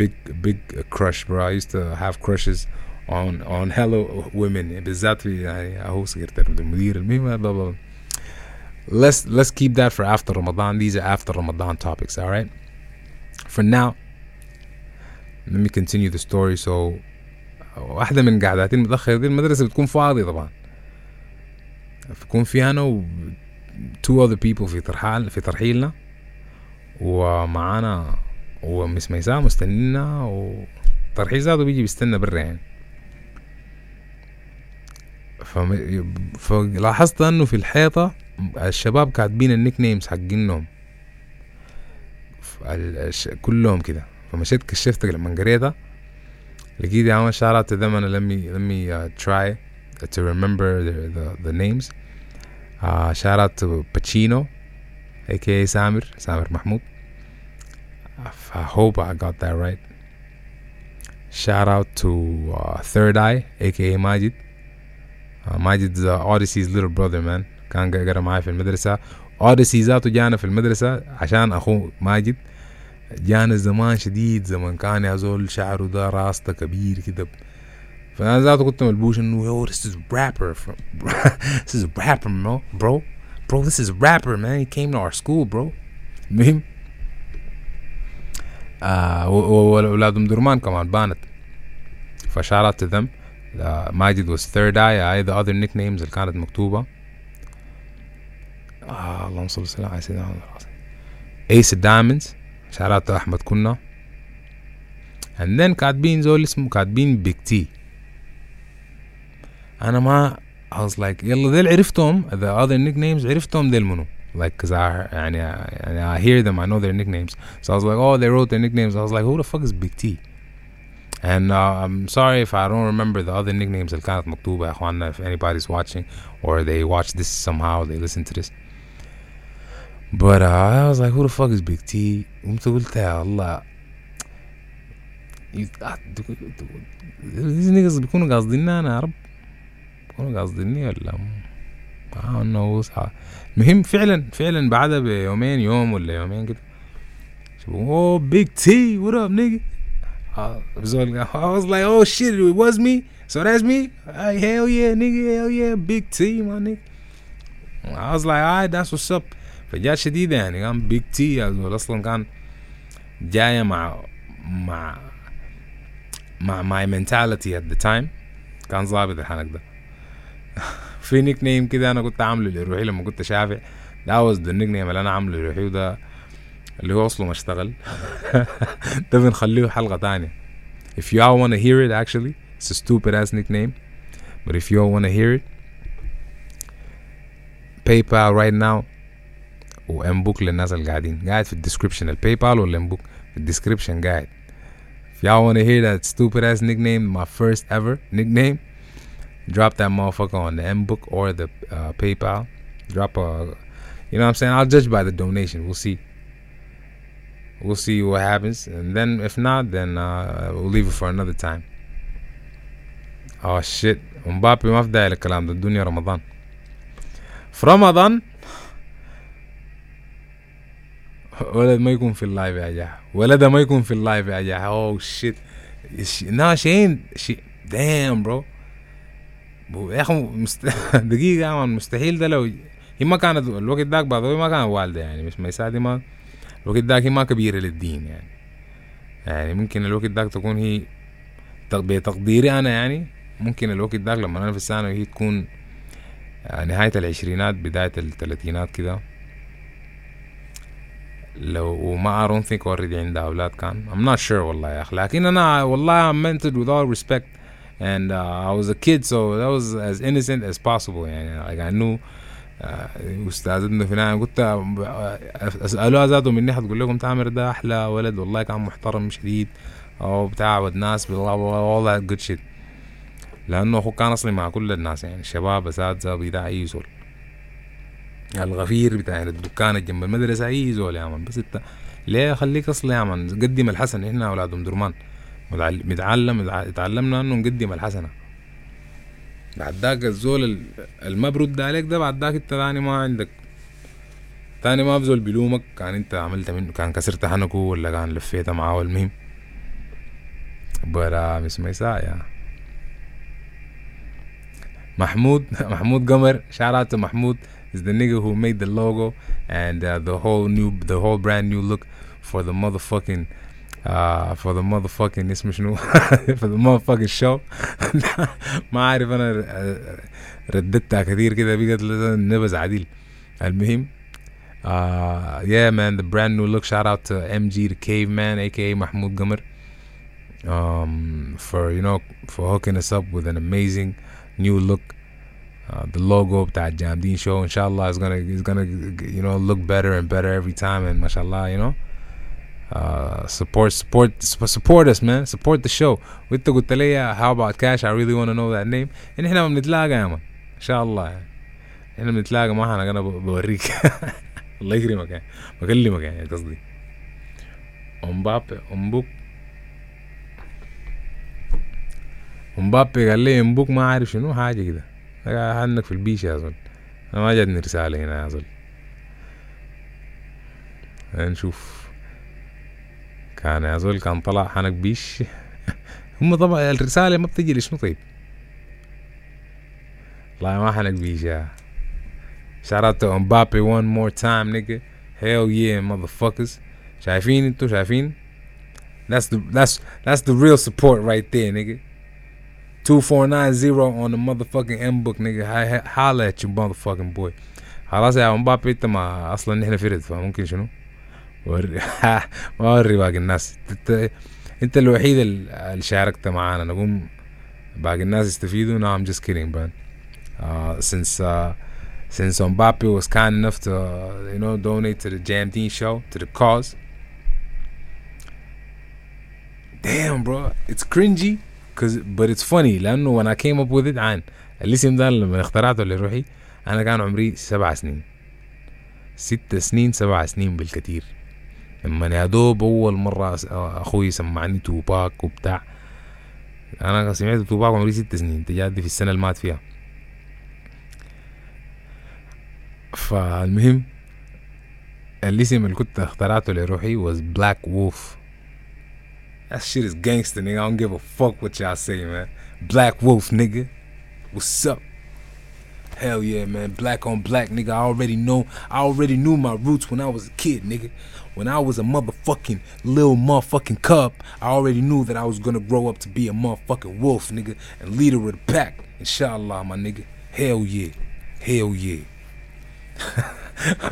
big crush bro I used to have crushes on hello women بالذات يعني اهو سكرتير المدير المهم let's keep that for after Ramadan these are after Ramadan topics all right for now let me continue the story so واحدة من قعداتي المتأخر دي المدرسة بتكون فاضي طبعا, بكون في أنا و two other people في ترحيلنا, ومعانا ومس ميساء مستنينا, وترحيل زادو بيجي بيستنى برا يعني. فلاحظت أنه في الحيطة الشباب كاتبين النيك نيمز حقينهم كلهم كده. فمشيت كشفت لما قريتها لقيت عامل شعرات ده, أنا let me try to remember the names. شعرات Pacino aka Samir Mahmoud. I hope I got that right. Shout out to Third Eye aka Majid. Majid's Odyssey's little brother, man. كان قرأ معي في المدرسة. Odyssey ذاته جانا في المدرسة عشان أخو ماجد. جانا زمان شديد, زمان كان يزول شعره ده راسته كبير كده. فأنا ذاته كنت ملبوش إنه yo this is a rapper from this is a rapper bro this is a rapper man, he came to our school bro. مهم. وولادهم درمان كمان بانت. فشارات them. Majid was Third Eye. I the other nicknames اللي كانت مكتوبة. اللهم صل وسلم على سيدنا محمد. Ace of Diamonds. شارات أحمد كنا. And then كاتبين زول اسمه كاتبين Big T. أنا ما I was like يلا ذيل عرفتهم, the other nicknames عرفتهم ذيل منو. Like, cause I hear them, I know their nicknames. So I was like, oh, they wrote their nicknames. I was like, who the fuck is Big T? And I'm sorry if I don't remember the other nicknames. الكانت مكتوبة يا أخوانا, if anybody's watching or they watch this somehow, they listen to this. But I was like, who the fuck is Big T? قمت قلت يا الله, these niggas بيكونوا قاصديننا أنا يا رب, بيكونوا قاصديني ولا I don't know. مهم فعلا بعدها بيومين يوم ولا يومين كده شبه oh Big T what up nigga. I was like oh shit it was me, so that's me. Hell yeah nigga, hell yeah Big T my nigga. I was like alright that's what's up. فجاء شديدة يعني I'm Big T. أصلا كان جاية مع my mentality at the time. كان ظابط الحنك ده في nickname كده أنا كنت عامله لروحي لما كنت شافع. That was the nickname اللي أنا عامله لروحي, وده اللي هو أصله ما اشتغل. ده بنخليه حلقة تانية. If you all want to hear it actually, it's a stupid ass nickname, but if you all want to hear it, PayPal right now و MBOK للناس اللي قاعد في description. PayPal ولا MBOK description قاعد. If y'all want to hear that stupid ass nickname, my first ever nickname, drop that motherfucker on the MBOK or the PayPal. Drop a, you know what I'm saying? I'll judge by the donation. We'll see what happens. And then if not, then we'll leave it for another time. Oh shit. Mbappe ما في داعي للكلام ده. الدنيا رمضان. في رمضان ولد ما يكون في اللايف يا جاح. ولد ما يكون في اللايف يا جاح. Oh shit. No, she ain't. Damn, bro. يا أخو دقيقة عمان مستحيل ده. لو هي ما كانت الوقت داك بعضوي ما كانت والدة يعني مش ما يساعد. ما الوقت داك هي ما كبيرة للدين يعني ممكن الوقت داك تكون هي بتقديري أنا يعني ممكن الوقت داك لما أنا في السنة وهي تكون نهاية 20s بداية 30s كده. لو وما I don't think already عندها أولاد كان. I'm not sure والله يا أخي, لكن أنا والله I meant it with all respect. And I was a kid, so that was as innocent as possible. And like I knew, أستاذنا فينا قلت أسألوا أزادوا مني حد قل لكم تعمر ده أحلى ولد والله كان محترم شديد أو بتعود ناس all that good shit. لأنه أخو كان أصلي مع كل الناس يعني الشباب أساتذة بيداع يزول الغفير بتاع الدكان الجنب المدرسة يزول يا عمان. بس أنت ليه خليك أصلي يا عمان قدم الحسن. إحنا أولادهم درمان اتعلمنا انه نقدم الحسنة. بعد ذاك الزول المبرد عليك ده بعد ذاك التاني ما عندك تاني ما بزول بلومك كان انت عملت منه كان كسرت حنكه ولا كان لفيته معاه. والمهم برا مش ميسايا محمود قمر. shout out to Mahmoud is the nigga who made the logo and the whole brand new look for the motherfucking for the motherfucking اسمه شنو for the motherfucking show. ما عارف أنا رددتها كثير كده بقت نبز عديل. المهم yeah man, the brand new look, shout out to MG the Caveman aka Mahmoud Gamer for you know for hooking us up with an amazing new look. The logo of that Jamdeen Show inshallah is gonna you know look better and better every time, and mashallah you know support us man, support the show. With the Gutaleya, how about cash? I really want to know that name. And هنا بنتلاقى man inshallah, هنا بنتلاقى ما احنا انا بوريك الله يكرمك يعني بكلمك يعني قصدي مبابي قال لي مبوك ما عارف شنو حاجه كده هنك في البيش يا زول. انا ما جاتني رساله هنا يا زول. هنشوف كان يا زول كان طلع حنك بيش هم طبعا الرساله ما بتجي ليش طيب لا ما حنك بيش يا. Shout out to Mbappe one more time, nigga. Hell yeah, motherfuckers. شايفين انتو شايفين. That's the real support right there, nigga. 2490 on the motherfucking MBOK, nigga. Holla at you, motherfucking boy. خلاص يا Mbappe انت ما اصلا نحن فرد فممكن شنو؟ وري باقي الناس. انت الوحيد اللي شاركت معانا. نقوم باقي الناس يستفيدوا. No, I'm just kidding, man. Since Mbappe was kind enough to, you know, donate to the Jamdeen Show, to the cause. Damn, bro. It's cringy, but it's funny. لأنه when I came up with it, عن الاسم ده لما اخترعته لروحي أنا كان عمري 7 سنين 6 سنين 7 سنين بالكثير. لما نادوب أول مرة أخوي سمعني توباك وبتاع. أنا سمعت توباك عمري 6 سنين تجادي في السنة اللي مات فيها. فالمهم الاسم اللي كنت اخترعته لروحي was Black Wolf. That shit is gangster, nigga. I don't give a fuck what y'all say, man. Black Wolf, nigga. What's up? Hell yeah, man. Black on black, nigga. I already knew my roots when I was a kid, nigga. When I was a motherfucking little motherfucking cub, I already knew that I was gonna grow up to be a motherfucking wolf, nigga, and leader of the pack. Inshallah, my nigga. Hell yeah. Hell yeah.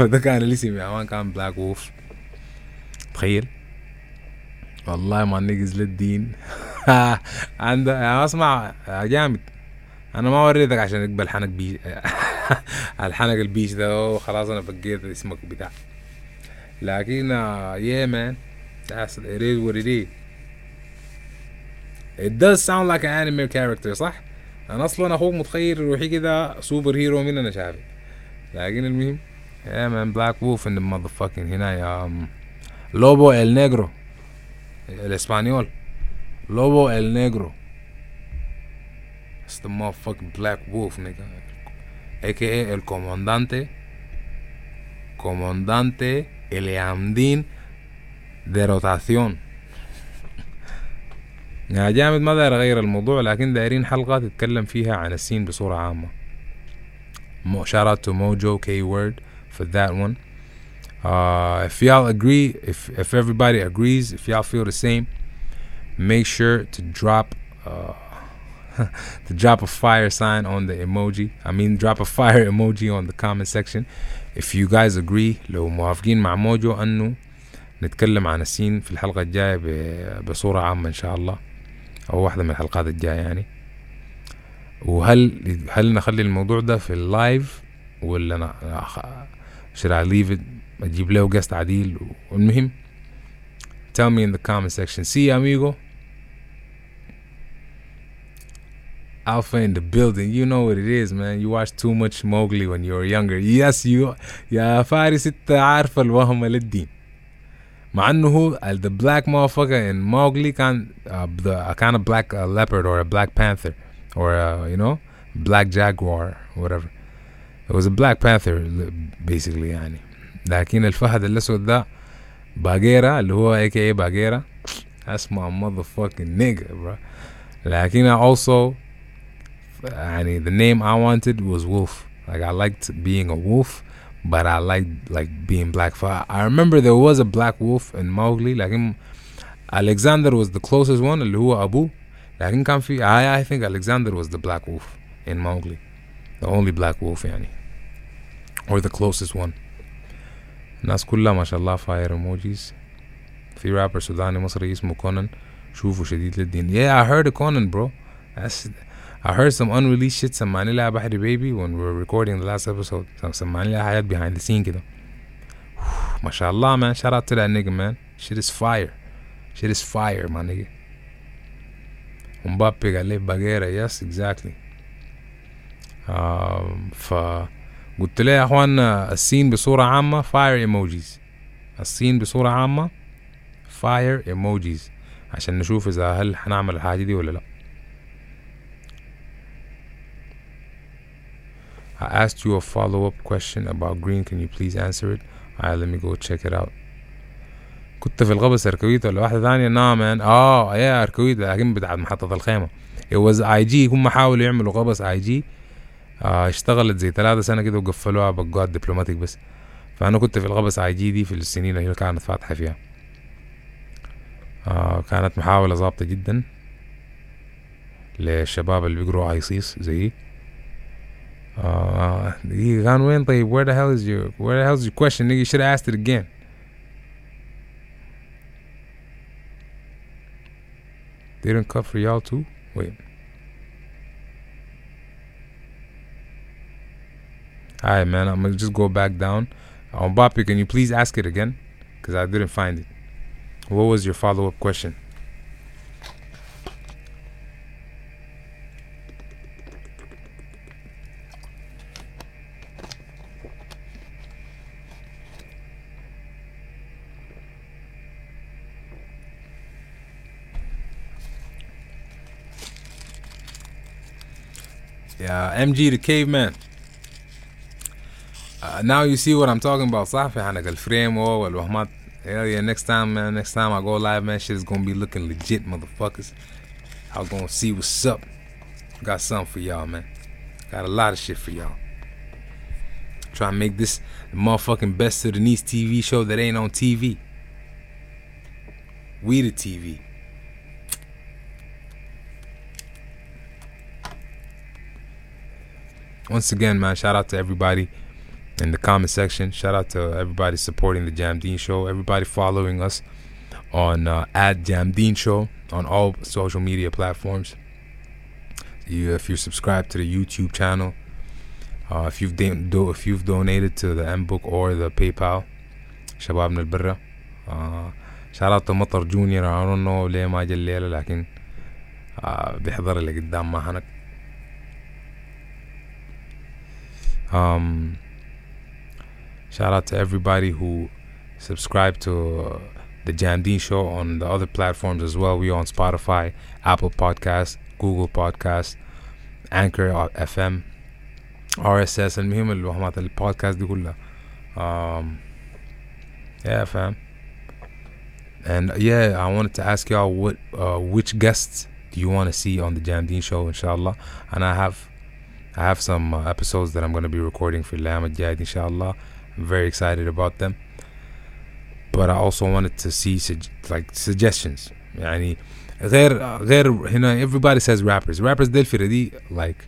ده كان الاسم يا مان كان بلاك وولف. تخيل والله ما نجز للدين انا اسمع جامد. انا ما وريتك عشان اقبل حنك بيش الحنك البيش ده خلاص انا بقيت اسمك بتاع. لكن يا مان it is what it is. It does sound like an anime character صح. انا اصلا اخوك متخيل روحي كده سوبر هيرو من انا شايفه. لكن المهم yeah man Black Wolf in the motherfucking هنا يا Lobo El Negro الاسبانيول Lobo El Negro. It's the motherfucking Black Wolf nigga aka el comandante el Jamdeen de rotación. يا جامد ما داير غير الموضوع لكن دايرين حلقة تتكلم فيها عن السين بصورة عامة. Shout out to Mojo K Word for that one. If y'all agree, if everybody agrees, if y'all feel the same, make sure to drop a fire sign on the emoji. I mean, drop a fire emoji on the comment section. If you guys agree, لو موافقين مع موجو أنه نتكلم عن السين في الحلقة الجاية بصورة عامة إن شاء الله أو واحدة من الحلقات الجاية يعني. وهل نخلي الموضوع ده في اللايف ولا should I leave it اجيب له guest عديل. والمهم tell me in the comment section. See ya, amigo. Alpha in the building. You know what it is, man. You watched too much Mowgli when you were younger. Yes, you. يا فارس انت عارف الوهم للدين. مع انه هو the black motherfucker in Mowgli كان a kind of black leopard or a black panther. Or, you know, black jaguar, whatever. It was a black panther, basically, يعني. لكن الفهد الأسود ده باغيرا اللي هو AKA باغيرا. That's my motherfucking nigga, bro. لكن I also, يعني, the name I wanted was Wolf. Like, I liked being a wolf, but I liked, like, being black. I remember there was a black wolf in Mowgli. لكن Alexander was the closest one اللي هو أبوه, لكن كان في I think Alexander was the black wolf in Mowgli, the only black wolf يعني, or the closest one. الناس كلها ما شاء الله fire emojis. في رابر سوداني مصري اسمه كونان, شوفوا شديد للدين. Yeah, I heard of Conan bro. I heard some unreleased shit. سمعني لها بحري baby when we were recording the last episode. سمعني لها حاجات behind the scene كده. ما شاء الله man, shout out to that nigga man. Shit is fire. Shit is fire my nigga. Mbappe قال لي باجيرا. Yes exactly. فقلت لي يا اخوانا السين بصورة عامة fire emojis. السين بصورة عامة fire emojis عشان نشوف إذا هل هنعمل الحاجة دي ولا لا. I asked you a follow-up question about green. Can you please answer it? Alright, let me go check it out. كنت في الغبس أركويت ولا واحدة ثانية؟ نعم مان. يا أركويت لكن بتاعت محطة الخيمة. It was IG. هم حاولوا يعملوا غبس IG. اشتغلت زي 3 سنة كده وقفلوها بقوات دبلوماتيك بس. فأنا كنت في الغبس IG دي في السنين اللي كانت فاتحة فيها. كانت محاولة ظابطة جدا للشباب اللي بيقروا عيصيص زي دقيقة كان وين. طيب where the hell is your question nigga, you should have asked it again. They didn't cut for y'all too? Wait. Alright man, I'm gonna just go back down. Mbappe, can you please ask it again? Cause I didn't find it. What was your follow-up question? Yeah, MG the caveman. Now you see what I'm talking about. صافي حنق الفريم والوهمات. Hell yeah, next time, man, next time I go live, man, shit is gonna be looking legit, motherfuckers. I'm gonna see what's up. Got something for y'all, man. Got a lot of shit for y'all. Try and make this the motherfucking best Sudanese TV show that ain't on TV. We the TV. Once again, man, shout out to everybody in the comment section. Shout out to everybody supporting the Jamdeen Show. Everybody following us on @Jamdeen Show on all social media platforms. If you're subscribed to the YouTube channel, if you've donated to the MBOK or the PayPal, Shabab Nal Birra. Shout out to Motor Junior. I don't know ليه ما جا الليلة لكن بيحضر اللي قدام ما حنك. Shout out to everybody who subscribed to the Jamdeen Show on the other platforms as well. We are on Spotify, Apple Podcasts, Google Podcasts, Anchor FM, RSS, and المهم الوهمات البودكاست دي كلها. Yeah, fam. And yeah, I wanted to ask y'all what which guests do you want to see on the Jamdeen Show, inshallah. And I have some episodes that I'm going to be recording for Majid, inshallah. I'm very excited about them, but I also wanted to see suggestions. يعني غير هنا everybody says rappers دي الفرقة دي, like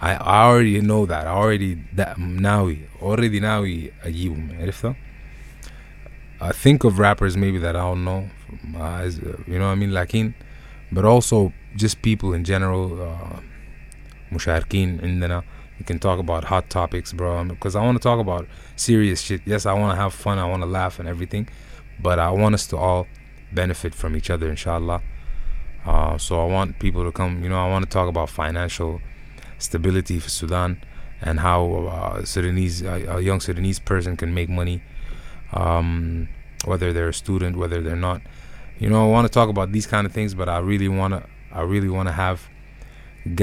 I already know that. I already ناوي أجيبهم, عرفتها. I think of rappers maybe that I don't know, you know what I mean, لكن but also just people in general, مشاركين عندنا. You can talk about hot topics, bro, because I want to talk about serious shit. Yes, I want to have fun, I want to laugh and everything, but I want us to all benefit from each other, inshallah. So I want people to come, you know, I want to talk about financial stability for Sudan and how a young Sudanese person can make money, whether they're a student, whether they're not. You know, I want to talk about these kind of things, but I really want to have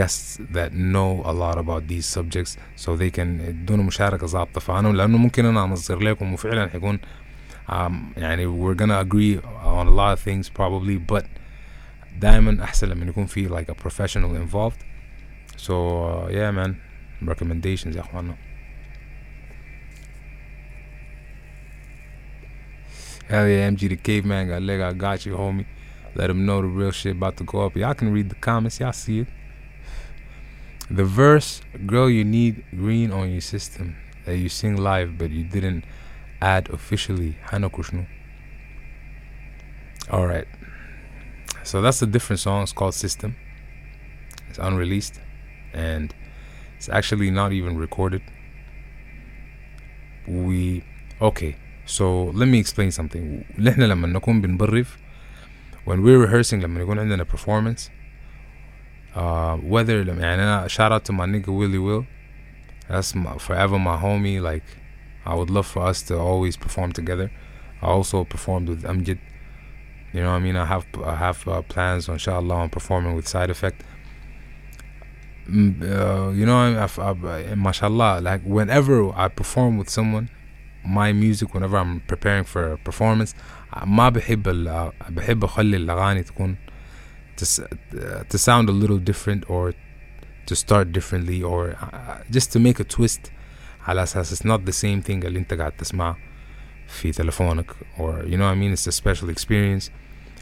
guests that know a lot about these subjects so they can يدونا مشاركة ضابطة فأنا لأنه ممكن أنا أمصر لكم وفعلا حيكون يعني we're gonna agree on a lot of things probably, but دائما أحسن لما يكون في like a professional involved. So yeah man, recommendations يا أخوانا. Hell yeah, MG the Caveman got leg. I got you, homie. Let him know the real shit about to go up. Y'all can read the comments. Y'all see it. The verse, girl, you need green on your system. That you sing live, but you didn't add officially. Hano Kushnu. All right. So that's a different song. It's called System. It's unreleased. And it's actually not even recorded. Okay. So let me explain something. When we're rehearsing, when we're in a performance, whether, shout out to my nigga Willy Will. That's forever my homie. Like, I would love for us to always perform together. I also performed with Amjid. You know what I mean? I have plans, inshallah, on performing with Side Effect. You know, mashallah, like, whenever I perform with someone, my music, whenever I'm preparing for a performance, بحب أخلي الأغاني تكون to sound a little different, or to start differently, or just to make a twist. على أساس it's not the same thing اللي أنت قاعد تسمع في تلفونك, or you know what I mean, it's a special experience.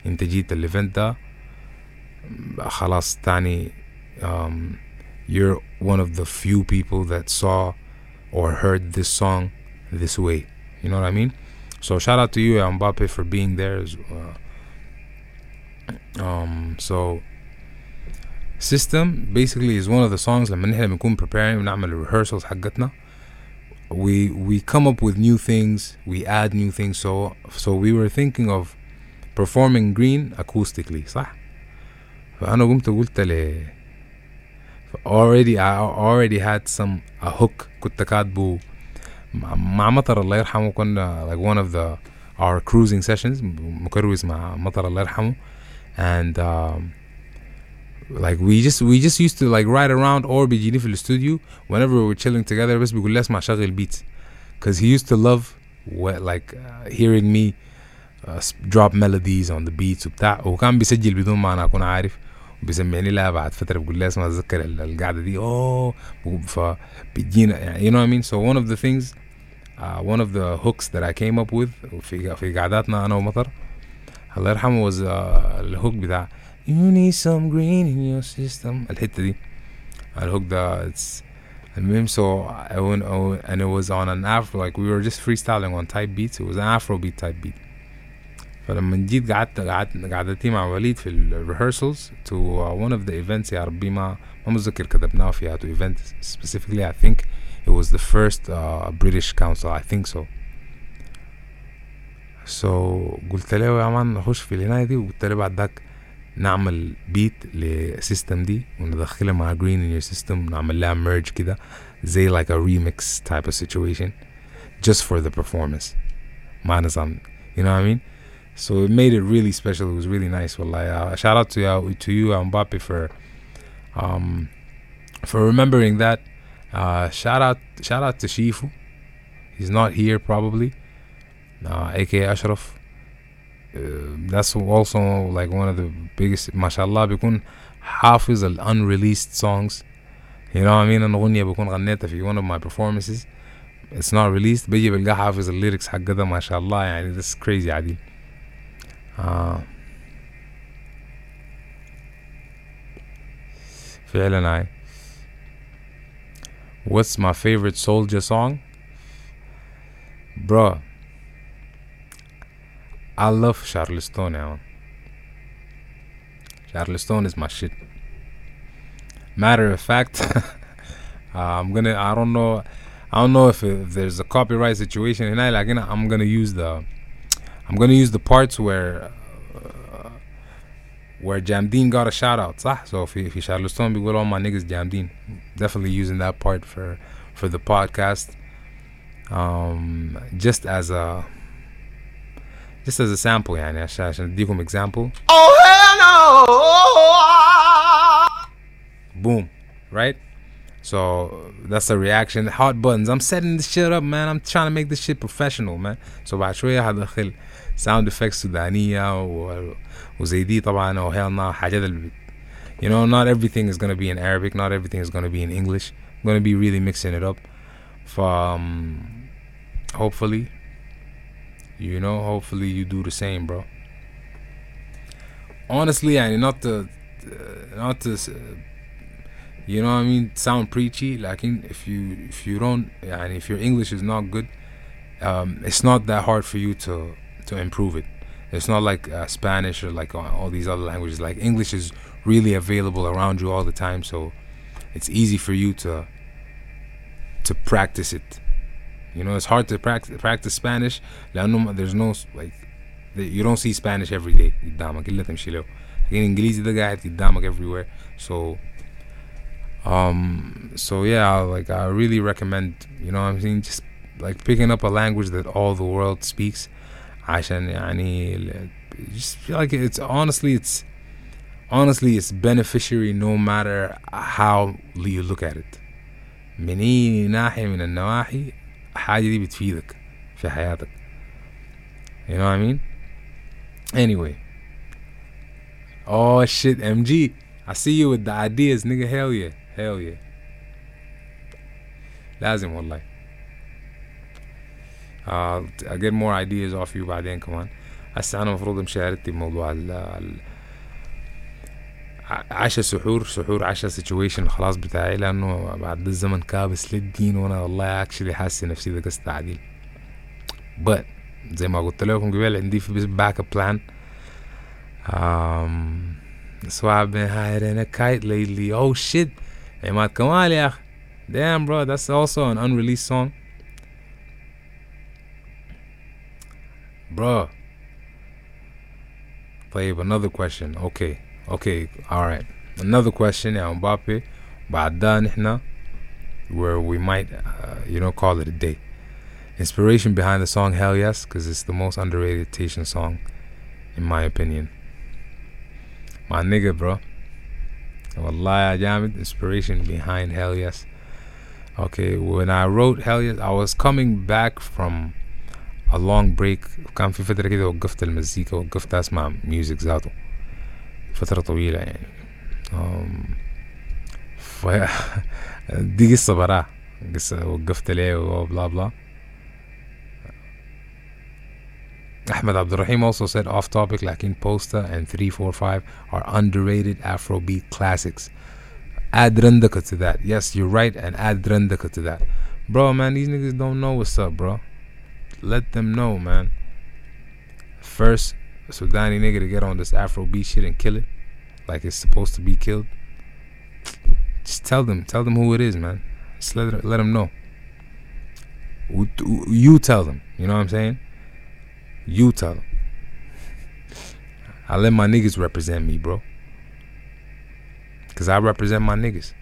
أنت جيت الإيفنت ده خلاص تاني. You're one of the few people that saw or heard this song this way. You know what I mean? So shout out to you, Mbappe, for being there. So System basically is one of the songs لما نحن بنكون preparing ونعمل rehearsals حقتنا, we come up with new things, we add new things. So we were thinking of performing Green acoustically, صح؟ فأنا قلت لي I already had a hook كنت كاتبه مع مطر الله يرحمه. كنا like one of our cruising sessions مكروز مع مطر الله يرحمه, and like we just used to like ride around or بيجيني في الاستوديو whenever we were chilling together, بس بيقول لي اسمع شغل beats, cause he used to love hearing me drop melodies on the beats وبتاع. وكان بيسجل بدون ما أنا أكون عارف, بيسمعني لها بعد فترة بقول لها اسمع أتذكر القعدة دي فبيجينا يعني, you know what I mean. So one of the hooks that I came up with في قعداتنا أنا ومطر الله يرحمه was الهوك بتاع You need some green in your system. الحتة دي الهوك ده المهم. So and it was on an Afro, like we were just freestyling on type beats. It was an Afrobeat type beat. فلما جيت قعدتي مع وليد في الريهرسلز to one of the events, يا ربي ما متذكر كتبناه فيها to event specifically. I think it was the first British Council, I think so. So قلت له يا مان نخش في الهناية دي, وقلت له بعد ذاك نعمل بيت لسيستم دي وندخلها مع Green in your system, نعمل لها merge كده زي like a remix type of situation just for the performance. مع نظام, you know what I mean. So it made it really special. It was really nice. Wallahi. Shout out to you, Mbappe, for remembering that. Shout out to Shifu. He's not here probably. AKA Ashraf. That's also like one of the biggest. Mashallah, بيكون حافظ the unreleased songs. You know what I mean? أنا غنية بيكون غنيتها في one of my performances. It's not released. بيجي بلقى حافظ the lyrics حقها. Mashallah, يعني this is crazy عادي. فعلا هاي. What's my favorite soldier song? Bruh, I love Charleston now. Charleston is my shit. Matter of fact, I don't know if there's a copyright situation, and I'm gonna use the parts where Jamdeen got a shout out, صح? So if you Charleston, we will all my niggas Jamdeen. Definitely using that part for the podcast, just as a sample. يعني عشان أديكم example. Oh hello! Boom, right? So that's a reaction. Hot buttons. I'm setting this shit up, man. I'm trying to make this shit professional, man. So بعد شوية هدخل sound effects سودانية وزي دي طبعا وهيلنا حاجات. You know, not everything is going to be in Arabic. Not everything is going to be in English. I'm going to be really mixing it up. Hopefully You know, hopefully you do the same, bro. Honestly, I mean, not to, you know what I mean, sound preachy. Like, if you don't, and if your English is not good, it's not that hard for you to improve it. It's not like Spanish or like all these other languages. Like, English is really available around you all the time, so it's easy for you to practice it. You know, it's hard to practice Spanish. There's no, like, you don't see Spanish every day. In English, the guy is everywhere. So yeah, like, I really recommend, you know what I'm saying, just like picking up a language that all the world speaks. I just feel like it's honestly beneficiary no matter how you look at it. مني ناحية من النواحي حاجة دي بتفيدك في حياتك. You know what I mean? Anyway. Oh shit, MG. I see you with the ideas, nigga. Hell yeah. Hell yeah. لازم والله. I'll get more ideas off you بعدين كمان. هسه أنا مفروض مشاركتي بموضوع عشا سحور عشا سيتويشن خلاص بتاعي، لأنه بعد الزمن كابس للدين وأنا والله actually حاسس نفسي ذاك استعديل. But زي ما قلت لكم قبل عندي في backup plan. So I've been hiring a kite lately. Oh shit, Emad Kamal يا أخي. Damn bro, that's also an unreleased song. Bro. طيب, another question. Okay, alright. Another question, yeah, Mbappe. بعدها نحنا, where we might, call it a day. Inspiration behind the song, hell yes, because it's the most underrated Tahitian song, in my opinion. My nigga, bro. Wallahi, Jamid, inspiration behind hell yes. Okay, when I wrote hell yes, I was coming back from a long break. كان في فترة كده وقفت المزيكا, وقفت أسمع music ذاته. فترة طويلة يعني. دي قصة برا. قصة وقفت ليه وبلا بلا. Ahmed Abdulrahim also said off topic, لكن Posta and 345 are underrated Afrobeat classics. Add Randok to that. Yes, you're right, and add Randok to that. Bro, man, these niggas don't know what's up, bro. Let them know, man. First Sudani nigga to get on this Afrobeat shit and kill it like it's supposed to be killed. Just tell them who it is, man. Just let them know. You tell them, you know what I'm saying? You tell them. I let my niggas represent me, bro, cause I represent my niggas.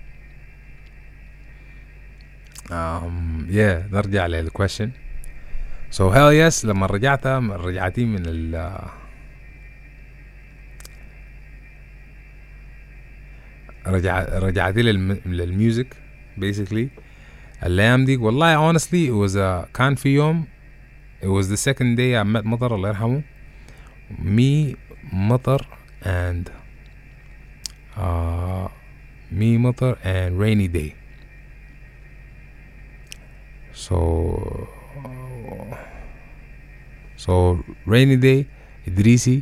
Yeah, نرجع على the question. So hell yes, لما رجعتي من رجعتي للميوزك basically الأيام دي والله. Honestly, كان في يوم, it was the second day I met Motor Allah يرحمه. Me, Motor and Rainy Day. So Rainy Day Idrisi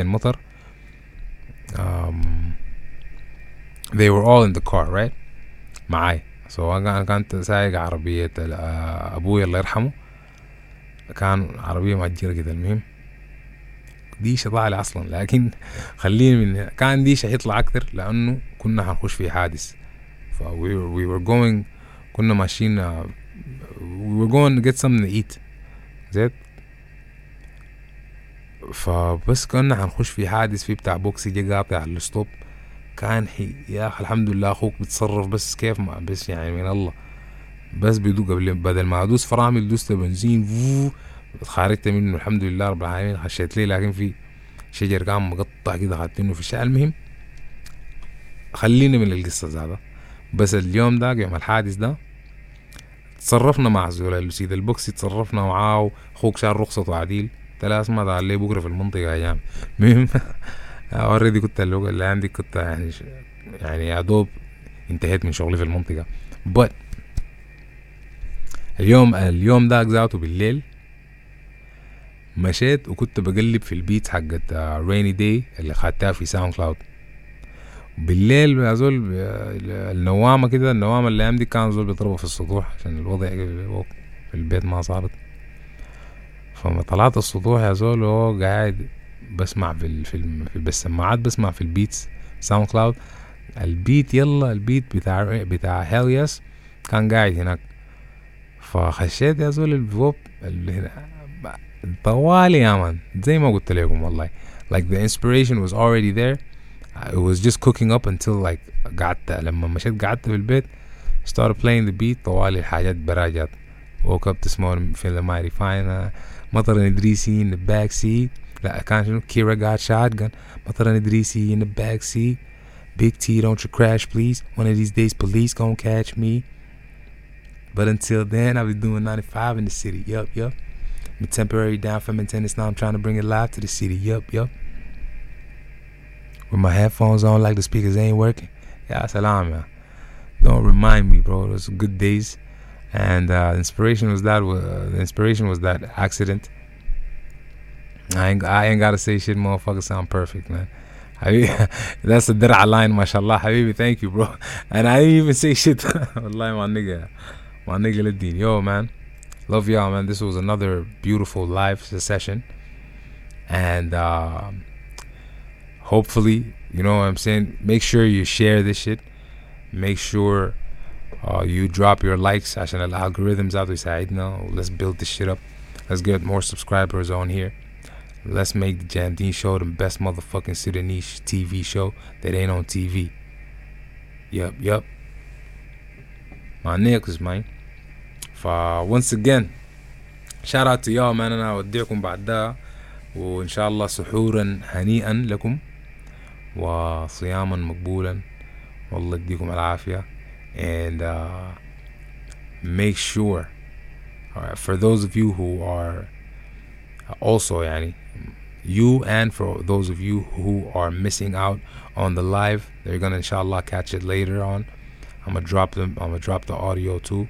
and Mutter, they were all in the car, right? معاي. So أنا كنت سايق عربية أبوي الله يرحمه, كان عربية مأجرة كده. المهم ديش طالع أصلا, لكن خليني من كان ديش هيطلع أكتر لأنه كنا هنخش في حادث. We were going, كنا ماشيين, we were going to get something to eat. زيت. فبس كنا هنخش في حادث, في بتاع بوكسي جا قاطع على الستوب. كان يا أخي الحمد لله أخوك بتصرف, بس كيف ما بس يعني من الله, بس بدو قبل بدل ما أدوس فرامل دوست بنزين خارجت منه الحمد لله رب العالمين, خشيت ليه, لكن في شجر كان مقطع كده خدتينه في الشارع. المهم خلينا من القصة هذا. بس اليوم ده يوم الحادث ده تصرفنا مع زولا لسيد البوكسي, تصرفنا معاه, أخوك شال رخصة عديل ثلاث ما عليه بكرة في المنطقة أيام. مهم أوريدي كنت اللي عندي كنت يعني أدوب انتهيت من شغلي في المنطقة. but اليوم ده اجزعته بالليل. مشيت وكنت بقلب في البيت حقت ريني داي اللي خدتها في ساوند كلاود بالليل. يا زول النوامه كده، النوامه اللي عندي كان زول بيضربها في السطوح عشان الوضع في البيت ما صابت. فما طلعت السطوح يا زول وهو قاعد بسمع في بالسماعات، بسمع في البيتس ساوند كلاود. البيت يلا البيت بتاع هيل يس كان قاعد هناك. فخشيت يا زول الفوب طوالي يا مان زي ما قلت لكم والله. Like the inspiration was already there, it was just cooking up until like قعدت لما مشيت قعدت في البيت started playing the beat طوالي الحاجات براجات. Woke up this morning feeling mighty fine. Mataran Idrisi in the back seat. Like I can't you know, Kira got shotgun. Mataran Idrisi in the back seat. Big T, don't you crash, please. One of these days, police gonna catch me. But until then, I'll be doing 95 in the city. Yup, yup. I'm temporary down from maintenance. Now I'm trying to bring it live to the city. Yup, yup. With my headphones on, like the speakers ain't working. Yeah, salam, yeah. Don't remind me, bro. Those good days. And the inspiration was that accident. I ain't gotta say shit, motherfucker. Sound perfect, man. That's a dir'a line, mashallah, habibi. Thank you, bro. And I didn't even say shit. Wallahi, my nigga, Ladin. Yo, man, love y'all, man. This was another beautiful live session, and hopefully, you know what I'm saying. Make sure you share this shit. Make sure. You drop your likes عشان الالغوريثمز عاوز يساعدنا. Let's build this shit up. Let's get more subscribers on here. Let's make the Jamdeen Show the best motherfucking Sudanese TV show that ain't on TV. Yup. My niggas, man. Once again, shout out to y'all, man. أنا أودعكم بعدها وإن شاء الله سحورا هنيئا لكم وصياما مقبولا. والله يديكم العافية. And make sure, all right, for those of you who are also yani, you and for those of you who are missing out on the live, they're gonna inshallah catch it later on. I'm gonna drop the audio too,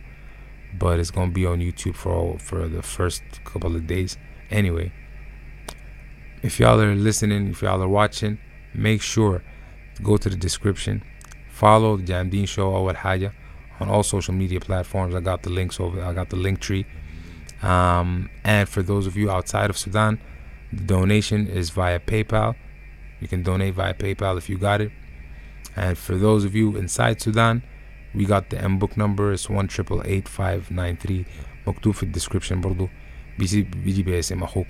but it's gonna be on YouTube for the first couple of days. Anyway, if y'all are listening, if y'all are watching, make sure to go to the description. Follow the Jamdeen Show Awad Haja on all social media platforms. I got the links over. I got the link tree. And for those of you outside of Sudan, the donation is via PayPal. You can donate via PayPal if you got it. And for those of you inside Sudan, we got the MBOK number. It's 1888593. مكتوب في الديسكريبشن برضو. بيجي باسم أخوك.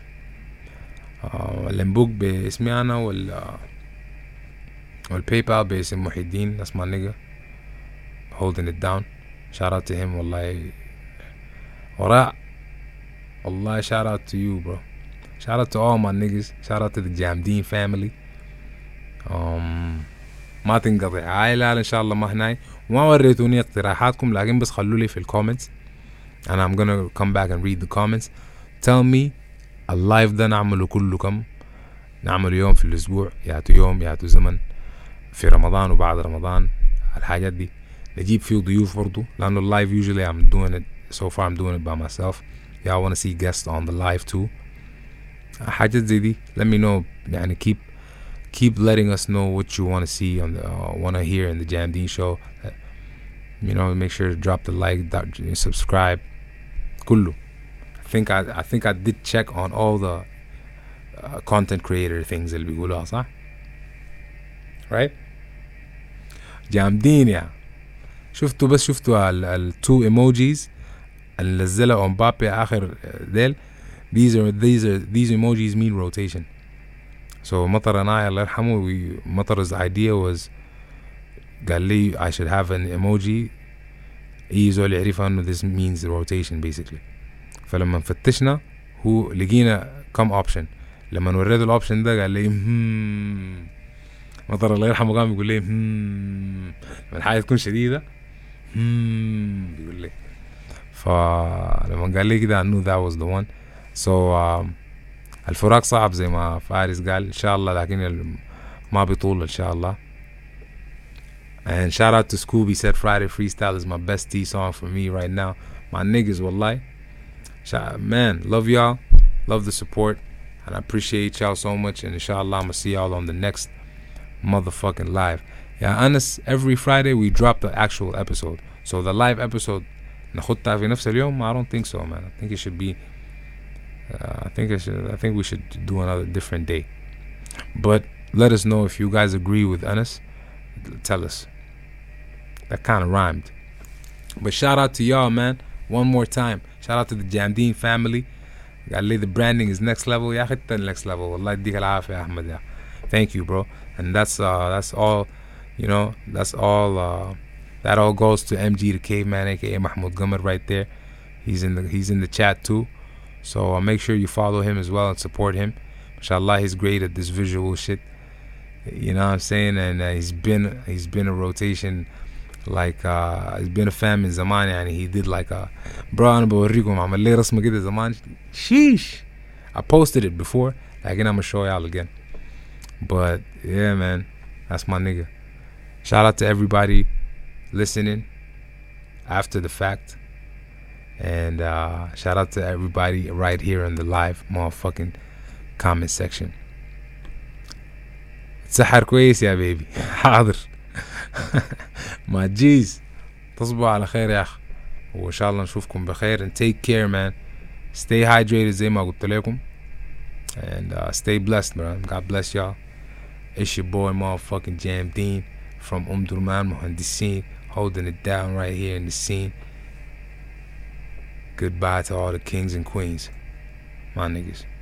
الMBOK باسمي أنا والPayPal based in Muhannad Al Fatih. That's my nigga holding it down. Shout out to him, wallahi. Wallahi, shout out to you, bro. Shout out to all my niggas. Shout out to the Jamdeen family. ما تنقطع عائلة إن شاء الله ما هناي. وما وريتوني اقتراحاتكم لكن بس خلولي في الكومنتس. And I'm gonna come back and read the comments. Tell me a live ده نعمله كلكم. نعمله يوم في الأسبوع يعطوا يوم يعطوا زمن. في رمضان وبعد رمضان الحاجات دي نجيب فيه ضيوف برضو لأنه اللايف usually I'm doing it so far I'm doing it by myself. Yeah, I want to see guests on the live too. حاجات زي دي let me know يعني keep letting us know what you want to see on the want to hear in the Jamdeen Show. You know, make sure to drop the like, subscribe. كله. I think I did check on all the content creator things اللي بيقولوها صح. Right? جامدين يا شفتوا ال two emojis اللي نزلها امبابي آخر ديل. These emojis mean rotation. So مطر أنا الله يرحمه مطر's idea was قال لي I should have an emoji يزول يعرف إنه this means rotation basically. فلما نفتشنا هو لقينا كم option لما نوريده ال option ده قال لي مطر الله يرحمه قام يقول لي من حاجة تكون شديدة يقول لي فلما قال لي كده I knew that was the one. So الفراق صعب زي ما فارس قال إن شاء الله لكن ما بيطول إن شاء الله. And shout out to Scooby said Friday Freestyle is my best tea song for me right now. my niggas, wallahi. Man, love y'all, love the support, and I appreciate y'all so much. And inshallah, I'm gonna see y'all on the next motherfucking live. Yeah, honest, every Friday we drop the actual episode. So the live episode, نحطها في نفس اليوم. I don't think so, man. I think it should be. I think we should do another different day. But let us know if you guys agree with Anas. Tell us. That kind of rhymed. But shout out to y'all, man. One more time. Shout out to the Jamdeen family. The branding is next level. Ya khitta next level. Allah yadik al-afiyah, Ahmed ya. Thank you, bro. And that's all. You know, that's all. That all goes to MG the Caveman, aka Mahmoud Gamer, right there. He's in the chat too. So make sure you follow him as well and support him. Inshallah, he's great at this visual shit. You know what I'm saying? And he's been a rotation, like he's been a fam in Zaman, and he did like a bro. Sheesh. I posted it before. Again, I'm gonna show y'all again. But yeah, man, that's my nigga. Shout out to everybody listening after the fact. And shout out to everybody right here in the live motherfucking comment section. تسحر كويس يا بيبي. حاضر. My G's. تصبحوا على خير يا أخي. وإن شاء الله نشوفكم بخير. And take care, man. Stay hydrated زي ما قلت لكم. And stay blessed, man. God bless y'all. It's your boy motherfucking Jamdeen from Durman Muhandisin, holding it down right here in the scene. Goodbye to all the kings and queens, my niggas.